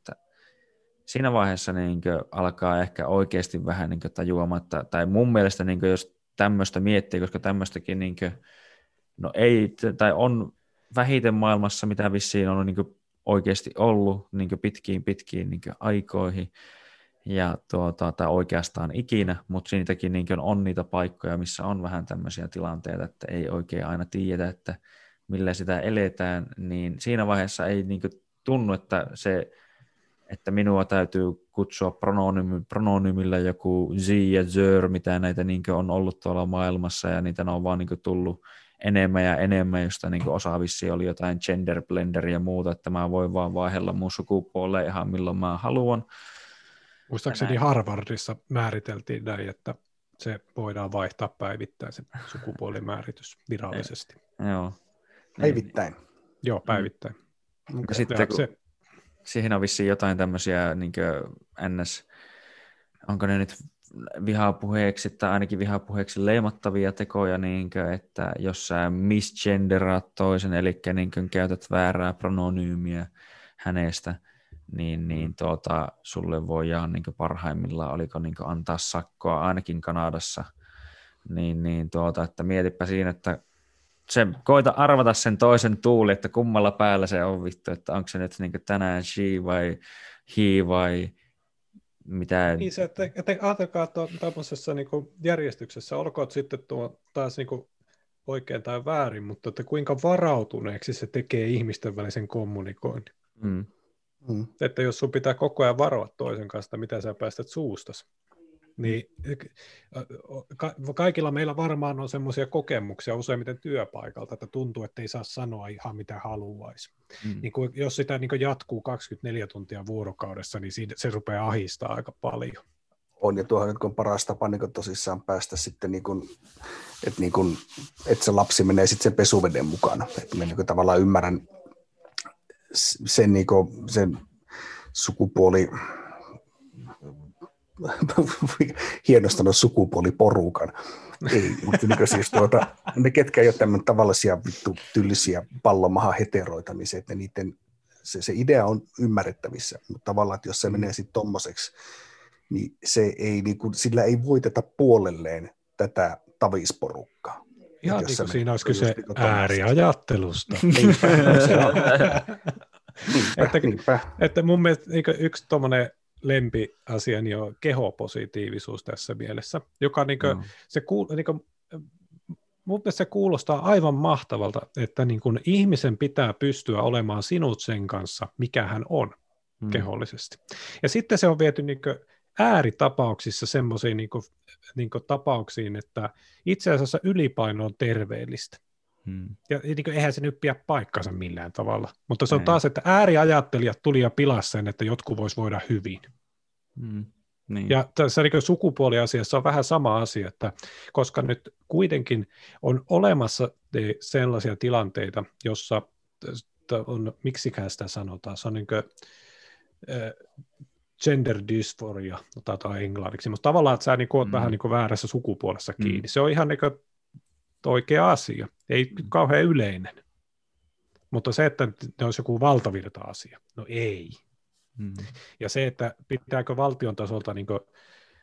Siinä vaiheessa niin kuin alkaa ehkä oikeasti vähän niin kuin tajuamatta, tai mun mielestä niin kuin jos tämmöistä miettii, koska tämmöistäkin niin kuin, no ei, tai on vähiten maailmassa, mitä vissiin on niin kuin oikeasti ollut niin kuin pitkiin pitkiin niin kuin aikoihin, ja tuota, tai oikeastaan ikinä, mutta siitäkin niin on niitä paikkoja, missä on vähän tämmöisiä tilanteita, että ei oikein aina tiedetä, että millä sitä eletään, niin siinä vaiheessa ei niin tunnu, että, se, että minua täytyy kutsua prononymi, prononymillä joku Z ja Zör, mitä näitä niin on ollut tuolla maailmassa, ja niitä on vaan niin tullut enemmän ja enemmän, josta niin osa vissiin oli jotain gender blenderiä ja muuta, että mä voin vaan vaihella mun sukupuoleen ihan milloin mä haluan. Muistaakseni Harvardissa määriteltiin näin, että se voidaan vaihtaa päivittäin se sukupuolimääritys virallisesti. E- joo. Päivittäin? Niin, joo, päivittäin. Mm. Okay. Sitten, kun, se, siihen on vissiin jotain tämmöisiä niin ns, onko ne nyt vihapuheeksi tai ainakin vihapuheeksi leimattavia tekoja, niin kuin, että jos sä misgenderaat toisen, eli niin kuin, käytät väärää prononyymiä hänestä, niin, niin tuota, sulle voidaan niin kuin parhaimmillaan oliko niin kuin antaa sakkoa ainakin Kanadassa, niin, niin tuota, että mietipä siinä, että se, koita arvata sen toisen tuuli, että kummalla päällä se on vittu, että onko se nyt niin kuin tänään she vai he vai mitä. Niin se, että, että ajatelkaa tämmöisessä niin kuin järjestyksessä, olkoon sitten tuo taas niin kuin oikein tai väärin, mutta että kuinka varautuneeksi se tekee ihmisten välisen kommunikoinnin. Mm. Mm. Että jos sun pitää koko ajan varoa toisen kanssa, mitä sä päästät suustasi, niin ka- kaikilla meillä varmaan on semmoisia kokemuksia useimmiten työpaikalta, että tuntuu, että ei saa sanoa ihan mitä haluaisi. Mm. Niin kun, jos sitä niin kun jatkuu kaksikymmentäneljä tuntia vuorokaudessa, niin siitä, se rupeaa ahistaa aika paljon. On, ja tuohon nyt on paras tapa niin kun tosissaan päästä sitten, niin kun, että, niin kun, että se lapsi menee sitten sen pesuveden mukana. Että me niin tavallaan ymmärrän sen, niin kuin, sen sukupuoli, hienostanut sukupuoliporukan, ei, mutta niin siis tuota, ne ketkä ei ole tämmöinen tavallisia vittu tyllisiä pallomaha heteroita, niin se, että niiden, se, se idea on ymmärrettävissä, mutta tavallaan, että jos se menee sitten tommoseksi, niin, se ei, niin kuin, sillä ei voiteta puolelleen tätä tavisporukkaa. Ihan niin kuin siinä olisi kyse ääriajattelusta. Niinpä, se on. Niinpä, että, niinpä. Että mun mielestä yksi tuommoinen lempiasia niin on kehopositiivisuus tässä mielessä, joka niin kuin, no. se, kuul, niin kuin, mun mielestä se kuulostaa aivan mahtavalta, että niin kuin ihmisen pitää pystyä olemaan sinut sen kanssa, mikä hän on mm. kehollisesti. Ja sitten se on viety niin kuin ääritapauksissa semmoisiin niin kuin, niin kuin tapauksiin, että itse asiassa ylipaino on terveellistä. Hmm. Ja niin kuin, eihän se nyt pidä paikkansa millään tavalla. Mutta se on taas, että ääriajattelijat tuli ja pilasi sen, että jotkut vois voida hyvin. Hmm. Niin. Ja tässä niin kuin sukupuoliasiassa on vähän sama asia, että koska nyt kuitenkin on olemassa sellaisia tilanteita, jossa on, miksikään sitä sanotaan, se on niin kuin, äh, gender dysphoria, otetaan englanniksi, mutta tavallaan, että sä niin oot mm. vähän niin väärässä sukupuolessa kiinni. Mm. Se on ihan niin kuin oikea asia, ei mm. kauhean yleinen, mutta se, että ne olisi joku valtavirta-asia, no ei. Mm. Ja se, että pitääkö valtion tasolta niin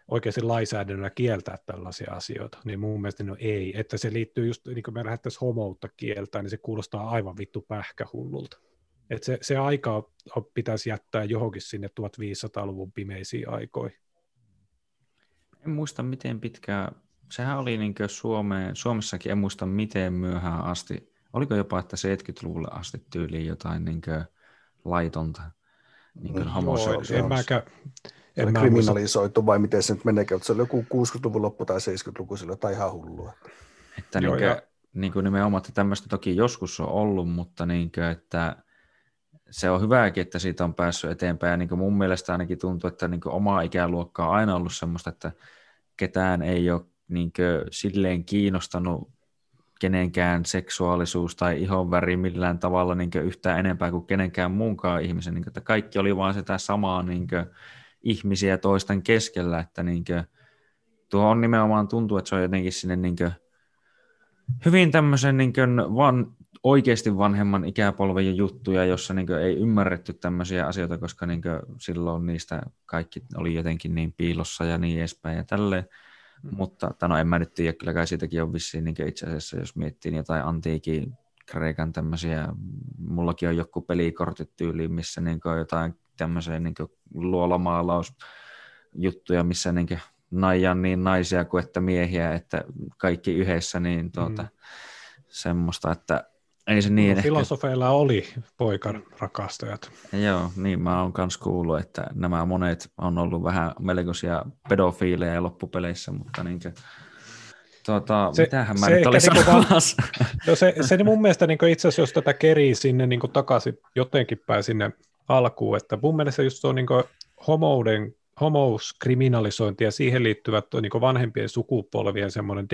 oikeasti lainsäädännöllä kieltää tällaisia asioita, niin mun mielestä no ei. Että se liittyy just, niin kuin me lähdettäisiin homoutta kieltään, niin se kuulostaa aivan vittu pähkähullulta. Että se, se aika pitäisi jättää johonkin sinne viisitoistasataluvun pimeisiin aikoihin. En muista miten pitkään, sehän oli niin kuin Suomeen, Suomessakin en muista miten myöhään asti, oliko jopa että seitsemänkymmentäluvulle asti tyyliin jotain niin kuin laitonta niin kuin homoseksuaalisuus. Se oli kriminalisoitu vai miten se nyt meneekö, se oli joku kuudenkymmenen luvun loppu tai seitsemänkymmentäluvun silloin tai ihan hullua. Että joo, niin kuin, niin kuin nimenomaan, että tämmöistä toki joskus on ollut, mutta niin kuin, että se on hyvääkin, että siitä on päässyt eteenpäin. Ja niin kuin mun mielestä ainakin tuntuu, että niin kuin oma ikäluokka on aina ollut semmoista, että ketään ei ole niin kuin silleen kiinnostanut kenenkään seksuaalisuus tai ihonväri millään tavalla niin kuin yhtään enempää kuin kenenkään muunkaan ihmisen. Niin kuin, että kaikki oli vaan sitä samaa niin kuin ihmisiä toisten keskellä. Että niin kuin, tuo on nimenomaan tuntuu, että se on jotenkin sinne niin kuin hyvin tämmöisen niin kuin vaan oikeasti vanhemman ikäpolven juttuja, jossa niin kuin ei ymmärretty tämmöisiä asioita, koska niin kuin silloin niistä kaikki oli jotenkin niin piilossa ja niin edespäin ja tälleen. Mm. Mutta no en mä nyt tiedä, kyllä kai siitäkin on vissiin niin kuin itse asiassa, jos miettii jotain antiikin Kreikan tämmöisiä, mullakin on joku pelikortityyli, missä niin kuin jotain tämmöisiä niin kuin luolamaalausjuttuja, missä niin kuin naija niin naisia kuin että miehiä, että kaikki yhdessä, niin tuota, mm. semmoista, että ei se niin no, ehkä. Filosofeilla oli poikan rakastajat. Joo, niin mä oon kans kuullut, että nämä monet on ollut vähän melkoisia pedofiileja loppupeleissä, mutta niinkö Tuota, se, mitähän mä se nyt olisin valas. No se, se mun mielestä niin itse asiassa, jos tätä kerii sinne niin takaisin jotenkin päin sinne alkuun, että mun mielestä just se on niin homouden, homouskriminalisointi ja siihen liittyvät niin vanhempien sukupolvien semmoinen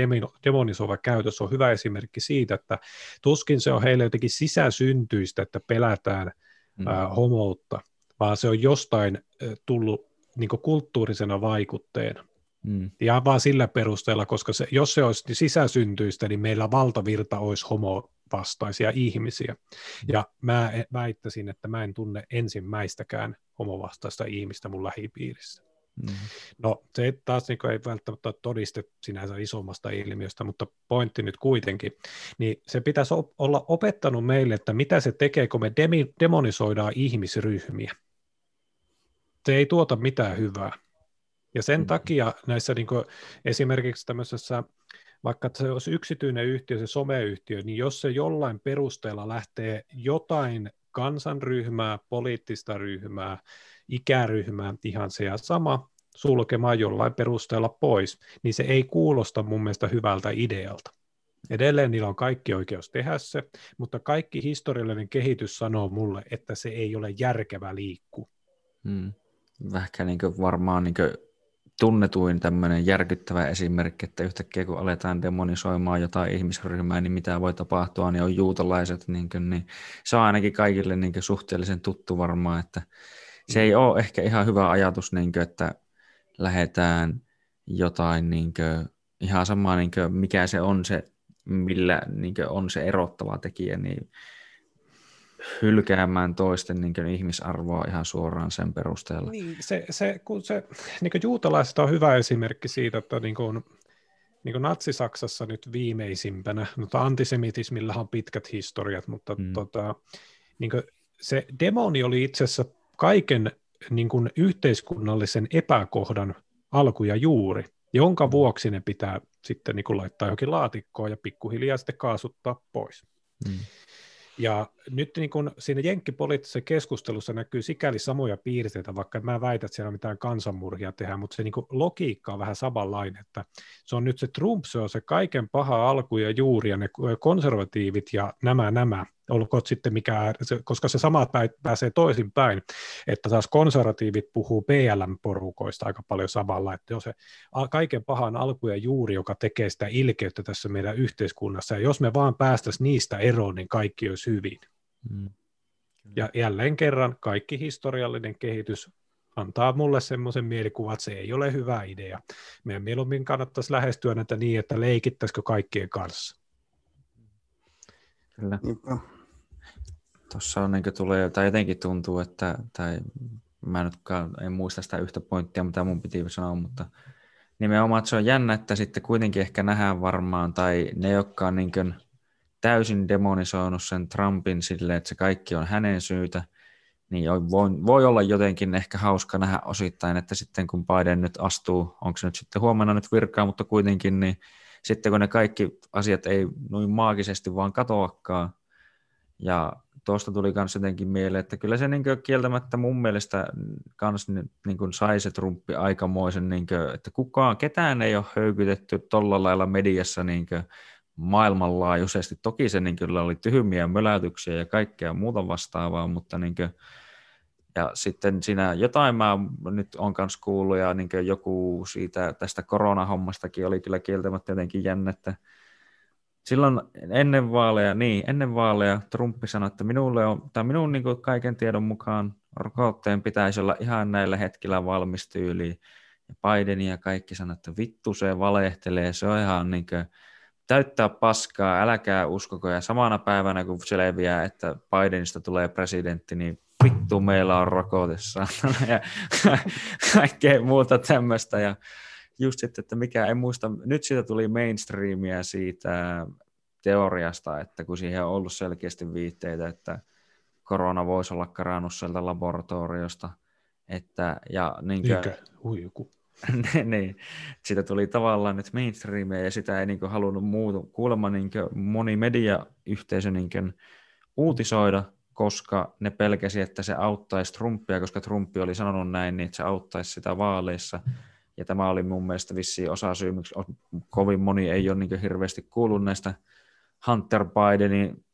demonisoiva käytös on hyvä esimerkki siitä, että tuskin se on heille jotenkin sisäsyntyistä, että pelätään mm. äh, homoutta, vaan se on jostain äh, tullut niin kulttuurisena vaikutteena. Mm. Ja vaan sillä perusteella, koska se, jos se olisi sisäsyntyistä, niin meillä valtavirta olisi homovastaisia ihmisiä. Mm. Ja mä väittäisin, että mä en tunne ensimmäistäkään homovastaista ihmistä mun lähipiirissä. Mm. No se taas niin ei välttämättä todiste sinänsä isommasta ilmiöstä, mutta pointti nyt kuitenkin. Niin se pitäisi op- olla opettanut meille, että mitä se tekee, kun me demi- demonisoidaan ihmisryhmiä. Se ei tuota mitään hyvää. Ja sen mm-hmm. takia näissä niin kuin esimerkiksi tämmöisessä, vaikka se olisi yksityinen yhtiö, se someyhtiö, niin jos se jollain perusteella lähtee jotain kansanryhmää, poliittista ryhmää, ikäryhmää, ihan se ja sama, sulkemaan jollain perusteella pois, niin se ei kuulosta mun mielestä hyvältä idealta. Edelleen niillä on kaikki oikeus tehdä se, mutta kaikki historiallinen kehitys sanoo mulle, että se ei ole järkevä liikku. Mm. Vähkä niin kuin varmaan niin kuin tunnetuin tämmöinen järkyttävä esimerkki, että yhtäkkiä kun aletaan demonisoimaan jotain ihmisryhmää, niin mitä voi tapahtua, niin on juutalaiset, niin, kuin, niin se on ainakin kaikille niin kuin suhteellisen tuttu varmaan, että se ei ole ehkä ihan hyvä ajatus, niin kuin, että lähdetään jotain niin kuin, ihan samaa, niin kuin, mikä se on se, millä niin kuin on se erottava tekijä, niin hylkäämään toisten niin kuin ihmisarvoa ihan suoraan sen perusteella. Niin, se, se, kun se, niin kuin juutalaiset on hyvä esimerkki siitä, että niin kuin, niin kuin Natsi-Saksassa nyt viimeisimpänä, mutta antisemitismillahan on pitkät historiat, mutta mm. tota, niin kuin se demoni oli itse asiassa kaiken niin kuin yhteiskunnallisen epäkohdan alku ja juuri, jonka vuoksi ne pitää sitten niin kuin laittaa johonkin laatikkoon ja pikkuhiljaa sitten kaasuttaa pois. Mm. Ja nyt niin kun siinä jenkkipoliittisessa keskustelussa näkyy sikäli samoja piirteitä, vaikka mä väitän, että siellä mitään kansanmurhia tehdään, mutta se niin kun logiikka on vähän samanlainen, että se on nyt se Trump, se on se kaiken paha alku ja juuri, ja ne konservatiivit ja nämä, nämä, olkoot sitten mikä, koska se sama pääsee toisinpäin, että taas konservatiivit puhuu P L M-porukoista aika paljon samalla, että jos se kaiken pahan alku ja juuri, joka tekee sitä ilkeyttä tässä meidän yhteiskunnassa, ja jos me vaan päästäisiin niistä eroon, niin kaikki olisi hyvin. Mm. Ja jälleen kerran kaikki historiallinen kehitys antaa mulle semmoisen mielikuvan, että se ei ole hyvä idea. Meidän mieluummin kannattaisi lähestyä näitä niin, että leikittäisikö kaikkien kanssa. Kyllä. Niinpä. Tuossa on, niin kuin tulee, tai jotenkin tuntuu, että, tai mä nytkaan en muista sitä yhtä pointtia, mitä mun piti sanoa, mutta nimenomaan, että se on jännä, että sitten kuitenkin ehkä nähdään varmaan, tai ne, jotka on niin kuin täysin demonisoinut sen Trumpin silleen, että se kaikki on hänen syytä, niin voi, voi olla jotenkin ehkä hauska nähdä osittain, että sitten kun Biden nyt astuu, onko se nyt sitten huomenna nyt virkaa, mutta kuitenkin, niin sitten kun ne kaikki asiat ei noin maagisesti vaan katoakaan, ja tuosta tuli myös jotenkin mieleen, että kyllä se niin kuin kieltämättä mun mielestä kans niin kuin sai se Trumpi aikamoisen, niin kuin, että kukaan, ketään ei ole höykytetty tolla lailla mediassa niin kuin maailmanlaajuisesti. Toki se niin kyllä oli tyhmiä möläytyksiä ja kaikkea muuta vastaavaa, mutta niin kuin, ja sitten siinä jotain mä nyt on myös kuullut, ja niin kuin joku siitä tästä koronahommastakin oli kyllä kieltämättä jotenkin jännä, että silloin ennen vaaleja, niin ennen vaaleja Trumpi sanoi, että minulle on, tai minun niin kuin kaiken tiedon mukaan rokotteen pitäisi olla ihan näillä hetkillä valmistyyliin. Ja Biden ja kaikki sanoi, että vittu se valehtelee, se on ihan niin kuin täyttää paskaa, äläkää uskoko. Ja samana päivänä kun selviää, että Bidenista tulee presidentti, niin vittu meillä on rokotessa ja kaikkea muuta tämmöistä. Ja just sitten, että mikä en muista, nyt siitä tuli mainstreamia siitä teoriasta, että kun siihen on ollut selkeästi viitteitä, että korona voisi olla karannut sieltä laboratoriosta. Että, ja niin kuin, Mikä? Ui, joku. niin, siitä tuli tavallaan nyt mainstreamia ja sitä ei niin kuin halunnut muuta. Kuulemma niin kuin moni mediayhteisö niin kuin uutisoida, koska ne pelkäsi, että se auttaisi Trumpia, koska Trumpi oli sanonut näin, niin että se auttaisi sitä vaaleissa. Ja tämä oli mun mielestä vissiin osa syy, miksi kovin moni ei ole niin hirveästi kuullut näistä Hunter Bidenin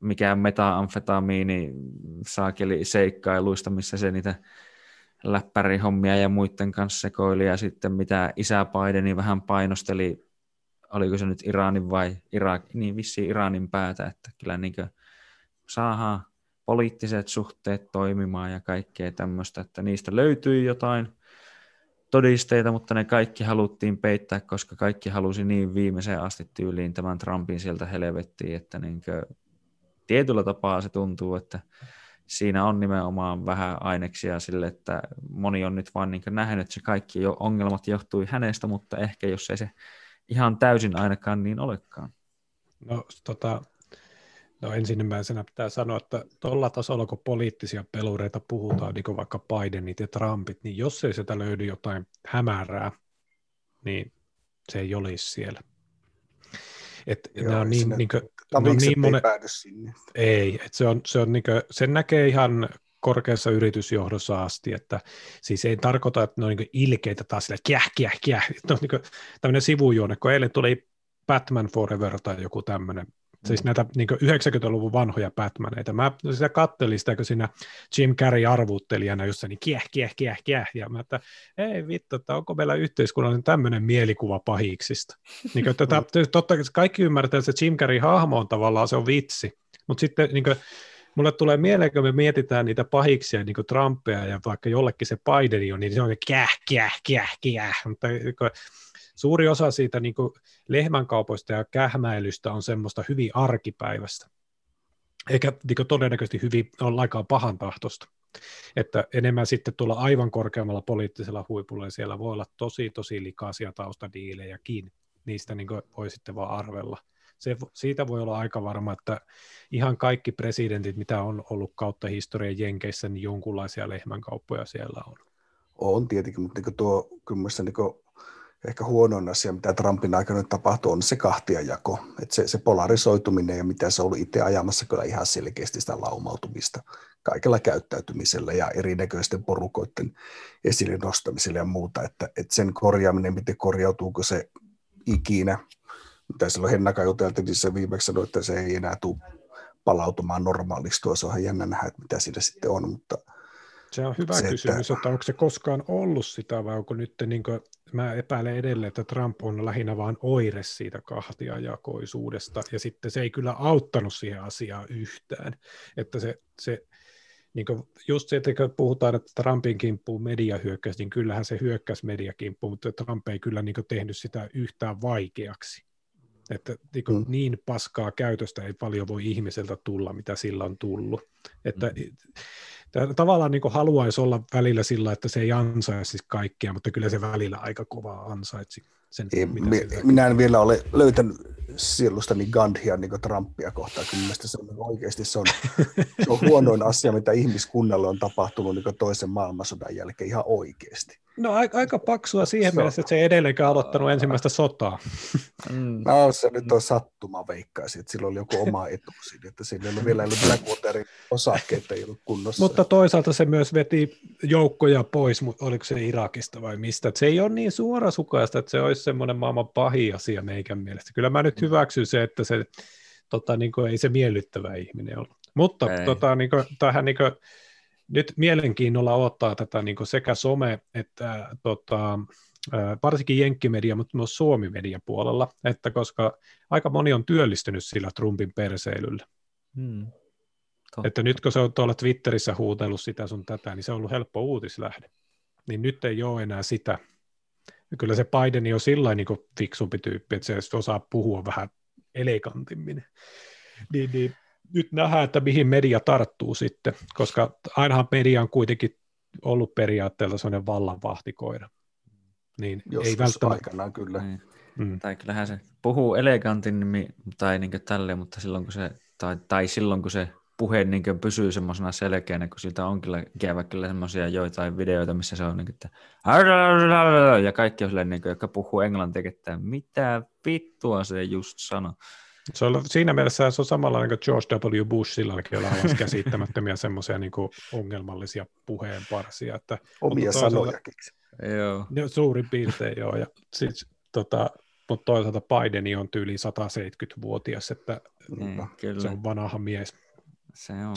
mikään meta-amfetamiini saakeli seikkailuista, missä se niitä läppärihommia ja muiden kanssa sekoili, ja sitten mitä isä Bideni vähän painosteli, oliko se nyt Iranin vai Irak, niin vissiin Iranin päätä, että kyllä niin kuin saadaan poliittiset suhteet toimimaan ja kaikkea tämmöistä, että niistä löytyi jotain todisteita, mutta ne kaikki haluttiin peittää, koska kaikki halusi niin viimeiseen asti tyyliin tämän Trumpin sieltä helvettiin, että niin kuin tietyllä tapaa se tuntuu, että siinä on nimenomaan vähän aineksia sille, että moni on nyt vaan niin kuin nähnyt, että se kaikki jo ongelmat johtui hänestä, mutta ehkä jos ei se ihan täysin ainakaan niin olekaan. No, tota, no ensimmäisenä pitää sanoa, että tuolla tasolla, kun poliittisia pelureita puhutaan, niin kuin vaikka Bidenit ja Trumpit, niin jos ei sieltä löydy jotain hämärää, niin se ei olisi siellä. Et joo, nämä on niin, niin kuin, no niin monen... ei päädy sinne. Ei, et se on, se on niin kuin, sen näkee ihan korkeassa yritysjohdossa asti, että siis ei tarkoita, että ne on niin kuin ilkeitä taas sillä käh, käh, käh. Ne on niin kuin tämmöinen sivujuone, kun eilen tuli Batman Forever tai joku tämmöinen, mm. siis näitä niin kuin yhdeksänkymmentäluvun vanhoja Batmaneita. Mä sitä kattelin sitä, kun siinä Jim Carrey arvuuttelijana jossain, niin käh, käh, käh, käh, ja mä että ei vittu, että onko meillä yhteiskunnallinen tämmöinen mielikuva pahiksista. Niin kuin, tätä, totta kai kaikki ymmärtää, että se Jim Carrey-hahmo on tavallaan, se on vitsi, mutta sitten niin kuin, mulle tulee mieleen, kun me mietitään niitä pahiksia, niin kuin Trumpia ja vaikka jollekin se Bideni on, niin se on käh, käh, käh, käh. Mutta suuri osa siitä niin kuin lehmänkaupoista ja kähmäilystä on semmoista hyvin arkipäiväistä. Eikä niin kuin todennäköisesti hyvin ole aikaan pahantahtoista. Että enemmän sitten tulla aivan korkeammalla poliittisella huipulla, ja siellä voi olla tosi, tosi likaisia taustadiilejäkin. Niistä niin kuin voi sitten vaan arvella. Se, siitä voi olla aika varma, että ihan kaikki presidentit, mitä on ollut kautta historian Jenkeissä, niin jonkunlaisia lehmänkauppoja siellä on. On tietenkin, mutta niin tuo kyllä niin ehkä huonoin asia, mitä Trumpin aikana tapahtuu, on se kahtiajako. Että se, se polarisoituminen ja mitä se on ollut itse ajamassa kyllä ihan selkeästi sitä laumautumista kaikella käyttäytymisellä ja erinäköisten porukoiden esille nostamisella ja muuta. Että, että sen korjaaminen, miten korjautuuko se ikinä. Mitä silloin Hennakaan juteltiin, niin se viimeksi sanoi, että se ei enää tule palautumaan normaaliksi. Tuo se on jännä nähdä, että mitä siinä sitten on. Mutta se on hyvä se, kysymys, että... että onko se koskaan ollut sitä, vai onko nyt, niin kuin, mä epäilen edelleen, että Trump on lähinnä vain oire siitä kahtiajakoisuudesta, ja sitten se ei kyllä auttanut siihen asiaan yhtään. Että se, se, niin kuin, just se, että kun puhutaan, että Trumpin kimppuun media hyökkäsi, niin kyllähän se hyökkäsi mediakimppuun, mutta Trump ei kyllä niin kuin tehnyt sitä yhtään vaikeaksi. Että niin, mm. niin paskaa käytöstä ei paljon voi ihmiseltä tulla, mitä sillä on tullut. Että mm. tavallaan niin haluaisi olla välillä sillä, että se ei ansaisi kaikkea, mutta kyllä se välillä aika kovaa ansaitsi. Sen, ei, mitä me, minä en vielä ole löytänyt sielustani Gandhia niin Trumpia kohtaan. Kyllä mielestäni se on oikeasti se on, se on huonoin asia, mitä ihmiskunnalle on tapahtunut niin toisen maailmansodan jälkeen ihan oikeasti. No aika, aika paksua siihen so, mielessä, että se ei edelleenkään aloittanut ensimmäistä sotaa. Mm. No se nyt on sattuma, veikkaisin, että sillä oli joku oma etu siinä, että siinä ei ollut vielä Blackwaterin osakkeita ei ollut kunnossa. Mutta toisaalta se myös veti joukkoja pois, mutta oliko se Irakista vai mistä. Että se ei ole niin suorasukaista, että se olisi semmoinen maailman pahin asia meikän mielestä. Kyllä mä nyt hyväksyn se, että se tota, niin kuin, ei se miellyttävä ihminen ollut. Mutta tota, niin kuin, tähän... Niin kuin, nyt mielenkiinnolla odottaa tätä niin sekä some että tota, varsinkin jenkkimedia, mutta myös suomi-media puolella, että koska aika moni on työllistynyt sillä Trumpin perseilyllä. Hmm. Että nyt kun se on tuolla Twitterissä huutellut sitä sun tätä, niin se on ollut helppo uutislähde. Niin nyt ei ole enää sitä. Kyllä se Biden on sillain niin fiksumpi tyyppi, että se osaa puhua vähän elegantimmin. Niin, niin. Nyt nähdään, että mihin media tarttuu sitten, koska ainahan media on kuitenkin ollut periaatteella sellainen vallanvahtikoira. Niin jos ei välttämättä aikanaan kyllä. Niin. Mm. Tai kyllähän se puhuu elegantimmin tai niin kuin tälleen, mutta silloin kun se, tai, tai silloin kun se puhe niin kuin pysyy semmoisena selkeänä, kun siltä on kyllä ikävä kyllä semmoisia joitain videoita, missä se on niin kuin, että ja kaikki on silleen, niin kuin, joka puhuu englantia, että mitä vittua se just sanoi. Se on, siinä mielessä se on samalla niin kuin George W. Bush silläkin, jolla on käsittämättömiä semmoisia niin ongelmallisia puheenparsia. Että, omia sanoja. Joo. Ja suurin piirtein joo. Ja siis, tota, mutta toisaalta Biden on tyyli sataseitsemänkymmentävuotias, että mm, se on vanha mies. Se on.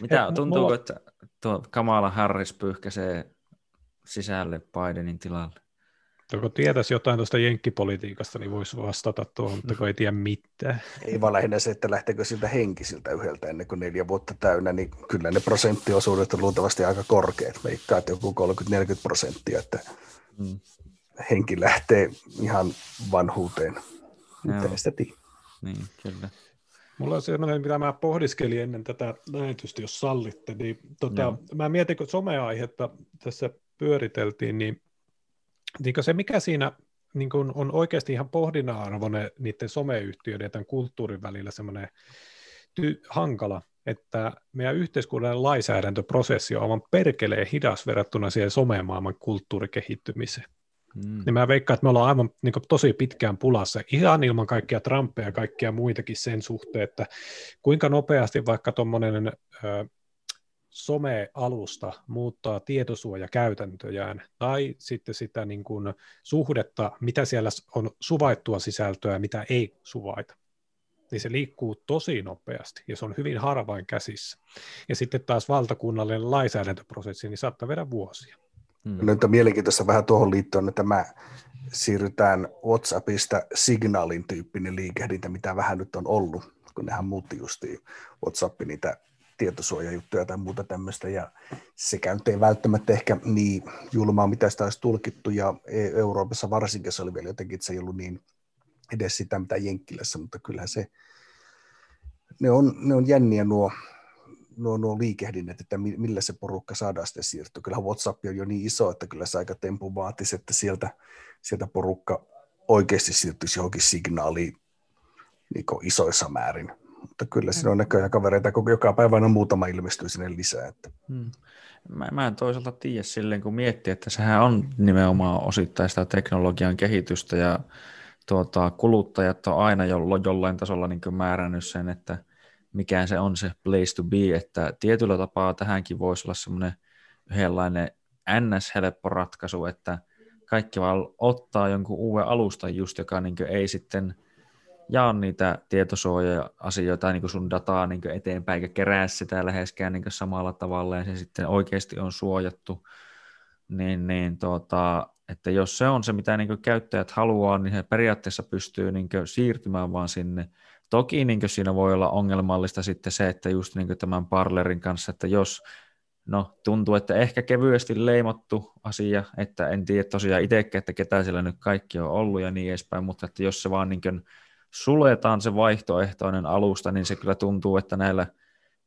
Mitä He, tuntuu, mulla... että tuo Kamala Harris pyyhkäisee sisälle Bidenin tilalle? Kun tietäisi jotain tuosta jenkkipolitiikasta, niin voisi vastata tuohon, mutta kun ei tiedä mitään. Ei vaan lähinnä se, että lähteekö siltä henkisiltä yhdeltä ennen kuin neljä vuotta täynnä, niin kyllä ne prosenttiosuudet on luultavasti aika korkeat. Veikkaat joku kolmekymmentä neljäkymmentä prosenttia, että mm. henki lähtee ihan vanhuuteen. Miten sitä tiedä? Niin, kyllä. Mulla on sellainen, mitä mä pohdiskelin ennen tätä lähetystä, jos sallitte. Niin, tota, mä mietin, kun someaihetta tässä pyöriteltiin, niin niin se, mikä siinä niin on oikeasti ihan pohdinnan-arvoinen niiden someyhtiöiden ja tämän kulttuurin välillä semmoinen ty- hankala, että meidän yhteiskunnallinen lainsäädäntöprosessi on aivan perkeleen hidas verrattuna siihen somemaailman kulttuurikehittymiseen. Mm. Niin mä veikkaan, että me ollaan aivan niin kuin, tosi pitkään pulassa, ihan ilman kaikkia Trumpeja ja kaikkia muitakin sen suhteen, että kuinka nopeasti vaikka tuommoinen some-alusta muuttaa tietosuojakäytäntöjään tai sitten sitä niin kuin suhdetta, mitä siellä on suvaittua sisältöä ja mitä ei suvaita, niin se liikkuu tosi nopeasti ja se on hyvin harvain käsissä. Ja sitten taas valtakunnallinen lainsäädäntöprosessi, niin saattaa viedä vuosia. Hmm. Nyt on mielenkiintoista vähän tuohon liittyen, että mä siirrytään WhatsAppista Signalin tyyppinen liikehdintä, mitä vähän nyt on ollut, kun nehän muutti justiin WhatsAppi niitä tietosuojajuttuja tai muuta tämmöistä, ja sekään nyt ei välttämättä ehkä niin julmaa, mitä sitä olisi tulkittu, ja Euroopassa varsinkin se oli vielä jotenkin, että se ei ollut niin edes sitä, mitä Jenkkilässä, mutta kyllähän se, ne on, ne on jänniä nuo, nuo, nuo liikehdinnät, että millä se porukka saadaan sitten siirtyä. Kyllähän WhatsApp on jo niin iso, että kyllä se aika tempu vaatisi, että sieltä, sieltä porukka oikeasti siirtyisi johonkin signaaliin niin kuin isoissa määrin. Mutta kyllä siinä on näköjään kavereita, kun joka päivänä muutama ilmestyy sinne lisää. Että. Hmm. Mä, mä en toisaalta tiedä silleen, kun miettii, että sehän on nimenomaan osittain sitä teknologian kehitystä, ja tuota, kuluttajat on aina jo, jollain tasolla niin kuin määrännyt sen, että mikä se on se place to be, että tietyllä tapaa tähänkin voisi olla semmoinen yhdenlainen än äs-helppo ratkaisu, että kaikki vaan ottaa jonkun uuden alustan just, joka niin kuin ei sitten jaa niitä tietosuoja-asioita, niin kuin sun dataa niin kuin eteenpäin, eikä kerää sitä läheskään niin kuin samalla tavalla, ja se sitten oikeasti on suojattu. Niin, niin, tuota, että jos se on se, mitä niin kuin käyttäjät haluaa, niin he periaatteessa pystyy niin kuin siirtymään vaan sinne. Toki niin kuin siinä voi olla ongelmallista sitten se, että just niin kuin tämän Parlerin kanssa, että jos no, tuntuu, että ehkä kevyesti leimattu asia, että en tiedä tosiaan itsekään, että ketä siellä nyt kaikki on ollut ja niin edespäin, mutta että jos se vaan niin kuin suletaan se vaihtoehtoinen alusta, niin se kyllä tuntuu, että näillä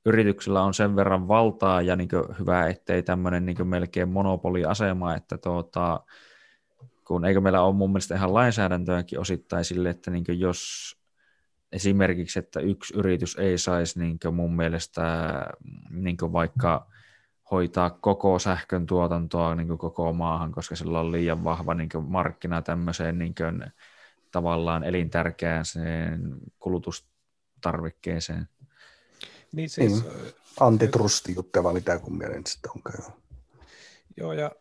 yrityksillä on sen verran valtaa ja niin kuin hyvä, ettei tämmöinen niin kuin melkein monopoliasema, että tuota, kun eikö meillä ole mun mielestä ihan lainsäädäntöäkin osittain sille, että niin kuin jos esimerkiksi, että yksi yritys ei saisi niin kuin mun mielestä niin kuin vaikka hoitaa koko sähkön tuotantoa niin kuin koko maahan, koska sillä on liian vahva niin kuin markkina tämmöiseen niin kuin tavallaan elintärkeään sen kulutustarvikkeeseen. Niin siis niin. Antitrusti juttuja, vaan mitä kun mielen sitten onkaan. Joo, ja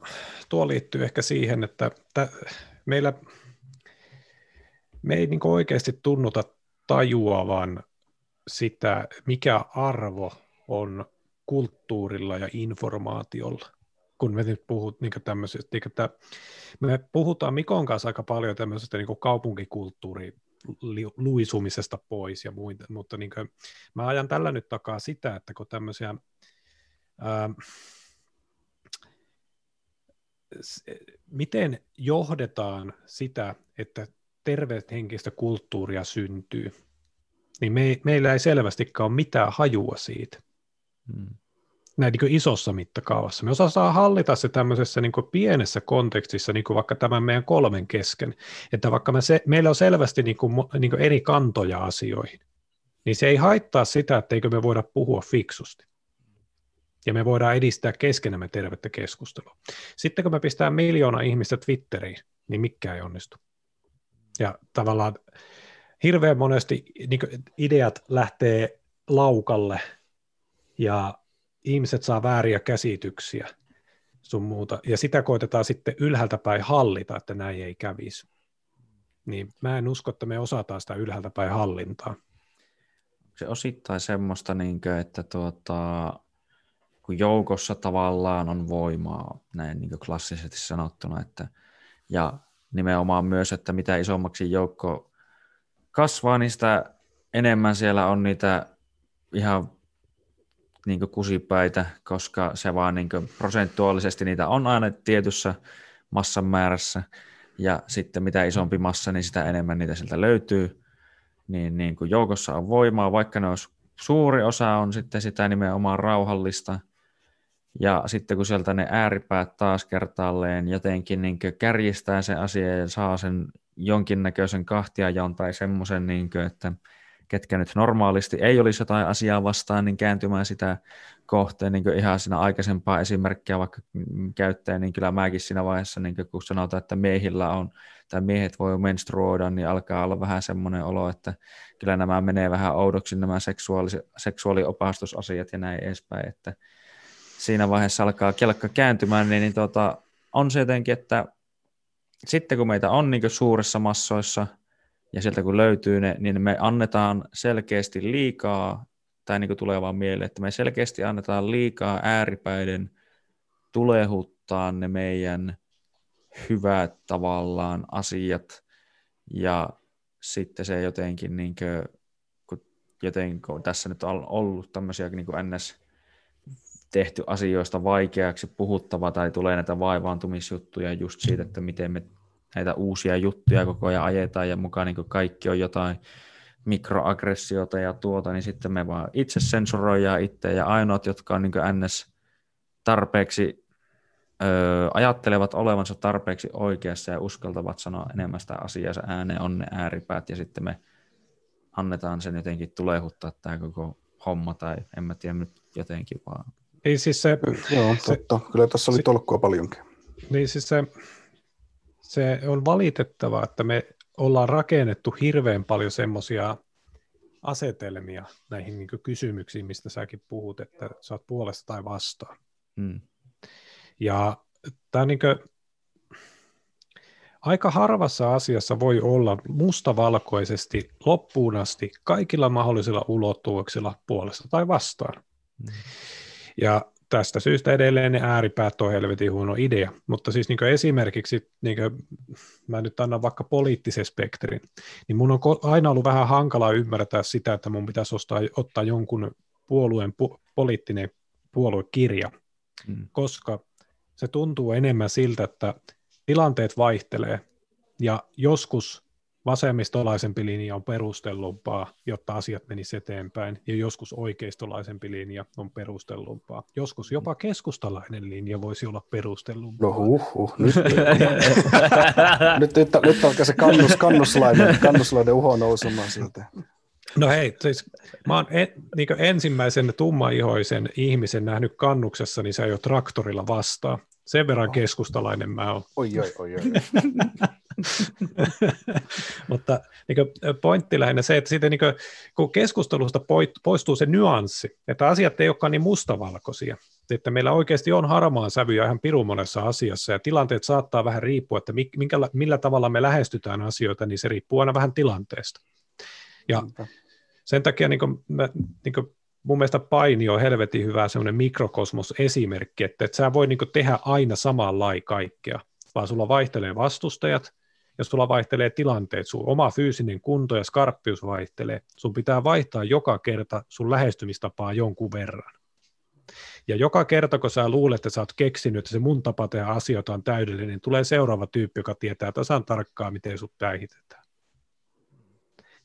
tuo liittyy ehkä siihen, että t- meillä me ei niinku oikeasti tunnuta tajuavan sitä, mikä arvo on kulttuurilla ja informaatiolla. Kun me nyt puhut, niin tämmöisistä, niin tämän, me puhutaan Mikon kanssa aika paljon tämmöisestä niin kaupunkikulttuurin luisumisesta pois ja muita, mutta niin kuin, mä ajan tällä nyt takaa sitä, että kun tämmöisiä ää, se, miten johdetaan sitä, että tervehenkistä kulttuuria syntyy, niin me, meillä ei selvästikään ole mitään hajua siitä. Hmm. Näin niin kuin isossa mittakaavassa. Me osataan hallita se tämmöisessä niin kuin pienessä kontekstissa, niin kuin vaikka tämän meidän kolmen kesken, että vaikka me se, meillä on selvästi niin kuin, niin kuin eri kantoja asioihin, niin se ei haittaa sitä, etteikö me voida puhua fiksusti. Ja me voidaan edistää keskenämme tervettä keskustelua. Sitten kun me pistää miljoona ihmistä Twitteriin, niin mikään ei onnistu. Ja tavallaan hirveän monesti niin kuin ideat lähtee laukalle ja ihmiset saa vääriä käsityksiä sun muuta. Ja sitä koitetaan sitten ylhäältä päin hallita, että näin ei kävisi. Niin mä en usko, että me osataan sitä ylhäältä päin hallintaa. Se osittain semmoista, niinkö, että tuota, kun joukossa tavallaan on voimaa, näin niin klassisesti sanottuna, että, ja nimenomaan myös, että mitä isommaksi joukko kasvaa, niin sitä enemmän siellä on niitä ihan niin kusipäitä, koska se vaan niin prosentuaalisesti niitä on aina tietyssä massan määrässä, ja sitten mitä isompi massa, niin sitä enemmän niitä sieltä löytyy. Niin, niin kun joukossa on voimaa, vaikka ne olisi, suuri osa on sitten sitä nimenomaan rauhallista, ja sitten kun sieltä ne ääripäät taas kertaalleen jotenkin niin kärjistää sen asian ja saa sen jonkinnäköisen kahtiajaon tai semmoisen, niin että ketkä nyt normaalisti ei olisi jotain asiaa vastaan, niin kääntymään sitä kohteen niin ihan siinä aikaisempaa esimerkkiä vaikka käyttäen, niin kyllä mäkin siinä vaiheessa, niin kun sanotaan, että miehillä on, tai miehet voi menstruoida, niin alkaa olla vähän semmoinen olo, että kyllä nämä menee vähän oudoksi, nämä seksuaali- seksuaaliopastusasiat ja näin edespäin, että siinä vaiheessa alkaa kelkka kääntymään, niin, niin tuota, on se jotenkin, että sitten kun meitä on niin suurissa massoissa, ja sieltä kun löytyy ne, niin me annetaan selkeästi liikaa, tai niin kuin tulee vaan mieleen, että me selkeästi annetaan liikaa ääripäiden tulehuttaa ne meidän hyvät tavallaan asiat, ja sitten se jotenkin, niin kuin, jotenkin kun tässä nyt on ollut tämmöisiä niin kuin ns. Tehty asioista vaikeaksi puhuttava, tai tulee näitä vaivaantumisjuttuja just siitä, että miten me näitä uusia juttuja koko ajan ajetaan ja mukaan niin kaikki on jotain mikroaggressiota ja tuota, niin sitten me vaan itse sensuroidaan itse ja ainoat, jotka on niin ns. Tarpeeksi, ö, ajattelevat olevansa tarpeeksi oikeassa ja uskaltavat sanoa enemmän sitä asiaa ääneen, on ne ääripäät ja sitten me annetaan sen jotenkin tulehuttaa tämä koko homma tai en mä tiedä nyt jotenkin vaan. Ei siis se... Joo, totta. Se, kyllä tässä oli se, tolkkua paljonkin. Niin siis se... Se on valitettavaa, että me ollaan rakennettu hirveän paljon semmoisia asetelmia näihin niin kuin kysymyksiin, mistä säkin puhut, että sä oot puolesta tai vastaan. Hmm. Ja tämä niin kuin, aika harvassa asiassa voi olla mustavalkoisesti loppuun asti kaikilla mahdollisilla ulottuvuuksilla puolesta tai vastaan. Hmm. Ja tästä syystä edelleen ne ääripäät on helvetin huono idea, mutta siis niin esimerkiksi, niin mä nyt annan vaikka poliittisen spektrin, niin mun on aina ollut vähän hankalaa ymmärtää sitä, että mun pitäisi ostaa, ottaa jonkun puolueen pu, poliittinen puoluekirja, mm. koska se tuntuu enemmän siltä, että tilanteet vaihtelee ja joskus vasemmistolaisempi linja on perustellumpaa, jotta asiat menisi eteenpäin, ja joskus oikeistolaisempi linja on perustellumpaa. Joskus jopa keskustalainen linja voisi olla perustellumpaa. No huhhuh, nyt, nyt, nyt, nyt alkaa se kannus, kannuslainen, kannuslainen uho nousemaan sieltä. No hei, siis mä oon en, niin kuin ensimmäisen tummaihoisen ihmisen nähnyt kannuksessa, niin sä jo traktorilla vastaa. Sen verran oh. keskustalainen mä oon. Oi, oi, oi, oi. Mutta niin pointti lähinnä se, että siitä, niin kuin, kun keskustelusta poistuu se nyanssi, että asiat ei olekaan niin mustavalkoisia, että meillä oikeasti on harmaan sävyjä ihan pirun monessa asiassa, ja tilanteet saattaa vähän riippua, että minkä, millä tavalla me lähestytään asioita, niin se riippuu aina vähän tilanteesta. Ja sen takia niin kuin, niin kuin, mun mielestä Paini on helvetin hyvä semmoinen mikrokosmos-esimerkki, että et sä voi niin kuin, tehdä aina samanlai kaikkea, vaan sulla vaihtelee vastustajat, ja sulla vaihtelee tilanteet, sun oma fyysinen kunto ja skarppius vaihtelee, sun pitää vaihtaa joka kerta sun lähestymistapaa jonkun verran. Ja joka kerta, kun sä luulet, että sä oot keksinyt, että se mun tapa tehdä asioita on täydellinen, niin tulee seuraava tyyppi, joka tietää tasan tarkkaan, miten sut päihitetään.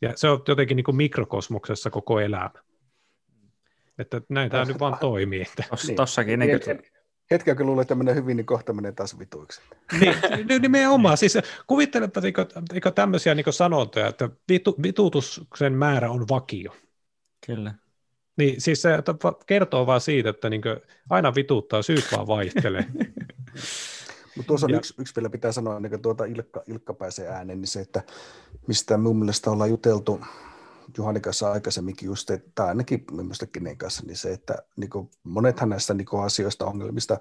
Ja se on jotenkin niin kuin mikrokosmoksessa koko elämä. Että näin tämä nyt vaan toimii. Tossakin niin kuin... Hetkeä kun luulee, että menee hyvin, niin kohta menee taas vituiksi. Niin, nimenomaan. Siis kuvittelepa, eikö, eikö tämmöisiä niin sanontoja, että vitu, vituutuksen määrä on vakio. Kyllä. Niin siis se kertoo vaan siitä, että niin aina vituuttaa, syyt vaan vaihtelee. Mutta tuossa on yksi, yksi vielä pitää sanoa, niin kuin tuota Ilkka, Ilkka pääsee ääneen, niin se, että mistä mun mielestä ollaan juteltu Juhani kanssa aikaisemminkin just, että ainakin minusta kenen kanssa, niin se, että niin monethan näistä niin asioista, ongelmista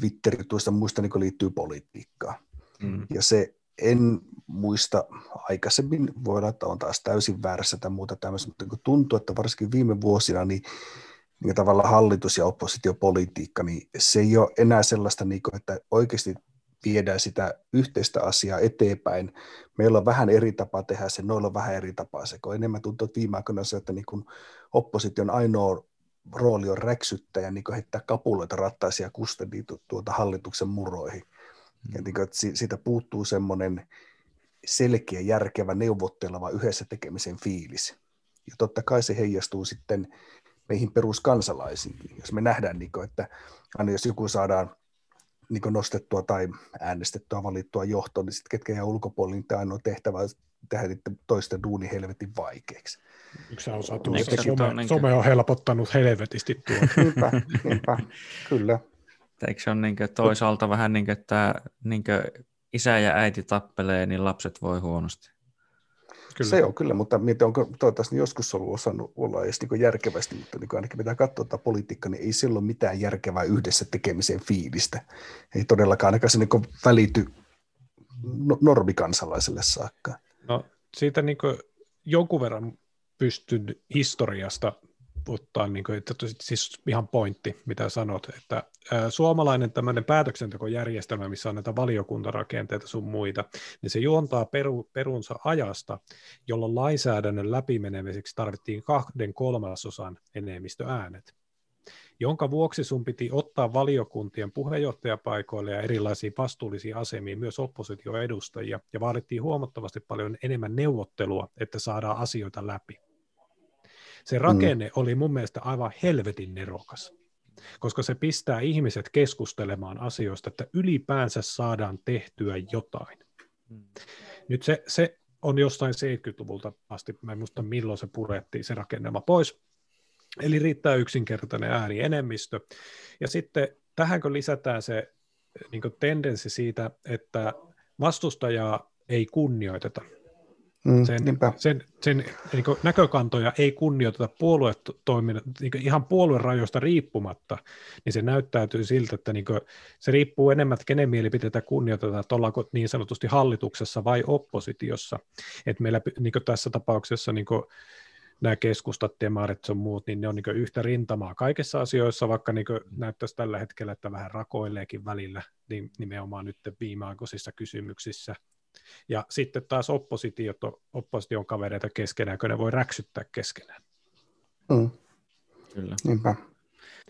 Twitter-jutuista muista, niin liittyy politiikkaan. Mm. Ja se en muista aikaisemmin, voidaan, että on taas täysin väärässä tai muuta tämmöistä, mutta kun tuntuu, että varsinkin viime vuosina niin, niin tavallaan hallitus- ja oppositiopolitiikka, niin se ei ole enää sellaista, niin kuin, että oikeasti viedään sitä yhteistä asiaa eteenpäin. Meillä on vähän eri tapaa tehdä se, noilla on vähän eri tapaa se, kun enemmän tuntuu, että viime aikoina se, että niin kun opposition ainoa rooli on räksyttää ja niin kun heittää kapuloita rattaisia kustentiin tuota hallituksen muroihin. Mm. Ja niin kun, siitä puuttuu semmoinen selkeä, järkevä, neuvotteleva, yhdessä tekemisen fiilis. Ja totta kai se heijastuu sitten meihin peruskansalaisiinkin. Jos me nähdään, niin kun, että aina jos joku saadaan niin nostettua tai äänestettyä, valittua johtoon, niin sitten ketkä jää ulkopuolelle, niin tämä ainoa tehtävä tehdä toisten duuni helvetin vaikeaksi. Yksi osa tuossa, some, some on helpottanut helvetisti tuon. Niinpä, niinpä, kyllä. Eikö se ole niin toisaalta vähän niin kuin, että niin isä ja äiti tappelee, niin lapset voi huonosti? Kyllä. Se on kyllä, mutta mietin, onko toivottavasti joskus ollut osannut olla edes niin järkevästi, mutta niin ainakin pitää katsoa tätä politiikkaa, niin ei silloin mitään järkevää yhdessä tekemisen fiilistä. Ei todellakaan ainakaan se niin välity normikansalaiselle saakka. No siitä niin jonkun verran pystyn historiasta ottaa, niin kuin, että siis ihan pointti, mitä sanot, että suomalainen tämmöinen päätöksentekojärjestelmä, missä on näitä valiokuntarakenteita sun muita, niin se juontaa peru, perunsa ajasta, jolloin lainsäädännön läpimenemiseksi tarvittiin kahden kolmasosan enemmistöäänet, jonka vuoksi sun piti ottaa valiokuntien puheenjohtajapaikoille ja erilaisiin vastuullisiin asemiin myös oppositioedustajia, ja vaadittiin huomattavasti paljon enemmän neuvottelua, että saadaan asioita läpi. Se rakenne mm. oli mun mielestä aivan helvetin nerokas, koska se pistää ihmiset keskustelemaan asioista, että ylipäänsä saadaan tehtyä jotain. Mm. Nyt se, se on jostain seitsemänkymmentäluvulta asti, mä en muista milloin se purettiin se rakennelma pois, eli riittää yksinkertainen äänienemmistö. Ja sitten tähänkö lisätään se niin kuin tendenssi siitä, että vastustajaa ei kunnioiteta. Sen, mm, sen, sen niin kuin näkökantoja ei kunnioiteta puoluetoiminnasta, niin kuin ihan puoluerajoista riippumatta, niin se näyttäytyy siltä, että niin kuin se riippuu enemmän, että kenen mielipiteitä kunnioitetaan, että ollaanko niin sanotusti hallituksessa vai oppositiossa. Että meillä niin kuin tässä tapauksessa niin kuin nämä keskustat, demarit ja muut, niin ne on niin kuin yhtä rintamaa kaikissa asioissa, vaikka niin kuin näyttäisi tällä hetkellä, että vähän rakoileekin välillä, niin nimenomaan nyt viimeaikoisissa kysymyksissä. Ja sitten taas opposition kavereita keskenään, kun ne voi räksyttää keskenään. Mm. Kyllä. Niinpä.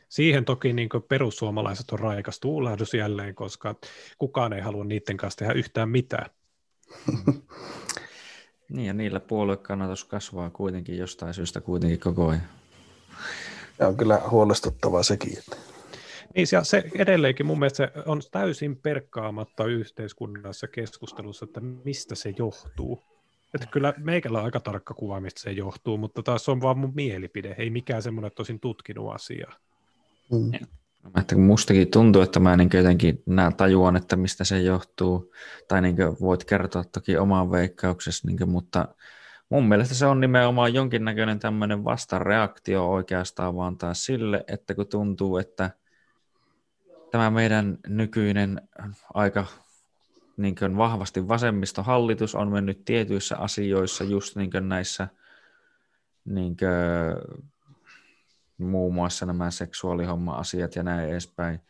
Siihen toki niin kuin perussuomalaiset on raikas tuulahdus jälleen, koska kukaan ei halua niiden kanssa tehdä yhtään mitään. Niin ja niillä puoluekannatus kasvaa kuitenkin jostain syystä kuitenkin koko ajan. Ja on kyllä huolestuttavaa sekin. Niin, se edelleenkin mun mielestä se on täysin perkkaamatta yhteiskunnassa keskustelussa, että mistä se johtuu. Että kyllä meikällä on aika tarkka kuva, mistä se johtuu, mutta taas on vaan mun mielipide, ei mikään semmoinen tosin tutkinut asiaa. Mm. Että kun mustakin tuntuu, että mä niin jotenkin tajuan, että mistä se johtuu, tai niin voit kertoa toki oman veikkauksesi, niin mutta mun mielestä se on nimenomaan jonkinnäköinen tämmöinen vastareaktio oikeastaan vaan taas sille, että kun tuntuu, että tämä meidän nykyinen aika niin kuin vahvasti vasemmistohallitus on mennyt tietyissä asioissa just niin kuin näissä niin kuin, muun muassa nämä seksuaalihomma-asiat ja näin edespäin,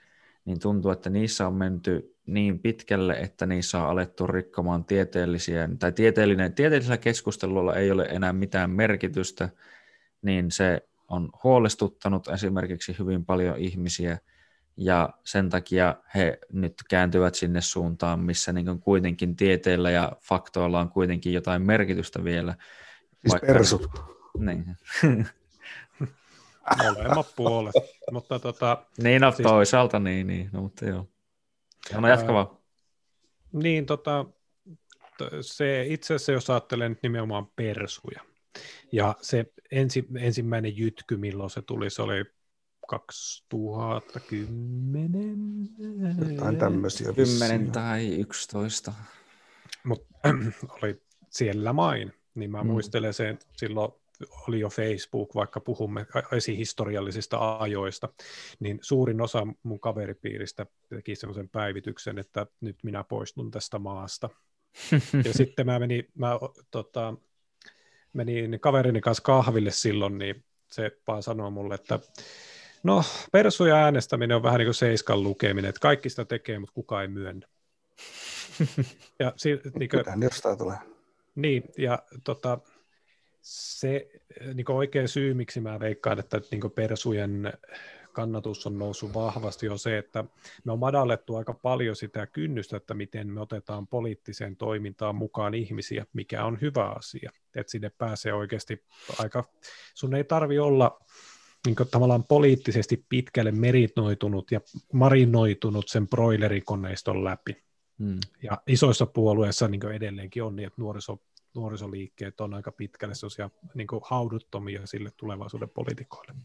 niin tuntuu, että niissä on menty niin pitkälle, että niissä on alettu rikkomaan tieteellisiä, tai tieteellinen, tieteellisellä keskustelulla ei ole enää mitään merkitystä, niin se on huolestuttanut esimerkiksi hyvin paljon ihmisiä, ja sen takia he nyt kääntyvät sinne suuntaan, missä niin kuitenkin tieteellä ja faktoilla on kuitenkin jotain merkitystä vielä. Siis vaikka persut. Niin. Molemmat puolet. Mutta tota, niin, no siis toisaalta niin, niin. No, mutta joo. No jatka vaan. Niin, tota, se, itse asiassa jos ajattelee nyt nimenomaan persuja. Ja se ensi, ensimmäinen jytky, milloin se tuli, se oli kaksituhattakymmenen Jotain tämmöisiä. kymmenen tai yksitoista Mutta äh, oli siellä main, niin mä mm. muistelen sen silloin oli jo Facebook, vaikka puhumme esihistoriallisista ajoista, niin suurin osa mun kaveripiiristä teki semmoisen päivityksen, että nyt minä poistun tästä maasta. Ja sitten mä menin, mä, tota, menin kaverini kanssa kahville silloin, niin se vaan sanoi mulle, että no, persuja äänestäminen on vähän niin kuin seiskan lukeminen, että kaikki sitä tekee, mutta kukaan ei myönnä. Ja si- niin kuin, Mitähän jostain tulee. Niin, ja tota, se niin kuin oikea syy, miksi mä veikkaan, että niin kuin persujen kannatus on noussut vahvasti, on se, että me on madallettu aika paljon sitä kynnystä, että miten me otetaan poliittiseen toimintaan mukaan ihmisiä, mikä on hyvä asia. Että sinne pääsee oikeasti aika, sun ei tarvi olla niin kuin tavallaan poliittisesti pitkälle meritoitunut ja marinoitunut sen broilerikoneiston läpi. Hmm. Ja isoissa puolueissa niin kuin edelleenkin on niin, että nuoriso, nuorisoliikkeet on aika pitkälle sellaisia niin kuin hauduttomia sille tulevaisuuden poliitikoille. Hmm.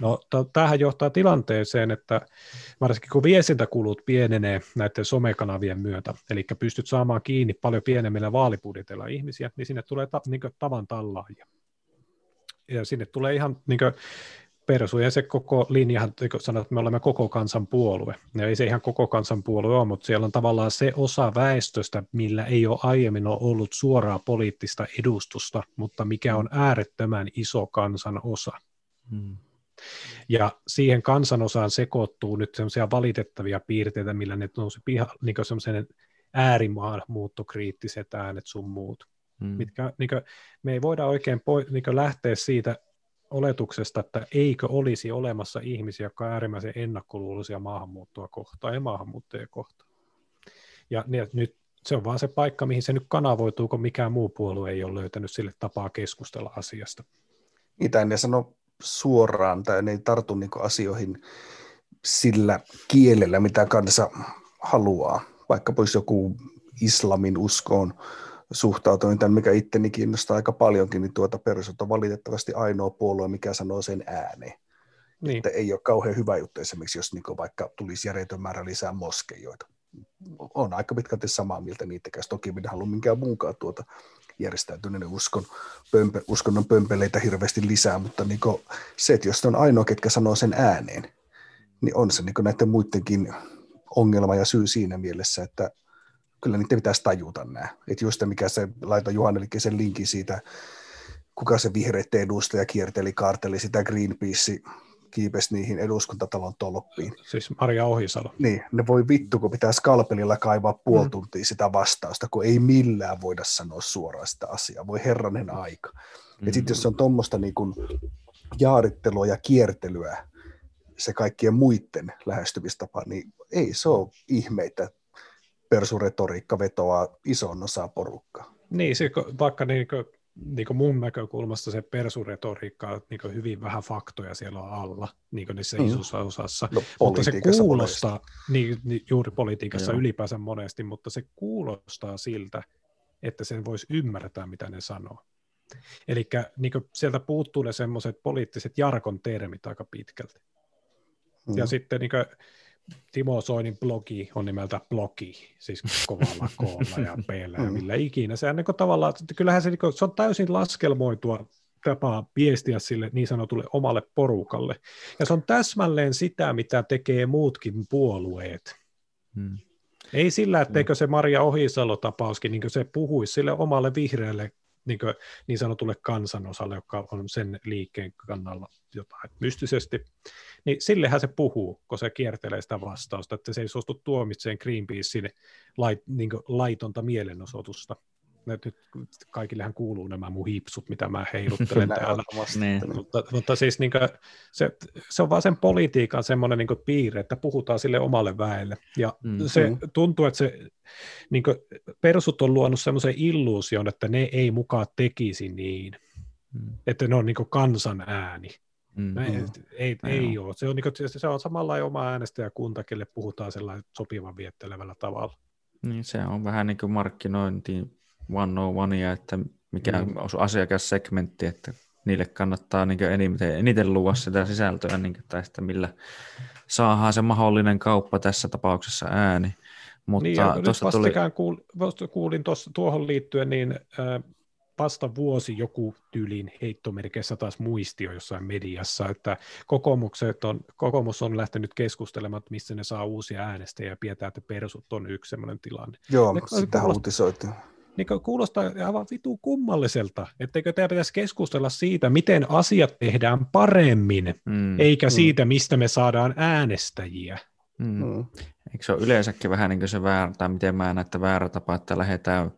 No, tämähän johtaa tilanteeseen, että varsinkin kun viestintäkulut pienenee näiden somekanavien myötä, eli pystyt saamaan kiinni paljon pienemmillä vaalibudjeteilla ihmisiä, niin sinne tulee ta, niin kuin tavan tallaajia. Ja sinne tulee ihan niin kuin persu, ja se koko linjahan sanoo, että me olemme koko kansan puolue. Ja ei se ihan koko kansan puolue ole, mutta siellä on tavallaan se osa väestöstä, millä ei ole aiemmin ollut suoraa poliittista edustusta, mutta mikä on äärettömän iso kansan osa. Hmm. Ja siihen kansanosaan sekoittuu nyt semmoisia valitettavia piirteitä, millä ne nousi piha, niin kuin semmoisen äärimaan muuttokriittiset äänet sun muut. Hmm. Mitkä, niin kuin, me ei voida oikein po- niin kuin lähteä siitä oletuksesta, että eikö olisi olemassa ihmisiä, jotka on äärimmäisen ennakkoluuloisia maahanmuuttoa kohtaan ja maahanmuuttajia kohtaan. Ja nyt se on vaan se paikka, mihin se nyt kanavoituu, kun mikään muu puolue ei ole löytänyt sille tapaa keskustella asiasta. Mitä ne sano suoraan, tai ne ei tartu niinku asioihin sillä kielellä, mitä kansa haluaa. Vaikka pois joku islamin uskoon suhtautuminen, mikä itteni kiinnostaa aika paljonkin, niin tuota perusot on valitettavasti ainoa puolue, mikä sanoo sen ääneen. Niin. Että ei ole kauhean hyvä juttu esimerkiksi, jos niinku vaikka tulisi järjetön määrä lisää moskeijoita. On aika pitkälti samaa mieltä niitäkäs. Toki minä haluan minkään muunkaan tuota järjestäytyneen uskon, pömpe, uskonnon pömpeleitä hirveästi lisää, mutta niinku se, että jos on ainoa, ketkä sanoo sen ääneen, niin on se niinku näiden muidenkin ongelma ja syy siinä mielessä, että kyllä niitä pitäisi tajuta nämä. Että just mikä se, laita Juhanellekin sen linkin siitä, kuka se vihreiden edustaja kierteli, kaarteli sitä Greenpeace, kiipesi niihin eduskuntatalon tolppiin. Siis Maria Ohisalo. Niin, ne voi vittu, kun pitää skalpelilla kaivaa puoli mm. tuntia sitä vastausta, kun ei millään voida sanoa suoraan sitä asiaa. Voi herranen aika. Mm. Ja sitten jos on tuommoista niin kuin jaarittelua ja kiertelyä, se kaikkien muiden lähestymistapa, niin ei se ole ihmeitä, persuretoriikka vetoaa ison osaan porukkaa. Niin, se, vaikka niin kuin, niin kuin mun näkökulmasta se persuretoriikka on niin hyvin vähän faktoja siellä on alla, niin kuin niissä mm. isossa osassa. No, mutta se kuulostaa, niin, niin, juuri politiikassa Joo. ylipäänsä monesti, mutta se kuulostaa siltä, että sen voisi ymmärtää, mitä ne sanoo. Eli niin sieltä puuttuu ne semmoiset poliittiset jarkon termit aika pitkälti. Mm. Ja sitten niin kuin, Timo Soinin blogi on nimeltä blogi, siis kovalla koolla ja peellä ja millä ikinä. Se on niin tavallaan, kyllähän se, niin kuin, se on täysin laskelmoitua tapaa viestiä sille niin sanotulle omalle porukalle. Ja se on täsmälleen sitä, mitä tekee muutkin puolueet. Hmm. Ei sillä, etteikö se Maria Ohisalo-tapauskin, niin se puhuisi sille omalle vihreälle niin, niin sanotulle kansanosalle, joka on sen liikkeen kannalla jotain mystisesti, niin sillehän se puhuu, kun se kiertelee sitä vastausta, että se ei suostu tuomitsemaan Greenpeacein lait, niin laitonta mielenosoitusta. Nyt kaikillehän kuuluu nämä mun hipsut, mitä mä heiluttelen täällä. Mutta, mutta siis niin kuin, se, se on vaan sen politiikan semmoinen niin kuin piirre, että puhutaan sille omalle väelle. Ja mm-hmm. se tuntuu, että se, niin kuin, persut on luonut semmoisen illuusion, että ne ei mukaan tekisi niin. Mm. Että ne on niin kuin kansan ääni. Mm. No, ei, ei, ei ole. Se on, niin kuin, se on samalla oma äänestäjäkunta, kelle puhutaan sellainen sopivan viettelevällä tavalla. Niin, se on vähän niin kuin markkinointi. one on onea, että mikä mm. on asiakassegmentti, että niille kannattaa niin eniten, eniten luua sitä sisältöä, niin kuin, tai sitä millä saadaan se mahdollinen kauppa tässä tapauksessa ääni. Mutta niin, tuosta tuli... kuul... kuulin tuossa, tuohon liittyen, niin äh, vasta vuosi joku tyylin heittomerkeissä taas muistio jossain mediassa, että kokoomukset on, kokoomus on lähtenyt keskustelemaan, missä ne saa uusia äänestäjiä ja pidetään, että persut on yksi sellainen tilanne. Joo, sitä uutisoitiin. Niin kuulostaa aivan vitu kummalliselta, etteikö tämä pitäisi keskustella siitä, miten asiat tehdään paremmin, mm, eikä mm. siitä, mistä me saadaan äänestäjiä. Mm. Mm. Eikö se ole yleensäkin vähän niin kuin se väärä, tai miten mä näen, että väärä tapa, että lähdetään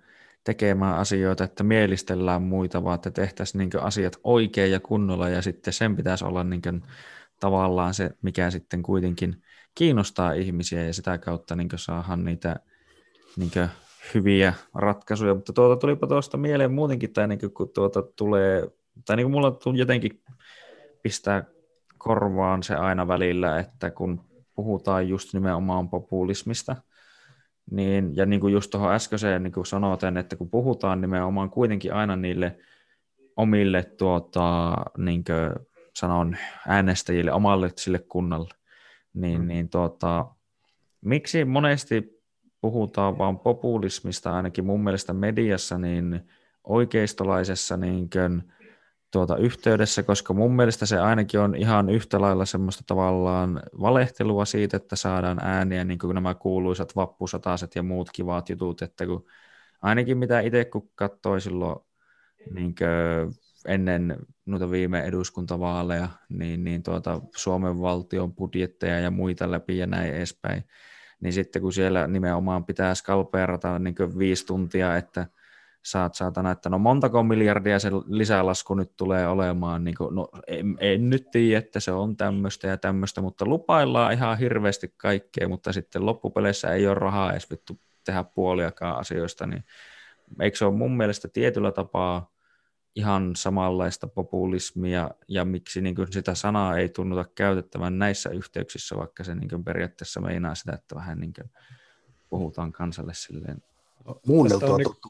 tekemään asioita, että mielistellään muita, vaan että tehtäisiin niin kuin asiat oikein ja kunnolla, ja sitten sen pitäisi olla niin kuin tavallaan se, mikä sitten kuitenkin kiinnostaa ihmisiä, ja sitä kautta niin kuin saadaan niitä niin kuin hyviä ratkaisuja, mutta tuota tulipa tuosta mieleen muutenkin, tai niin kun tuota tulee, tai niin kuin mulla jotenkin pistää korvaan se aina välillä, että kun puhutaan just nimenomaan populismista, niin, ja niin kuin just tuohon äskeiseen niin sanoten, että kun puhutaan nimenomaan kuitenkin aina niille omille tuota, niin kuin sanon, äänestäjille, omalle sille kunnalle, niin, mm. niin tuota, miksi monesti puhutaan vaan populismista, ainakin mun mielestä mediassa, niin oikeistolaisessa niin kuin, tuota, yhteydessä, koska mun mielestä se ainakin on ihan yhtä lailla semmoista tavallaan valehtelua siitä, että saadaan ääniä, niin kuin nämä kuuluisat vappusataset ja muut kivat jutut, että kun, ainakin mitä itse kun katsoi silloin niin kuin ennen noita viime eduskuntavaaleja, niin, niin tuota, Suomen valtion budjetteja ja muita läpi ja näin edespäin, niin sitten kun siellä nimenomaan pitää skalpeerata niin kuin viisi tuntia, että saat saatana, että no montako miljardia se lisälasku nyt tulee olemaan, niin kuin, no en, en nyt tiedä, että se on tämmöistä ja tämmöistä, mutta lupaillaan ihan hirveästi kaikkea, mutta sitten loppupeleissä ei ole rahaa edes vittu tehdä puoliakaan asioista, niin eikö se ole mun mielestä tietyllä tapaa ihan samanlaista populismia, ja miksi niin kuin sitä sanaa ei tunnuta käytettävän näissä yhteyksissä, vaikka se niin kuin periaatteessa meinaa sitä, että vähän niin kuin puhutaan kansalle silleen. Muunneltua tuttu.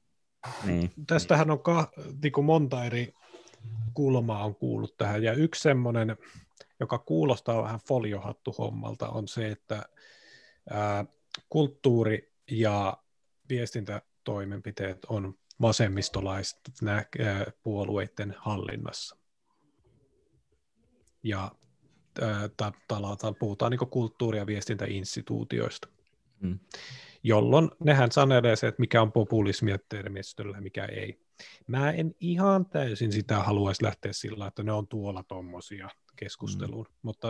Niin. Tästähän on ka, niin kuin monta eri kulmaa on kuullut tähän, ja yksi semmoinen, joka kuulostaa vähän foliohattuhommalta, on se, että ää, kulttuuri- ja viestintätoimenpiteet on vasemmistolaiset puolueiden hallinnassa. Ja ää, talataan, puhutaan niin kuin kulttuuri- ja viestintäinstituutioista. Mm. Jolloin nehän sanelee se, että mikä on populismia termistöllä ja mikä ei. Mä en ihan täysin sitä haluaisi lähteä sillä, että ne on tuolla tommosia keskusteluun. Mm. Mutta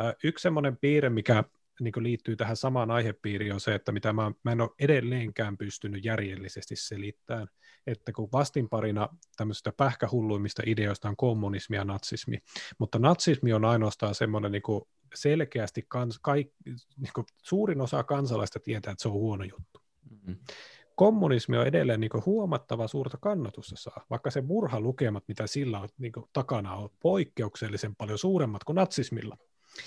äh, yksi semmoinen piirre, mikä niin kuin liittyy tähän samaan aihepiiriin, on se, että mitä mä, mä en ole edelleenkään pystynyt järjellisesti selittämään, että kun vastinparina tämmöisistä pähkähulluimmista ideoista on kommunismi ja natsismi, mutta natsismi on ainoastaan semmoinen niin kuin selkeästi kans, kaik, niin kuin suurin osa kansalaista tietää, että se on huono juttu. Mm-hmm. Kommunismi on edelleen niin kuin huomattavaa suurta kannatusta saa, vaikka se murhalukemat, mitä sillä on niin kuin takana, on poikkeuksellisen paljon suuremmat kuin natsismilla.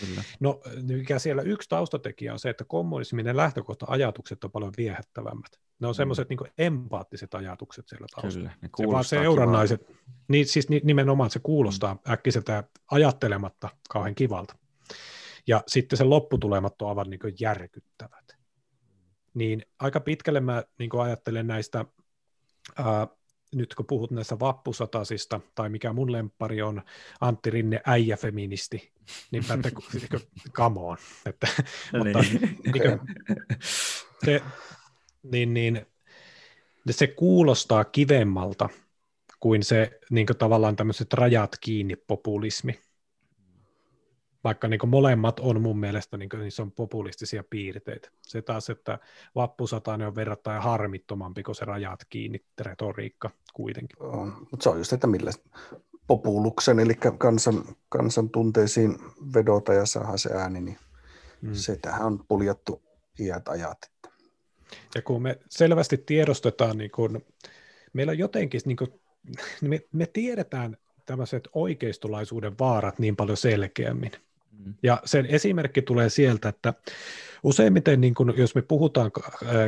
Kyllä. No, mikä siellä yksi taustatekijä on se, että kommunismin lähtökohta-ajatukset on paljon viehättävämmät. Ne on semmoiset mm. niin kuin empaattiset ajatukset siellä taustalla. Se vaan seurannaiset, niin, siis nimenomaan se kuulostaa mm. äkkiseltä ajattelematta kauhean kivalta. Ja sitten se lopputulemat on aivan niin kuin järkyttävät. Niin aika pitkälle mä niin kuin ajattelen näistä, ää, nyt kun puhut näistä vappusatasista, tai mikä mun lemppari on, Antti Rinne äijäfeministi, niin mä ajattelin, että come on. Että, no mutta, niin. Niin, se, niin, niin, se kuulostaa kivemmalta kuin se niin kuin tavallaan tämmöiset rajat kiinni populismi. Vaikka niin kuin molemmat on mun mielestä, niin kuin, niissä on populistisia piirteitä. Se taas, että vappusatainen on verrattain harmittomampi kuin se rajat kiinni retoriikka kuitenkin. Mutta se on just, että millä populuksen, eli kansan, kansan tunteisiin vedota ja saada se ääni, niin mm. se tähän on puljattu iät ajat. Ja kun me selvästi tiedostetaan, niin kun, meillä on jotenkin, niin kun, me, me tiedetään tämmöiset oikeistolaisuuden vaarat niin paljon selkeämmin. Mm. Ja sen esimerkki tulee sieltä, että useimmiten, niin kun, jos me puhutaan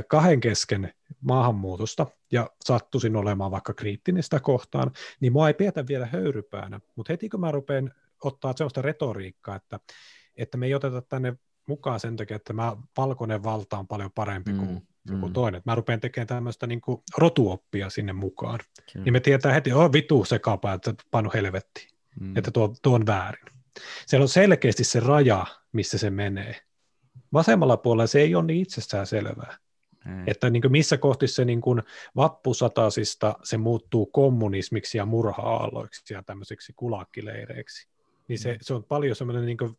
kahden kesken maahanmuutosta, ja sattuisin olemaan vaikka kriittinen sitä kohtaan, niin mua ei pidetä vielä höyrypäänä. Mutta heti kun mä rupean ottaa sellaista retoriikkaa, että, että me ei oteta tänne mukaan sen takia, että mä valkoinen valta on paljon parempi mm. kuin joku mm. toinen. Mä rupean tekemään tämmöistä niin kuin rotuoppia sinne mukaan. Kyllä. Niin me tietää heti, että oh, vitu sekapää, että panu helvettiin, mm. että tuo, tuo on väärin. Siellä on selkeästi se raja, missä se menee. Vasemmalla puolella se ei ole niin itsestään selvää. Mm. Että niin kuin missä kohti se niin kuin vappusatasista se muuttuu kommunismiksi ja murha-aalloiksi ja tämmöiseksi kulakkileireiksi. Niin se, se on paljon semmoinen niin kuin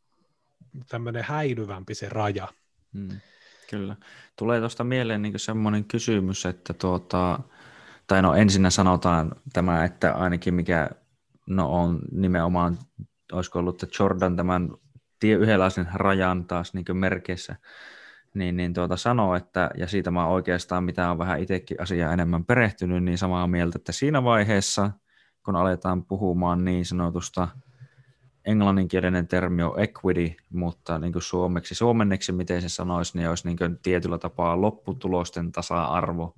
tämmöinen häilyvämpi se raja. Mm. Kyllä. Tulee tuosta mieleen niin kuin semmoinen kysymys, että tuota, tai no ensinnä sanotaan tämä, että ainakin mikä no on nimenomaan, olisiko ollut että Jordan tämän tie yhdenlaisen rajan taas niin kuin merkeissä, niin, niin tuota sanoo, että, ja siitä mä oikeastaan, mitä on vähän itsekin asiaa enemmän perehtynyt, niin samaa mieltä, että siinä vaiheessa, kun aletaan puhumaan niin sanotusta, englanninkielinen termi on equity, mutta niin kuin suomeksi, suomenneksi, miten se sanoisi, niin olisi niin kuin tietyllä tapaa lopputulosten tasa-arvo,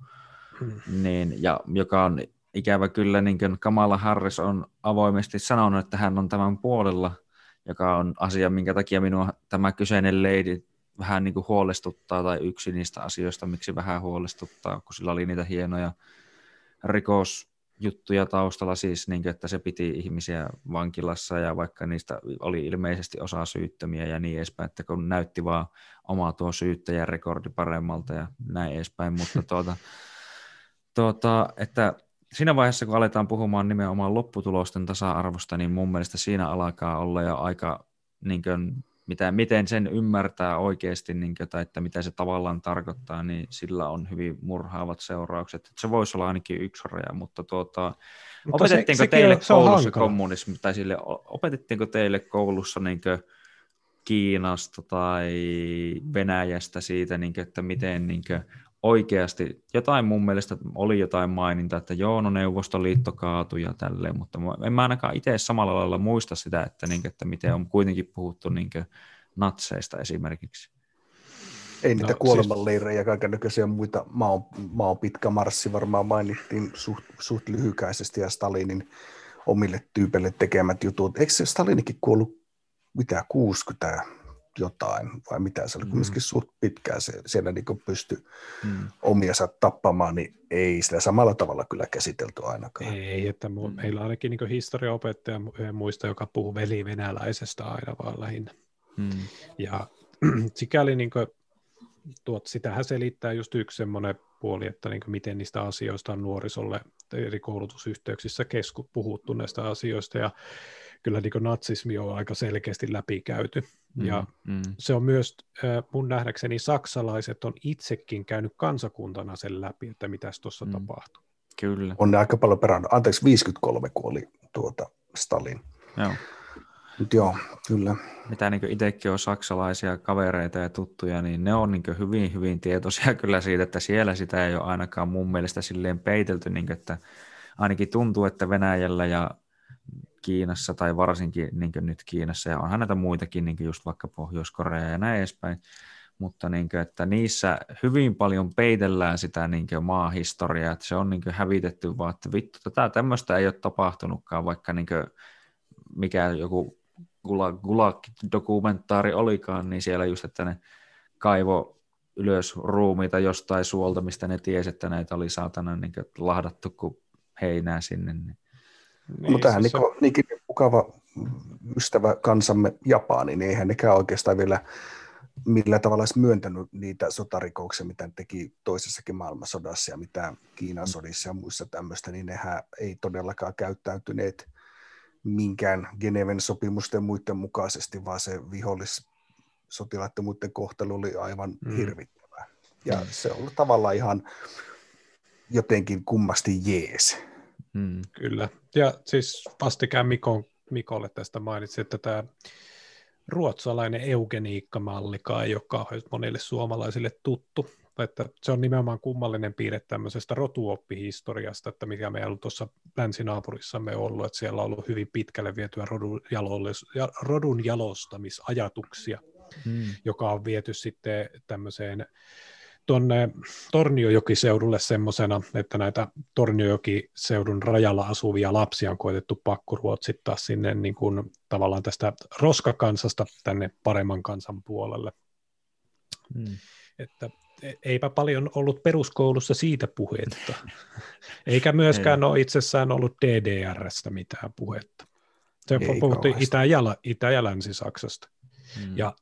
hmm. niin, ja, joka on ikävä kyllä, niin kuin Kamala Harris on avoimesti sanonut, että hän on tämän puolella, joka on asia, minkä takia minua tämä kyseinen lady vähän niin kuin huolestuttaa, tai yksi niistä asioista, miksi vähän huolestuttaa, kun sillä oli niitä hienoja rikosjuttuja taustalla, siis niin kuin, että se piti ihmisiä vankilassa, ja vaikka niistä oli ilmeisesti osa syyttömiä ja niin edespäin, että kun näytti vaan oma tuo syyttäjän rekordi paremmalta ja näin edespäin, mutta tuota, tuota, että siinä vaiheessa, kun aletaan puhumaan nimenomaan lopputulosten tasa-arvosta, niin mun mielestä siinä alkaa olla jo aika, niin kuin, mitä, miten sen ymmärtää oikeasti, niin kuin, tai että mitä se tavallaan tarkoittaa, niin sillä on hyvin murhaavat seuraukset. Että se voisi olla ainakin yksi raja, mutta, tuota, mutta opetettiinko se, teille on, koulussa kommunismi, tai sille, opetettiinko teille koulussa niin kuin, Kiinasta tai Venäjästä siitä, niin kuin, että miten... Niin kuin, oikeasti jotain mun mielestä oli jotain maininta, että joo, no Neuvostoliitto kaatui ja tälleen, mutta en mä ainakaan itse samalla lailla muista sitä, että, niin, että miten on kuitenkin puhuttu niin, natseista esimerkiksi. Ei niitä no, kuolemanleirejä ja kaikennäköisiä muita. Mä oon, mä oon pitkä marssi varmaan mainittiin suht, suht lyhykäisesti ja Stalinin omille tyypeille tekemät jutut. Eikö se Stalinikin kuollut mitä kuusikymmentä jotain, vai mitä se oli kuitenkin mm. suht pitkään, se, siellä niin kuin pystyi mm. omiansa tappamaan, niin ei sillä samalla tavalla kyllä käsitelty ainakaan. Ei, että mu- mm. meillä ainakin niin historiaopettaja muista, joka puhuu velivenäläisestä aina vaan lähinnä. Mm. Ja sikäli niin kuin, tuot, sitähän selittää just yksi semmoinen puoli, että niin kuin, miten niistä asioista on nuorisolle eri koulutusyhteyksissä kesku, puhuttu näistä asioista, ja kyllä niin kuin natsismi on aika selkeästi läpikäyty. Mm, ja mm. se on myös, mun nähdäkseni saksalaiset on itsekin käynyt kansakuntana sen läpi, että mitäs tuossa mm. tapahtui. Kyllä. On ne aika paljon perannut. Anteeksi, viisikymmentäkolme kuoli tuota Stalin. Joo. Nyt joo, kyllä. Mitä niin itsekin on saksalaisia kavereita ja tuttuja, niin ne on niin hyvin, hyvin tietoisia kyllä siitä, että siellä sitä ei ole ainakaan mun mielestä silleen peitelty, niin että ainakin tuntuu, että Venäjällä ja Kiinassa tai varsinkin niin nyt Kiinassa ja onhan näitä muitakin, niin just vaikka Pohjois-Korea ja näin edespäin, mutta niin kuin, että niissä hyvin paljon peitellään sitä niin maahistoriaa, että se on niin hävitetty vaan, että vittu, tätä tämmöistä ei ole tapahtunutkaan, vaikka niin mikä joku gulag-dokumentaari olikaan, niin siellä just, että ne kaivo ylös ruumiita jostain suolta, mistä ne tiesi, että näitä oli saatana niin lahdattu kuin heinää sinne, niin niin, mutta tämähän on niinkin mukava ystävä kansamme Japani, niin eihän nekään oikeastaan vielä millä tavalla olisi myöntänyt niitä sotarikouksia, mitä ne teki toisessakin maailmansodassa ja mitä Kiinan sodissa ja muissa tämmöistä, niin nehän ei todellakaan käyttäytyneet minkään Geneven sopimusten ja muiden mukaisesti, vaan se vihollissotilaiden muiden kohtelu oli aivan mm. hirvittävää. Ja se on ollut tavallaan ihan jotenkin kummasti jees. Hmm. Kyllä. Ja siis vastikään Mikon, Mikolle tästä mainitsin, että tämä ruotsalainen eugeniikkamallikaan, joka on monille suomalaisille tuttu, että se on nimenomaan kummallinen piirre tämmöisestä rotuoppihistoriasta, että mikä meillä on tuossa länsinaapurissamme ollut, että siellä on ollut hyvin pitkälle vietyä rodun, rodun jalostamisajatuksia, hmm. joka on viety sitten tämmöiseen tuonne Torniojokiseudulle semmoisena, että näitä Torniojokiseudun rajalla asuvia lapsia on koetettu pakkoruotsittaa sinne niin kuin tavallaan tästä roskakansasta tänne paremman kansan puolelle. Mm. Että eipä paljon ollut peruskoulussa siitä puhetta, eikä myöskään ole itsessään ollut D D R:stä mitään puhetta. Se puhuttiin Itä- ja, Itä- ja Länsi-Saksasta. Mm. Ja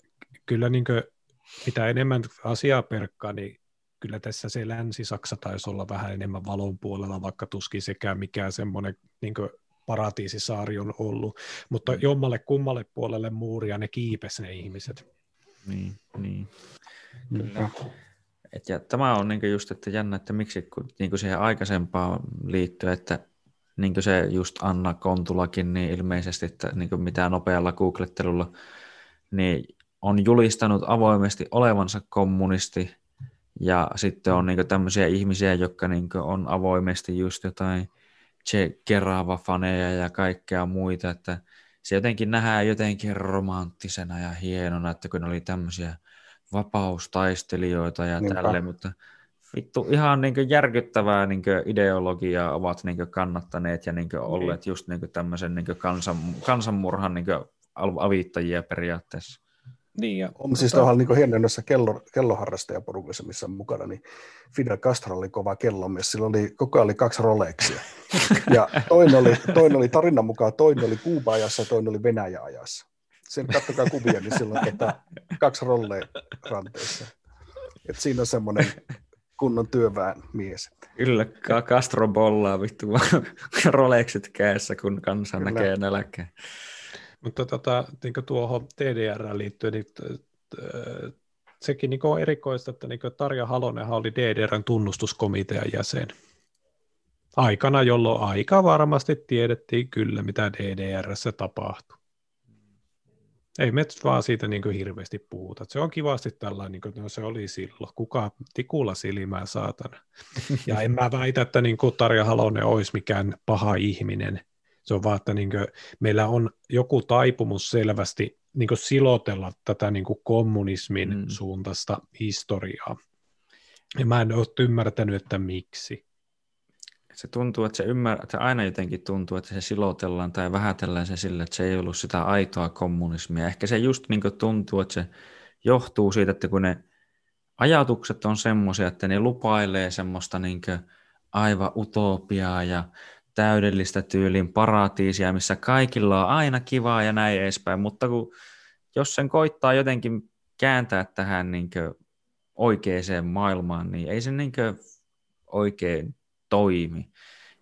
kyllä niin kuin, mitä enemmän asiaa perkkaa, niin kyllä tässä se Länsi-Saksa taisi olla vähän enemmän valon puolella, vaikka tuskin sekään mikään semmoinen niin kuin paratiisisaari on ollut. Mutta jommalle kummalle puolelle muuria ne kiipesi ne ihmiset. Niin, niin. Kyllä. Et ja tämä on niin kuin just, että jännä, että miksi kun, niin kuin siihen aikaisempaan liittyen, että niin kuin se just Anna Kontulakin, niin ilmeisesti, että niin kuin mitään nopealla googlettelulla, niin on julistanut avoimesti olevansa kommunisti, ja sitten on niin kuin tämmöisiä ihmisiä, jotka niin kuin on avoimesti just jotain Che Guevara-faneja ja kaikkea muita, että se jotenkin nähdään jotenkin romanttisena ja hienona, että kun ne oli tämmöisiä vapaustaistelijoita ja tälleen, mutta vittu, ihan niin kuin järkyttävää niin kuin ideologiaa ovat niin kuin kannattaneet ja niin kuin olleet niin. Just niin kuin tämmöisen niin kuin kansan, kansanmurhan niin kuin avittajia periaatteessa. Niin ja, on siis tuohon niin hienoa noissa kello, kelloharrastajaporukissa, missä on mukana, niin Fidel Castro oli kova kellomies, sillä oli, koko ajan oli kaksi Rolexia. Ja toinen oli, toinen oli tarinan mukaan, toinen oli Kuuba-ajassa ja toinen oli Venäjä-ajassa. Sen kattokaa kuvia, niin silloin tota, kaksi rolleja ranteessa. Et siinä on semmoinen kunnon työväen mies. Kyllä, Castro bollaa vittu vaan Rolexit kädessä, kun kansa kyllä näkee nälkää. Mutta tota, niin tuohon D D R:ään liittyen, niin sekin niin on erikoista, että niin Tarja Halonenhan oli D D R:n tunnustuskomitean jäsen. Aikana, jolloin aika varmasti tiedettiin kyllä, mitä D D R:ssä tapahtui. Ei me vaan siitä niin hirveästi puhuta. Se on kivasti tällainen, niin kuin, no se oli silloin. Kuka tikulla silmää, saatana. Ja en mä väitä, että niin Tarja Halonen olisi mikään paha ihminen. Se on vaan, että niin kuin, meillä on joku taipumus selvästi niin kuin silotella tätä niin kuin kommunismin mm. suuntaista historiaa. Ja mä en ole ymmärtänyt, että miksi. Se tuntuu, että se, ymmär... se aina jotenkin tuntuu, että se silotellaan tai vähätellään se sille, että se ei ollut sitä aitoa kommunismia. Ehkä se just niin kuin tuntuu, että se johtuu siitä, että kun ne ajatukset on semmoisia, että ne lupailee semmoista niin kuin aivan utopiaa ja täydellistä tyylin paratiisia, missä kaikilla on aina kivaa ja näin edespäin, mutta kun, jos sen koittaa jotenkin kääntää tähän niin kuin oikeaan maailmaan, niin ei se niin kuin oikein toimi.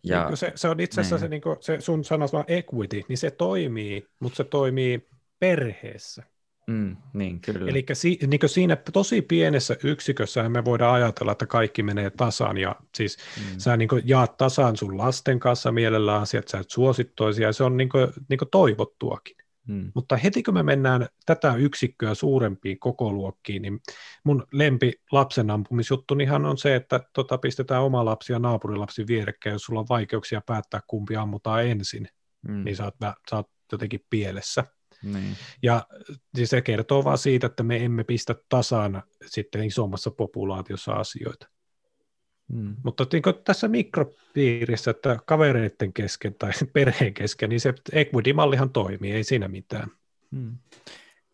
Ja se, se on itse asiassa se, niin kuin, se sun sanasi equity, niin se toimii, mutta se toimii perheessä. Mm, niin, kyllä. Eli si, niin siinä tosi pienessä yksikössä me voidaan ajatella, että kaikki menee tasan, ja siis mm. sä niin jaat tasan sun lasten kanssa mielellään asiat, sä et suosittoisia, ja se on niin kuin, niin kuin toivottuakin. Mm. Mutta heti kun me mennään tätä yksikköä suurempiin kokoluokkiin, niin mun lempi lapsen ampumisjuttunihan on se, että tota, pistetään oma lapsi ja naapurilapsi vierekkäin, jos sulla on vaikeuksia päättää kumpi ammutaan ensin, mm. niin sä oot, sä oot jotenkin pielessä. Niin. Ja siis se kertoo vaan siitä, että me emme pistä tasaan sitten isommassa populaatiossa asioita. Mm. Mutta tässä mikropiirissä, että kavereiden kesken tai perheen kesken, niin se equity-mallihan toimii, ei siinä mitään. Mm.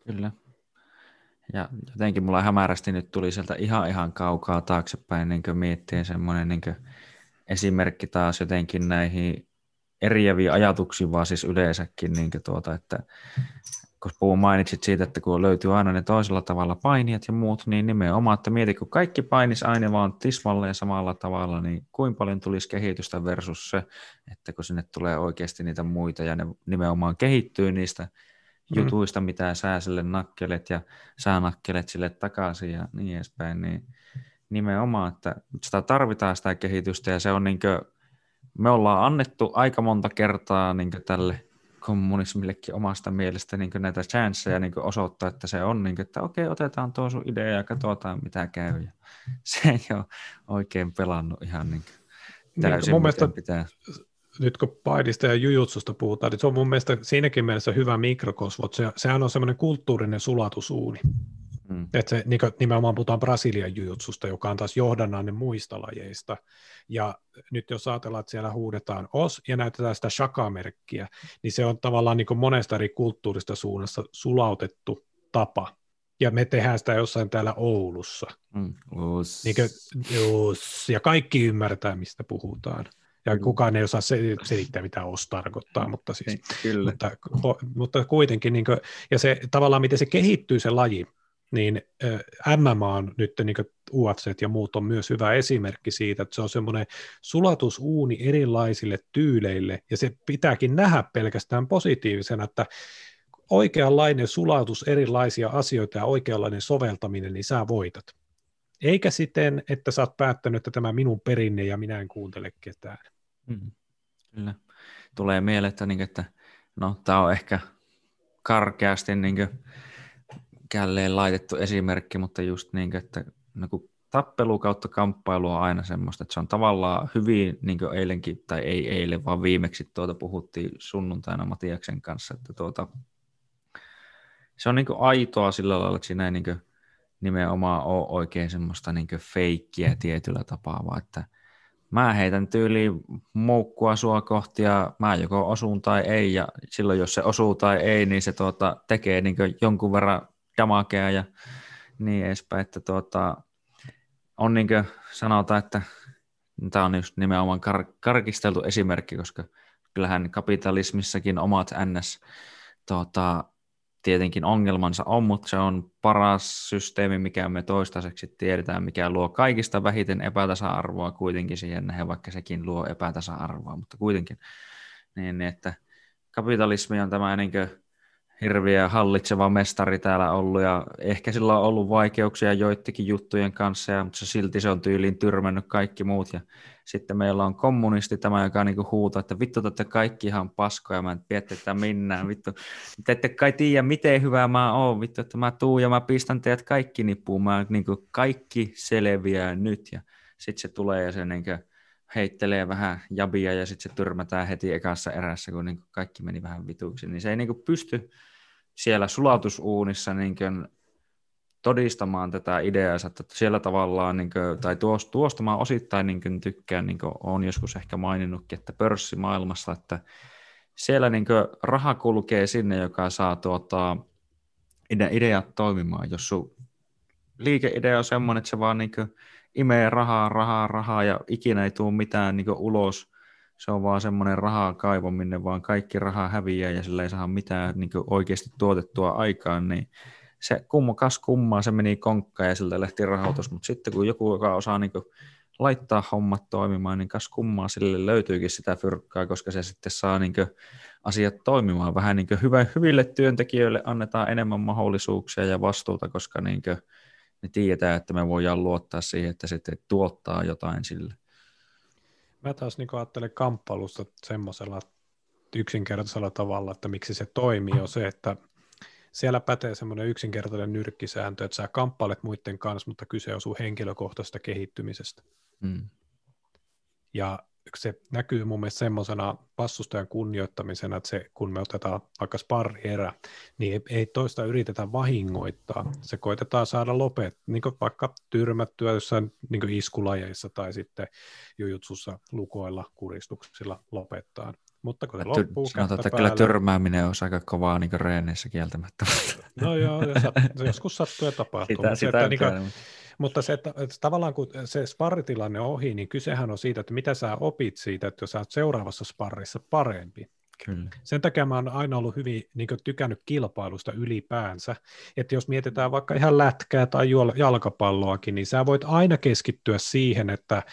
Kyllä. Ja jotenkin mulla hämärästi nyt tuli sieltä ihan ihan kaukaa taaksepäin niin kuin miettiä semmoinen niin kuin esimerkki taas jotenkin näihin eriäviä ajatuksia, vaan siis yleensäkin, niin tuota, että kun puhun mainitsit siitä, että kun löytyy aina ne toisella tavalla painijat ja muut, niin nimenomaan, että mieti, kun kaikki painisi aina vaan tismalleen samalla tavalla, niin kuinka paljon tulisi kehitystä versus se, että kun sinne tulee oikeasti niitä muita ja ne nimenomaan kehittyy niistä mm-hmm. jutuista, mitä sä sille nakkelet ja sä nakkelet sille takaisin ja niin edespäin, niin nimenomaan, että sitä tarvitaan sitä kehitystä ja se on niin kuin me ollaan annettu aika monta kertaa niin tälle kommunismillekin omasta mielestä niin näitä chanceja niin osoittaa, että se on, niin kuin, että okei, otetaan tuo sun idea ja katsotaan, mitä käy. Ja se ei ole oikein pelannut ihan niin täysin, niin, miten pitää. Nyt kun Paidista ja Jujutsusta puhutaan, niin se on mun mielestä siinäkin mielessä hyvä mikrokosmo. Se, sehän on semmoinen kulttuurinen sulatusuuni. Mm. Että se, niin nimenomaan puhutaan Brasilian jujutsusta, joka on taas johdannainen muista lajeista. Ja nyt jos ajatellaan, että siellä huudetaan os ja näytetään sitä shaka-merkkiä, niin se on tavallaan niin monesta eri kulttuurista suunnasta sulautettu tapa. ja me tehdään sitä jossain täällä Oulussa. Mm. Niin kuin, ja kaikki ymmärtää, mistä puhutaan. Ja kukaan ei osaa selittää, mitä O S tarkoittaa, mutta, siis, Kyllä. mutta, mutta kuitenkin, niin kuin, ja se, tavallaan miten se kehittyy se laji, niin M M A on nyt, niin kuin U F C ja muut on myös hyvä esimerkki siitä, että se on semmoinen sulatusuuni erilaisille tyyleille, ja se pitääkin nähdä pelkästään positiivisena, että oikeanlainen sulatus erilaisia asioita ja oikeanlainen soveltaminen, niin sä voitat. Eikä siten, että sä oot päättänyt, että tämä minun perinne ja minä en kuuntele ketään. Mm, kyllä. Tulee mieleen, että, niin, että no, tämä on ehkä karkeasti niin kuin, källeen laitettu esimerkki, mutta just niin kuin, että no, kun tappelu kautta kamppailu on aina semmoista, että se on tavallaan hyvin, niin kuin eilenkin, tai ei eilen, vaan viimeksi tuota puhuttiin sunnuntaina Matiaksen kanssa, että tuota, se on niin kuin aitoa sillä lailla, että siinä ei niin kuin, nimenomaan ole oikein semmoista niin kuin feikkiä tietyllä tapaa, vaan että mä heitän tyyliin moukkua sua kohti ja mä joko osun tai ei, ja silloin jos se osuu tai ei, niin se tuota, tekee niin kuin jonkun verran damakea ja niin edespäin, että tuota, on niin kuin sanotaan, että tämä on just nimenomaan kar- karkisteltu esimerkki, koska kyllähän kapitalismissakin omat ns tuota, tietenkin ongelmansa on, mutta se on paras systeemi, mikä me toistaiseksi tiedetään, mikä luo kaikista vähiten epätasa-arvoa kuitenkin siihen nähden, vaikka sekin luo epätasa-arvoa, mutta kuitenkin. Niin, että kapitalismi on tämä niin kuin hirviä hallitseva mestari täällä ollut, ja ehkä sillä on ollut vaikeuksia joittekin juttujen kanssa, ja, mutta se silti se on tyyliin tyrmännyt kaikki muut, ja sitten meillä on kommunisti tämä, joka niinku huutaa, että vittu, tätä kaikki ihan paskoja, mä en piettä minään, vittu, te ette kai tiedä, miten hyvä mä oon, vittu, että mä tuun ja mä pistän teidät kaikki nipuun, mä niinku kaikki selviää nyt, ja sitten se tulee ja se niinku heittelee vähän jabia, ja sitten se tyrmätään heti ekassa erässä, kun niinku kaikki meni vähän vituiksi, niin se ei niinku pysty siellä sulatusuunissa niin kuin todistamaan tätä ideaansa, että siellä tavallaan, niin kuin, tai tuosta mä osittain niin kuin tykkään, niin kuin olen joskus ehkä maininnutkin, että pörssimaailmassa, että siellä niin kuin raha kulkee sinne, joka saa tuota, ideat toimimaan. Jos sun liikeidea on semmoinen, että se vaan niin kuin imee rahaa, rahaa, rahaa ja ikinä ei tule mitään niin kuin ulos, se on vaan semmoinen rahaa kaivo, minne vaan kaikki rahaa häviää ja sillä ei saa mitään niin kuin oikeasti tuotettua aikaan, niin se kumma kas kummaa, se meni konkkaan ja siltä lähti rahoitus, mutta sitten kun joku, joka osaa niin kuin laittaa hommat toimimaan, niin kas kummaa sille löytyykin sitä fyrkkaa, koska se sitten saa niin kuin asiat toimimaan. Vähän niin kuin hyvä, hyville työntekijöille annetaan enemmän mahdollisuuksia ja vastuuta, koska niin kuin ne tietää, että me voidaan luottaa siihen, että sitten tuottaa jotain sille. Mä taas niin ajattelen kamppailusta semmoisella yksinkertaisella tavalla, että miksi se toimii, on se, että siellä pätee semmoinen yksinkertainen nyrkkisääntö, että sä kamppailet muiden kanssa, mutta kyse on sun henkilökohtaisesta kehittymisestä. Mm. Ja se näkyy mun mielestä semmoisena vastustajan kunnioittamisena, että se, kun me otetaan vaikka sparrierä, niin ei toista yritetä vahingoittaa. Se koitetaan saada lopet, niin kuin vaikka tyrmättyä jossain niin kuin iskulajeissa tai sitten jujutsussa lukoilla, kuristuksilla lopettaa. Mutta kun se loppuu kättä päälle... Sanotaan, että kyllä tyrmääminen on aika kovaa niin kuin reeneissä kieltämättä. No joo, sat, joskus sattuu ja tapahtuu. Sitä, sitä että, ykään, niin kuin, mutta se, että tavallaan kun se sparritilanne on ohi, niin kysehän on siitä, että mitä sä opit siitä, että jos sä oot seuraavassa sparrissa parempi. Kyllä. Sen takia mä oon aina ollut hyvin niin kuin tykännyt kilpailusta ylipäänsä, että jos mietitään vaikka ihan lätkää tai jalkapalloakin, niin sä voit aina keskittyä siihen, että,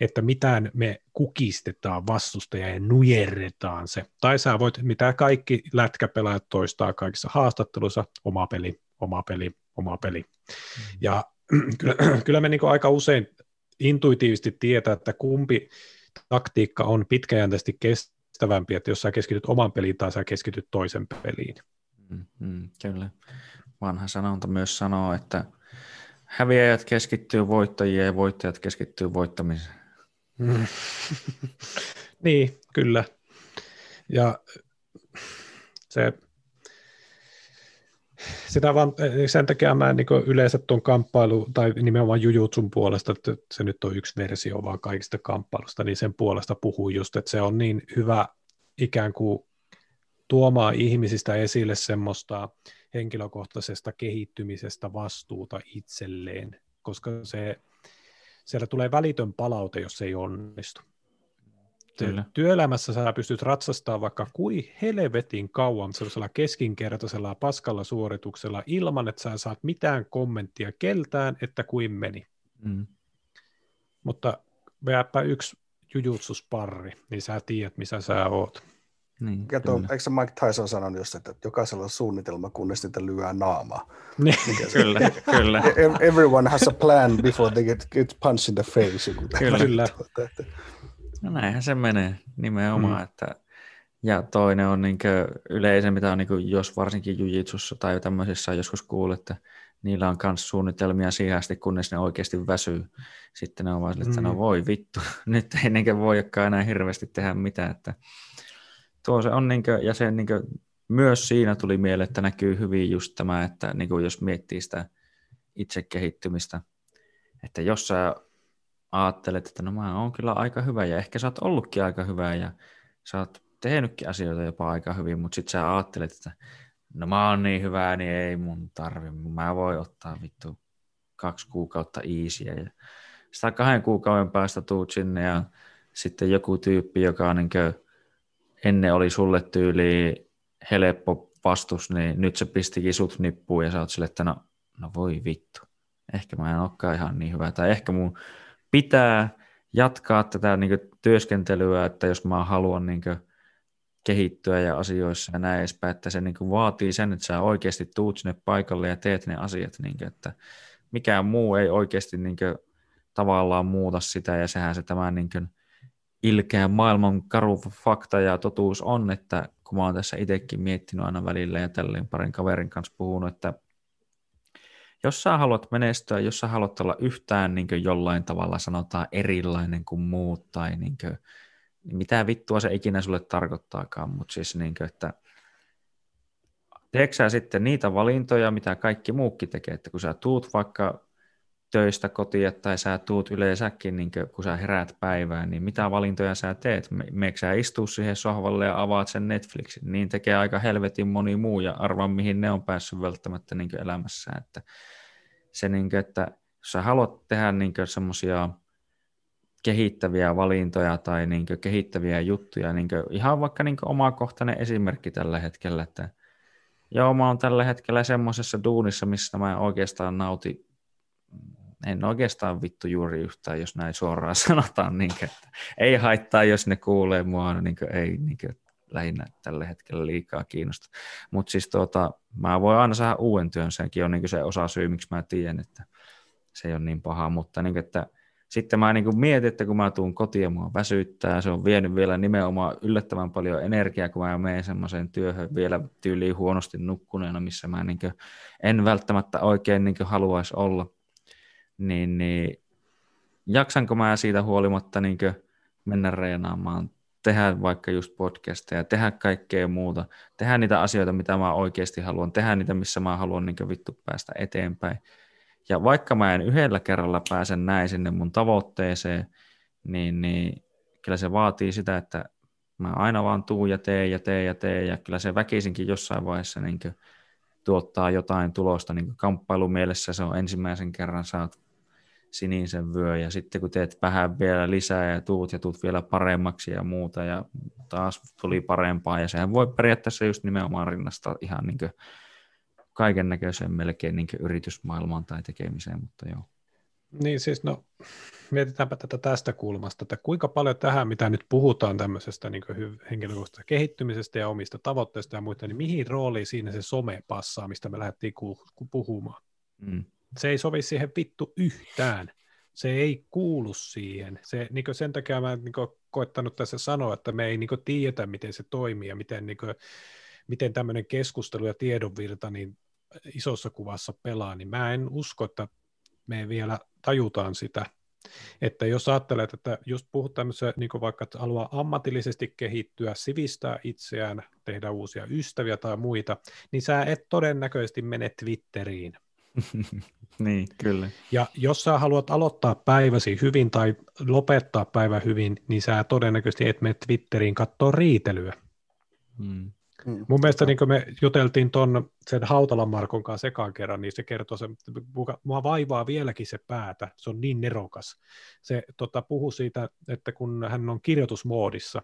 että mitään me kukistetaan vastustaja ja nujerretaan se. Tai sä voit, mitä kaikki lätkäpelaajat toistaa kaikissa haastatteluissa, oma peli, oma peli, oma peli. Mm-hmm. Ja kyllä, kyllä me niin kuin aika usein intuitiivisesti tietää, että kumpi taktiikka on pitkäjänteisesti kestävä, että jos sä keskityt oman peliin tai sä keskityt toisen peliin. Mm-hmm, kyllä. Vanha sanonta myös sanoo, että häviäjät keskittyy voittajia ja voittajat keskittyy voittamiseen. Mm. Niin, kyllä. Ja se, sitä vaan, sen takia mä en niin yleensä tuon kamppailu, tai nimenomaan jujutsun puolesta, että se nyt on yksi versio vaan kaikista kamppailusta, niin sen puolesta puhuu just, että se on niin hyvä ikään kuin tuomaan ihmisistä esille semmoista henkilökohtaisesta kehittymisestä vastuuta itselleen, koska se, siellä tulee välitön palaute, jos se ei onnistu. Kyllä. Työelämässä sä pystyt ratsastamaan vaikka kui helvetin kauan sellaisella keskinkertaisella paskalla suorituksella ilman, että sä saat mitään kommenttia keltään, että kuin meni. Mm. Mutta vääpä yksi jujutsusparri, niin sä tiedät, missä sä oot. Niin, kato, eikö se Mike Tyson sanonut just, että jokaisella on suunnitelma, kunnes niitä lyö naamaa? Kyllä, kyllä. Everyone has a plan before they get, get punched in the face. Kyllä, kyllä. No näinhän se menee nimenomaan, mm. että ja toinen on niin yleisen, mitä on, niin jos varsinkin jujitsussa tai tämmöisissä joskus kuulee, että niillä on myös suunnitelmia siihen asti, kunnes ne oikeasti väsyy. Sitten ne on vaan sille, että mm. no voi vittu, nyt ei niinkään voikaan enää hirveästi tehdä mitään. Että tuo se on, niin kuin, ja se niin kuin, myös siinä tuli mieleen, että näkyy hyvin just tämä, että niin kuin, jos miettii sitä itsekehittymistä, että jos sä ajattelet, että no mä oon kyllä aika hyvä ja ehkä sä oot ollutkin aika hyvä ja sä oot tehnytkin asioita jopa aika hyvin, mutta sit sä ajattelet, että no mä oon niin hyvä, niin ei mun tarvi, mä voin ottaa vittu kaksi kuukautta easyä ja sitä kahden kuukauden päästä tuut sinne ja sitten joku tyyppi, joka on niin kuin ennen oli sulle tyyli helppo vastus, niin nyt se pistikin sut nippuun ja sä oot sille, että no, no voi vittu, ehkä mä en olekaan ihan niin hyvä tai ehkä mun pitää jatkaa tätä niin kuin työskentelyä, että jos mä haluan niin kuin kehittyä ja asioissa ja näin edespäin, että se niin kuin vaatii sen, että sä oikeasti tuut sinne paikalle ja teet ne asiat, niin kuin, että mikään muu ei oikeasti niin kuin tavallaan muuta sitä ja sehän se tämä niin kuin ilkeä maailman karu fakta ja totuus on, että kun mä oon tässä itsekin miettinyt aina välillä ja tälleen parin kaverin kanssa puhunut, että jos sä haluat menestyä, jos sä haluat olla yhtään niin kuin jollain tavalla sanotaan erilainen kuin muut tai niin kuin, mitä vittua se ikinä sulle tarkoittaakaan, mutta siis niin kuin, että teekö sä sitten niitä valintoja, mitä kaikki muukin tekee, että kun sä tuut vaikka töistä kotiin tai sä tuut yleensäkin, niin kuin, kun sä heräät päivään, niin mitä valintoja sä teet? Meekö sä istua siihen sohvalle ja avaat sen Netflixin? Niin tekee aika helvetin moni muu ja arvaa, mihin ne on päässyt välttämättä niin kuin elämässään. Että se, niin kuin, että jos sä haluat tehdä niin kuin semmosia kehittäviä valintoja tai niin kuin kehittäviä juttuja, niin kuin, ihan vaikka niin kuin omakohtainen esimerkki tällä hetkellä, että joo, mä oon tällä hetkellä semmoisessa duunissa, missä mä oikeastaan nautin. En oikeastaan vittu juuri yhtään, jos näin suoraan sanotaan. Niin, että ei haittaa, jos ne kuulee mua, niin, ei niin, lähinnä tällä hetkellä liikaa kiinnosta. Mutta siis tuota, mä voin aina saada uuden työn, senkin on niin, se osa syy, miksi mä tiedän, että se ei ole niin pahaa. Mutta niin, että, sitten mä niin, mietin, että kun mä tuun kotiin, mua väsyttää, se on vienyt vielä nimenomaan yllättävän paljon energiaa, kun mä menen semmoiseen työhön vielä tyyliin huonosti nukkuneena, missä mä niin, en välttämättä oikein niin, haluaisi olla. Niin, niin jaksanko mä siitä huolimatta niin mennä reenaamaan, tehdä vaikka just podcasteja, tehdä kaikkea muuta, tehdä niitä asioita, mitä mä oikeasti haluan, tehdä niitä, missä mä haluan niin vittu päästä eteenpäin. Ja vaikka mä en yhdellä kerralla pääse näin sinne mun tavoitteeseen, niin, niin kyllä se vaatii sitä, että mä aina vaan tuun ja teen ja teen ja teen, ja kyllä se väkisinkin jossain vaiheessa niin tuottaa jotain tulosta, niin kamppailumielessä se on ensimmäisen kerran saat sinisen vyö ja sitten kun teet vähän vielä lisää ja tuut ja tuut vielä paremmaksi ja muuta ja taas tuli parempaa ja sehän voi periaatteessa just nimenomaan rinnastaa ihan niin kaiken näköiseen melkein niin yritysmaailmaan tai tekemiseen, mutta joo. Niin siis no mietitäänpä tätä tästä kulmasta, että kuinka paljon tähän, mitä nyt puhutaan tämmöisestä niin henkilökohtaisesta kehittymisestä ja omista tavoitteista ja muista, niin mihin rooliin siinä se some passaa, mistä me lähdettiin puhumaan. Mm. Se ei sovi siihen vittu yhtään. Se ei kuulu siihen. Se, niin sen takia mä en niin koettanut tässä sanoa, että me ei niin tiedetä, miten se toimii ja miten, niin kuin, miten tämmöinen keskustelu ja tiedonvirta niin isossa kuvassa pelaa, niin mä en usko, että me vielä tajutaan sitä, että jos ajattelet, että just puhut tämmöisen, niin vaikka että haluaa ammatillisesti kehittyä, sivistää itseään, tehdä uusia ystäviä tai muita, niin sä et todennäköisesti mene Twitteriin. Niin, kyllä. Ja jos sä haluat aloittaa päiväsi hyvin tai lopettaa päivä hyvin, niin sä todennäköisesti et mene Twitteriin katsoa riitelyä. Hmm. Mm. Mun mielestä niin kuin me juteltiin ton sen Hautalan Markon kanssa ekaan kerran, niin se kertoi sen, että mua vaivaa vieläkin se päätä, se on niin nerokas. Se tota, puhui siitä, että kun hän on kirjoitusmoodissa,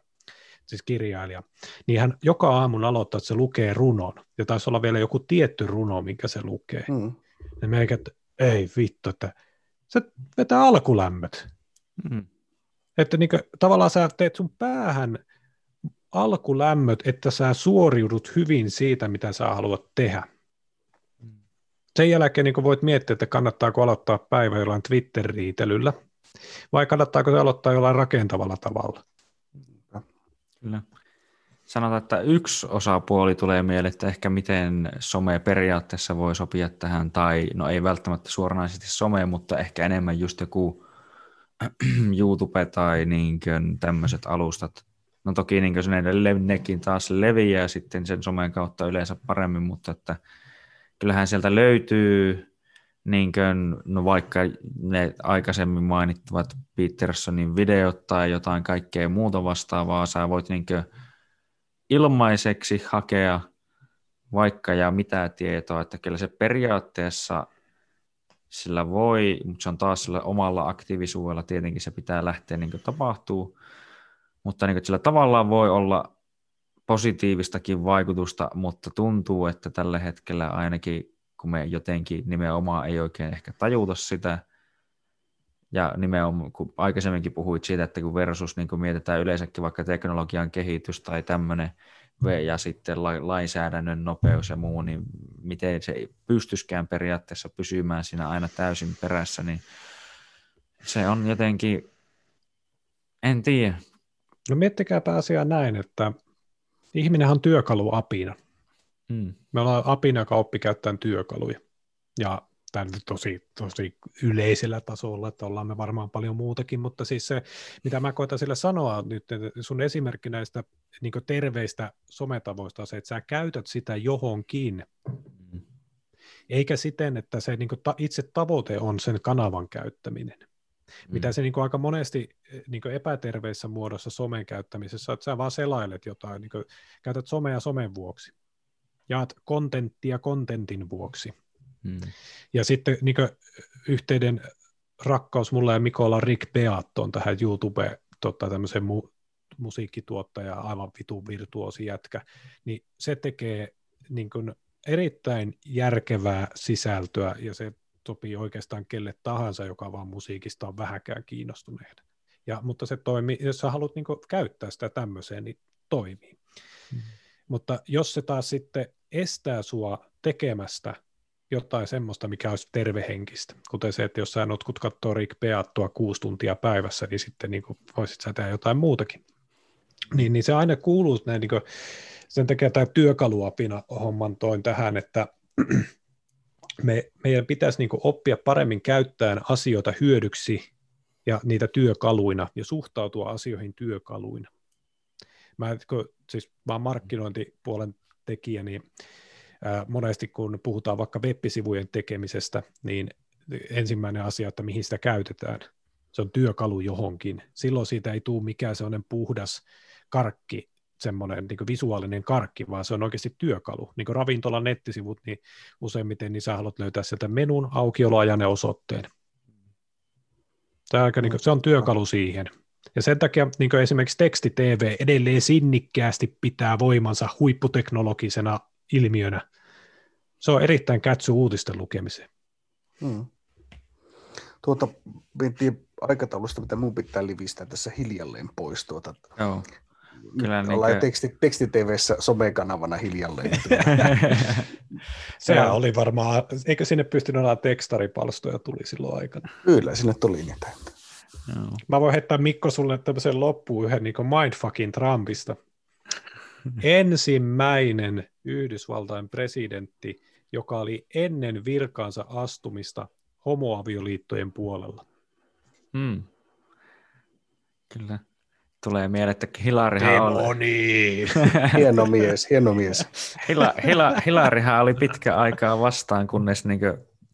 siis kirjailija, niin hän joka aamun aloittaa, että se lukee runon, ja taisi olla vielä joku tietty runo, minkä se lukee. Mm. Ja meikä, että ei vittu, että se vetää alkulämmöt. Mm. Että niin kuin, tavallaan sä teet sun päähän alkulämmöt, että sä suoriudut hyvin siitä, mitä sä haluat tehdä. Sen jälkeen niin voit miettiä, että kannattaako aloittaa päivä jollain Twitter-riitelyllä, vai kannattaako se aloittaa jollain rakentavalla tavalla. Kyllä. Sanotaan, että yksi osapuoli tulee mieleen, että ehkä miten some periaatteessa voi sopia tähän, tai no ei välttämättä suoranaisesti some, mutta ehkä enemmän just joku YouTube tai niin kuin tämmöiset alustat. No toki niin kuin sen nekin taas leviää sitten sen somen kautta yleensä paremmin, mutta että kyllähän sieltä löytyy niin kuin, no vaikka ne aikaisemmin mainittavat Petersonin videot tai jotain kaikkea muuta vastaavaa, sä voit niin kuin ilmaiseksi hakea vaikka ja mitä tietoa, että kyllä se periaatteessa sillä voi, mutta se on taas sillä omalla aktiivisuudella, tietenkin se pitää lähteä niin kuin tapahtuu. Mutta niin kuin, sillä tavallaan voi olla positiivistakin vaikutusta, mutta tuntuu, että tällä hetkellä ainakin, kun me jotenkin nimenomaan ei oikein ehkä tajuta sitä, ja nimenomaan, kun aikaisemminkin puhuit siitä, että kun versus niin kun mietitään yleensäkin vaikka teknologian kehitys tai tämmöinen, ja sitten lainsäädännön nopeus ja muu, niin miten se ei pystyskään periaatteessa pysymään siinä aina täysin perässä, niin se on jotenkin, en tiedä. No miettikääpä asiaa näin, että ihminenhän on työkaluapina. Mm. Me ollaan apina, joka oppi käyttämään työkaluja. Ja tämä nyt tosi, tosi yleisellä tasolla, että ollaan me varmaan paljon muutakin, mutta siis se, mitä mä koitan sillä sanoa nyt, sun esimerkki näistä niin kuin terveistä sometavoista on se, että sä käytät sitä johonkin, mm. eikä siten, että se niin kuin ta, itse tavoite on sen kanavan käyttäminen. Mm. Mitä se niin kuin aika monesti niin kuin epäterveissä muodossa somen käyttämisessä, että sä vaan selailet jotain, niin kuin, käytät somea somen vuoksi, jaat kontenttia kontentin vuoksi. Mm. Ja sitten niin kuin, yhteyden rakkaus mulla ja Mikolla Rick Beattoon tähän YouTube tota, tämmöisen mu- musiikkituottaja, aivan vitun virtuosi jätkä, niin se tekee niin kuin, erittäin järkevää sisältöä ja se sopii oikeastaan kelle tahansa, joka vaan musiikista on vähäkään kiinnostuneena. Ja, mutta se toimii, jos sä haluat niin kuin, käyttää sitä tämmöiseen, niin toimii. Mm. Mutta jos se taas sitten estää sua tekemästä jotain semmoista, mikä olisi tervehenkistä, kuten se, että jos sä notkut katsoo Rick Beattoa kuusi tuntia päivässä, niin sitten niin kuin, voisit sä tehdä jotain muutakin. Niin, niin se aina kuuluu, näin, niin kuin, sen takia tämä työkaluapina homman toin tähän, että Me, meidän pitäisi niin kuin oppia paremmin käyttämään asioita hyödyksi ja niitä työkaluina ja suhtautua asioihin työkaluina. Mä, kun, siis, mä oon markkinointipuolen tekijä, niin ää, monesti kun puhutaan vaikka web-sivujen tekemisestä, niin ensimmäinen asia, että mihin sitä käytetään, se on työkalu johonkin. Silloin siitä ei tule mikään sellainen puhdas karkki, semmoinen niin kuin visuaalinen karkki, vaan se on oikeasti työkalu. Niin kuin ravintolan nettisivut, niin useimmiten niin sä haluat löytää sieltä menun, aukioloajan ja osoitteen. Tämä, niin kuin, se on työkalu siihen. Ja sen takia niin kuin esimerkiksi teksti-tv edelleen sinnikkäästi pitää voimansa huipputeknologisena ilmiönä. Se on erittäin kätsy uutisten lukemiseen. Hmm. Tuota, miettiin aikataulusta, mitä mun pitää livistää tässä hiljalleen pois tuota. Joo. Kyllä, niin ollaan teksti, teksti-tv:ssä somekanavana hiljalleen. Sehän oli varmaan, eikö sinne pystynyt olla tekstaripalstoja tuli silloin aikana? Kyllä, sinne tuli niitä. No. Mä voin heittää Mikko sulle tämmöisen loppuun yhden niin kuin mindfucking Trumpista. Ensimmäinen Yhdysvaltain presidentti, joka oli ennen virkaansa astumista homoavioliittojen puolella. Mm. Kyllä. Tulee mieleen, että Hilarihan oli... hieno mies, hieno mies. Hila, hila, hilarihan oli pitkä aikaa vastaan, kunnes niin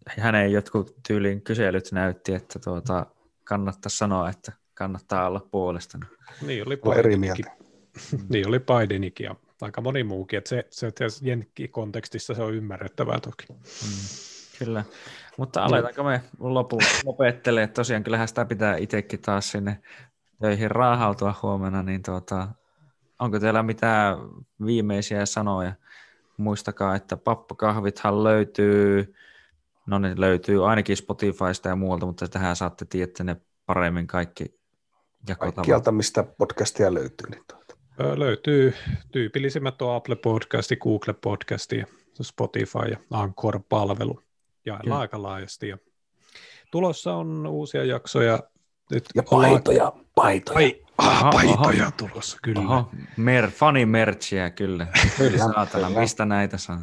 hänen jotkut tyylin kyselyt näytti, että tuota, kannattaa sanoa, että kannattaa olla puolestani. Niin oli Bidenikin. Niin oli Bidenikin ja aika moni muukin, että se, se jenkkikontekstissa se on ymmärrettävää toki. Mm. Kyllä, mutta aletaanko me lopulla lopettelee, tosiaan kyllähän sitä pitää itsekin taas sinne töihin raahautua huomenna, niin tuota, onko teillä mitään viimeisiä sanoja? Muistakaa, että pappakahvithan löytyy, no ne löytyy ainakin Spotifysta ja muualta, mutta tähän saatte tietää ne paremmin kaikki jakotavat. Kaikkialta, mistä podcastia löytyy. Niin tuota. öö, löytyy tyypillisimmät on Apple Podcasti, Google Podcasti, Spotify ja Anchor-palvelu. Jaellaan ja. aika laajasti. Ja tulossa on uusia jaksoja. Nyt ja paitoja, paitoja. Ai, aha, aha, paitoja aha. tulossa, kyllä. Aha. Mer, funny merchia, kyllä. kyllä saatana, mistä näitä saa?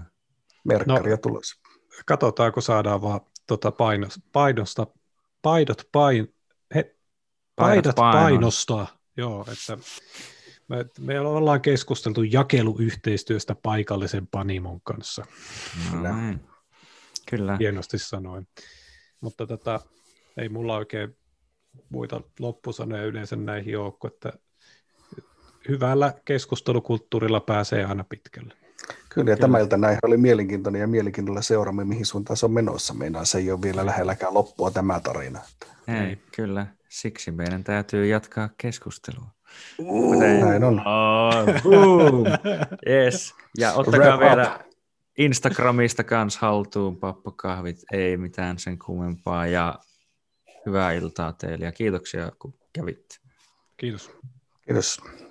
Merkkaria no, tulossa. Katsotaan, kun saadaan vaan tuota painos, painosta, paidot, pain, he, paidat painostaa. Joo, että me, me ollaan keskusteltu jakeluyhteistyöstä paikallisen panimon kanssa. Näin. No, kyllä. Hienosti sanoin. Mutta tätä, ei mulla oikein muita loppusanoja yleensä näihin joukko, että hyvällä keskustelukulttuurilla pääsee aina pitkälle. Kyllä, ja tämä ilta näihin oli mielenkiintoinen ja mielenkiinnolla seuraamme, mihin suuntaan se on menossa. Meinaan se ei ole vielä lähelläkään loppua tämä tarina. Ei, kyllä. Siksi meidän täytyy jatkaa keskustelua. Uh, näin on. Uh, yes. Ja ottakaa vielä Instagramista kans haltuun, pappakahvit, ei mitään sen kummempaa ja hyvää iltaa teille ja kiitoksia kun kävitte. Kiitos. Kiitos.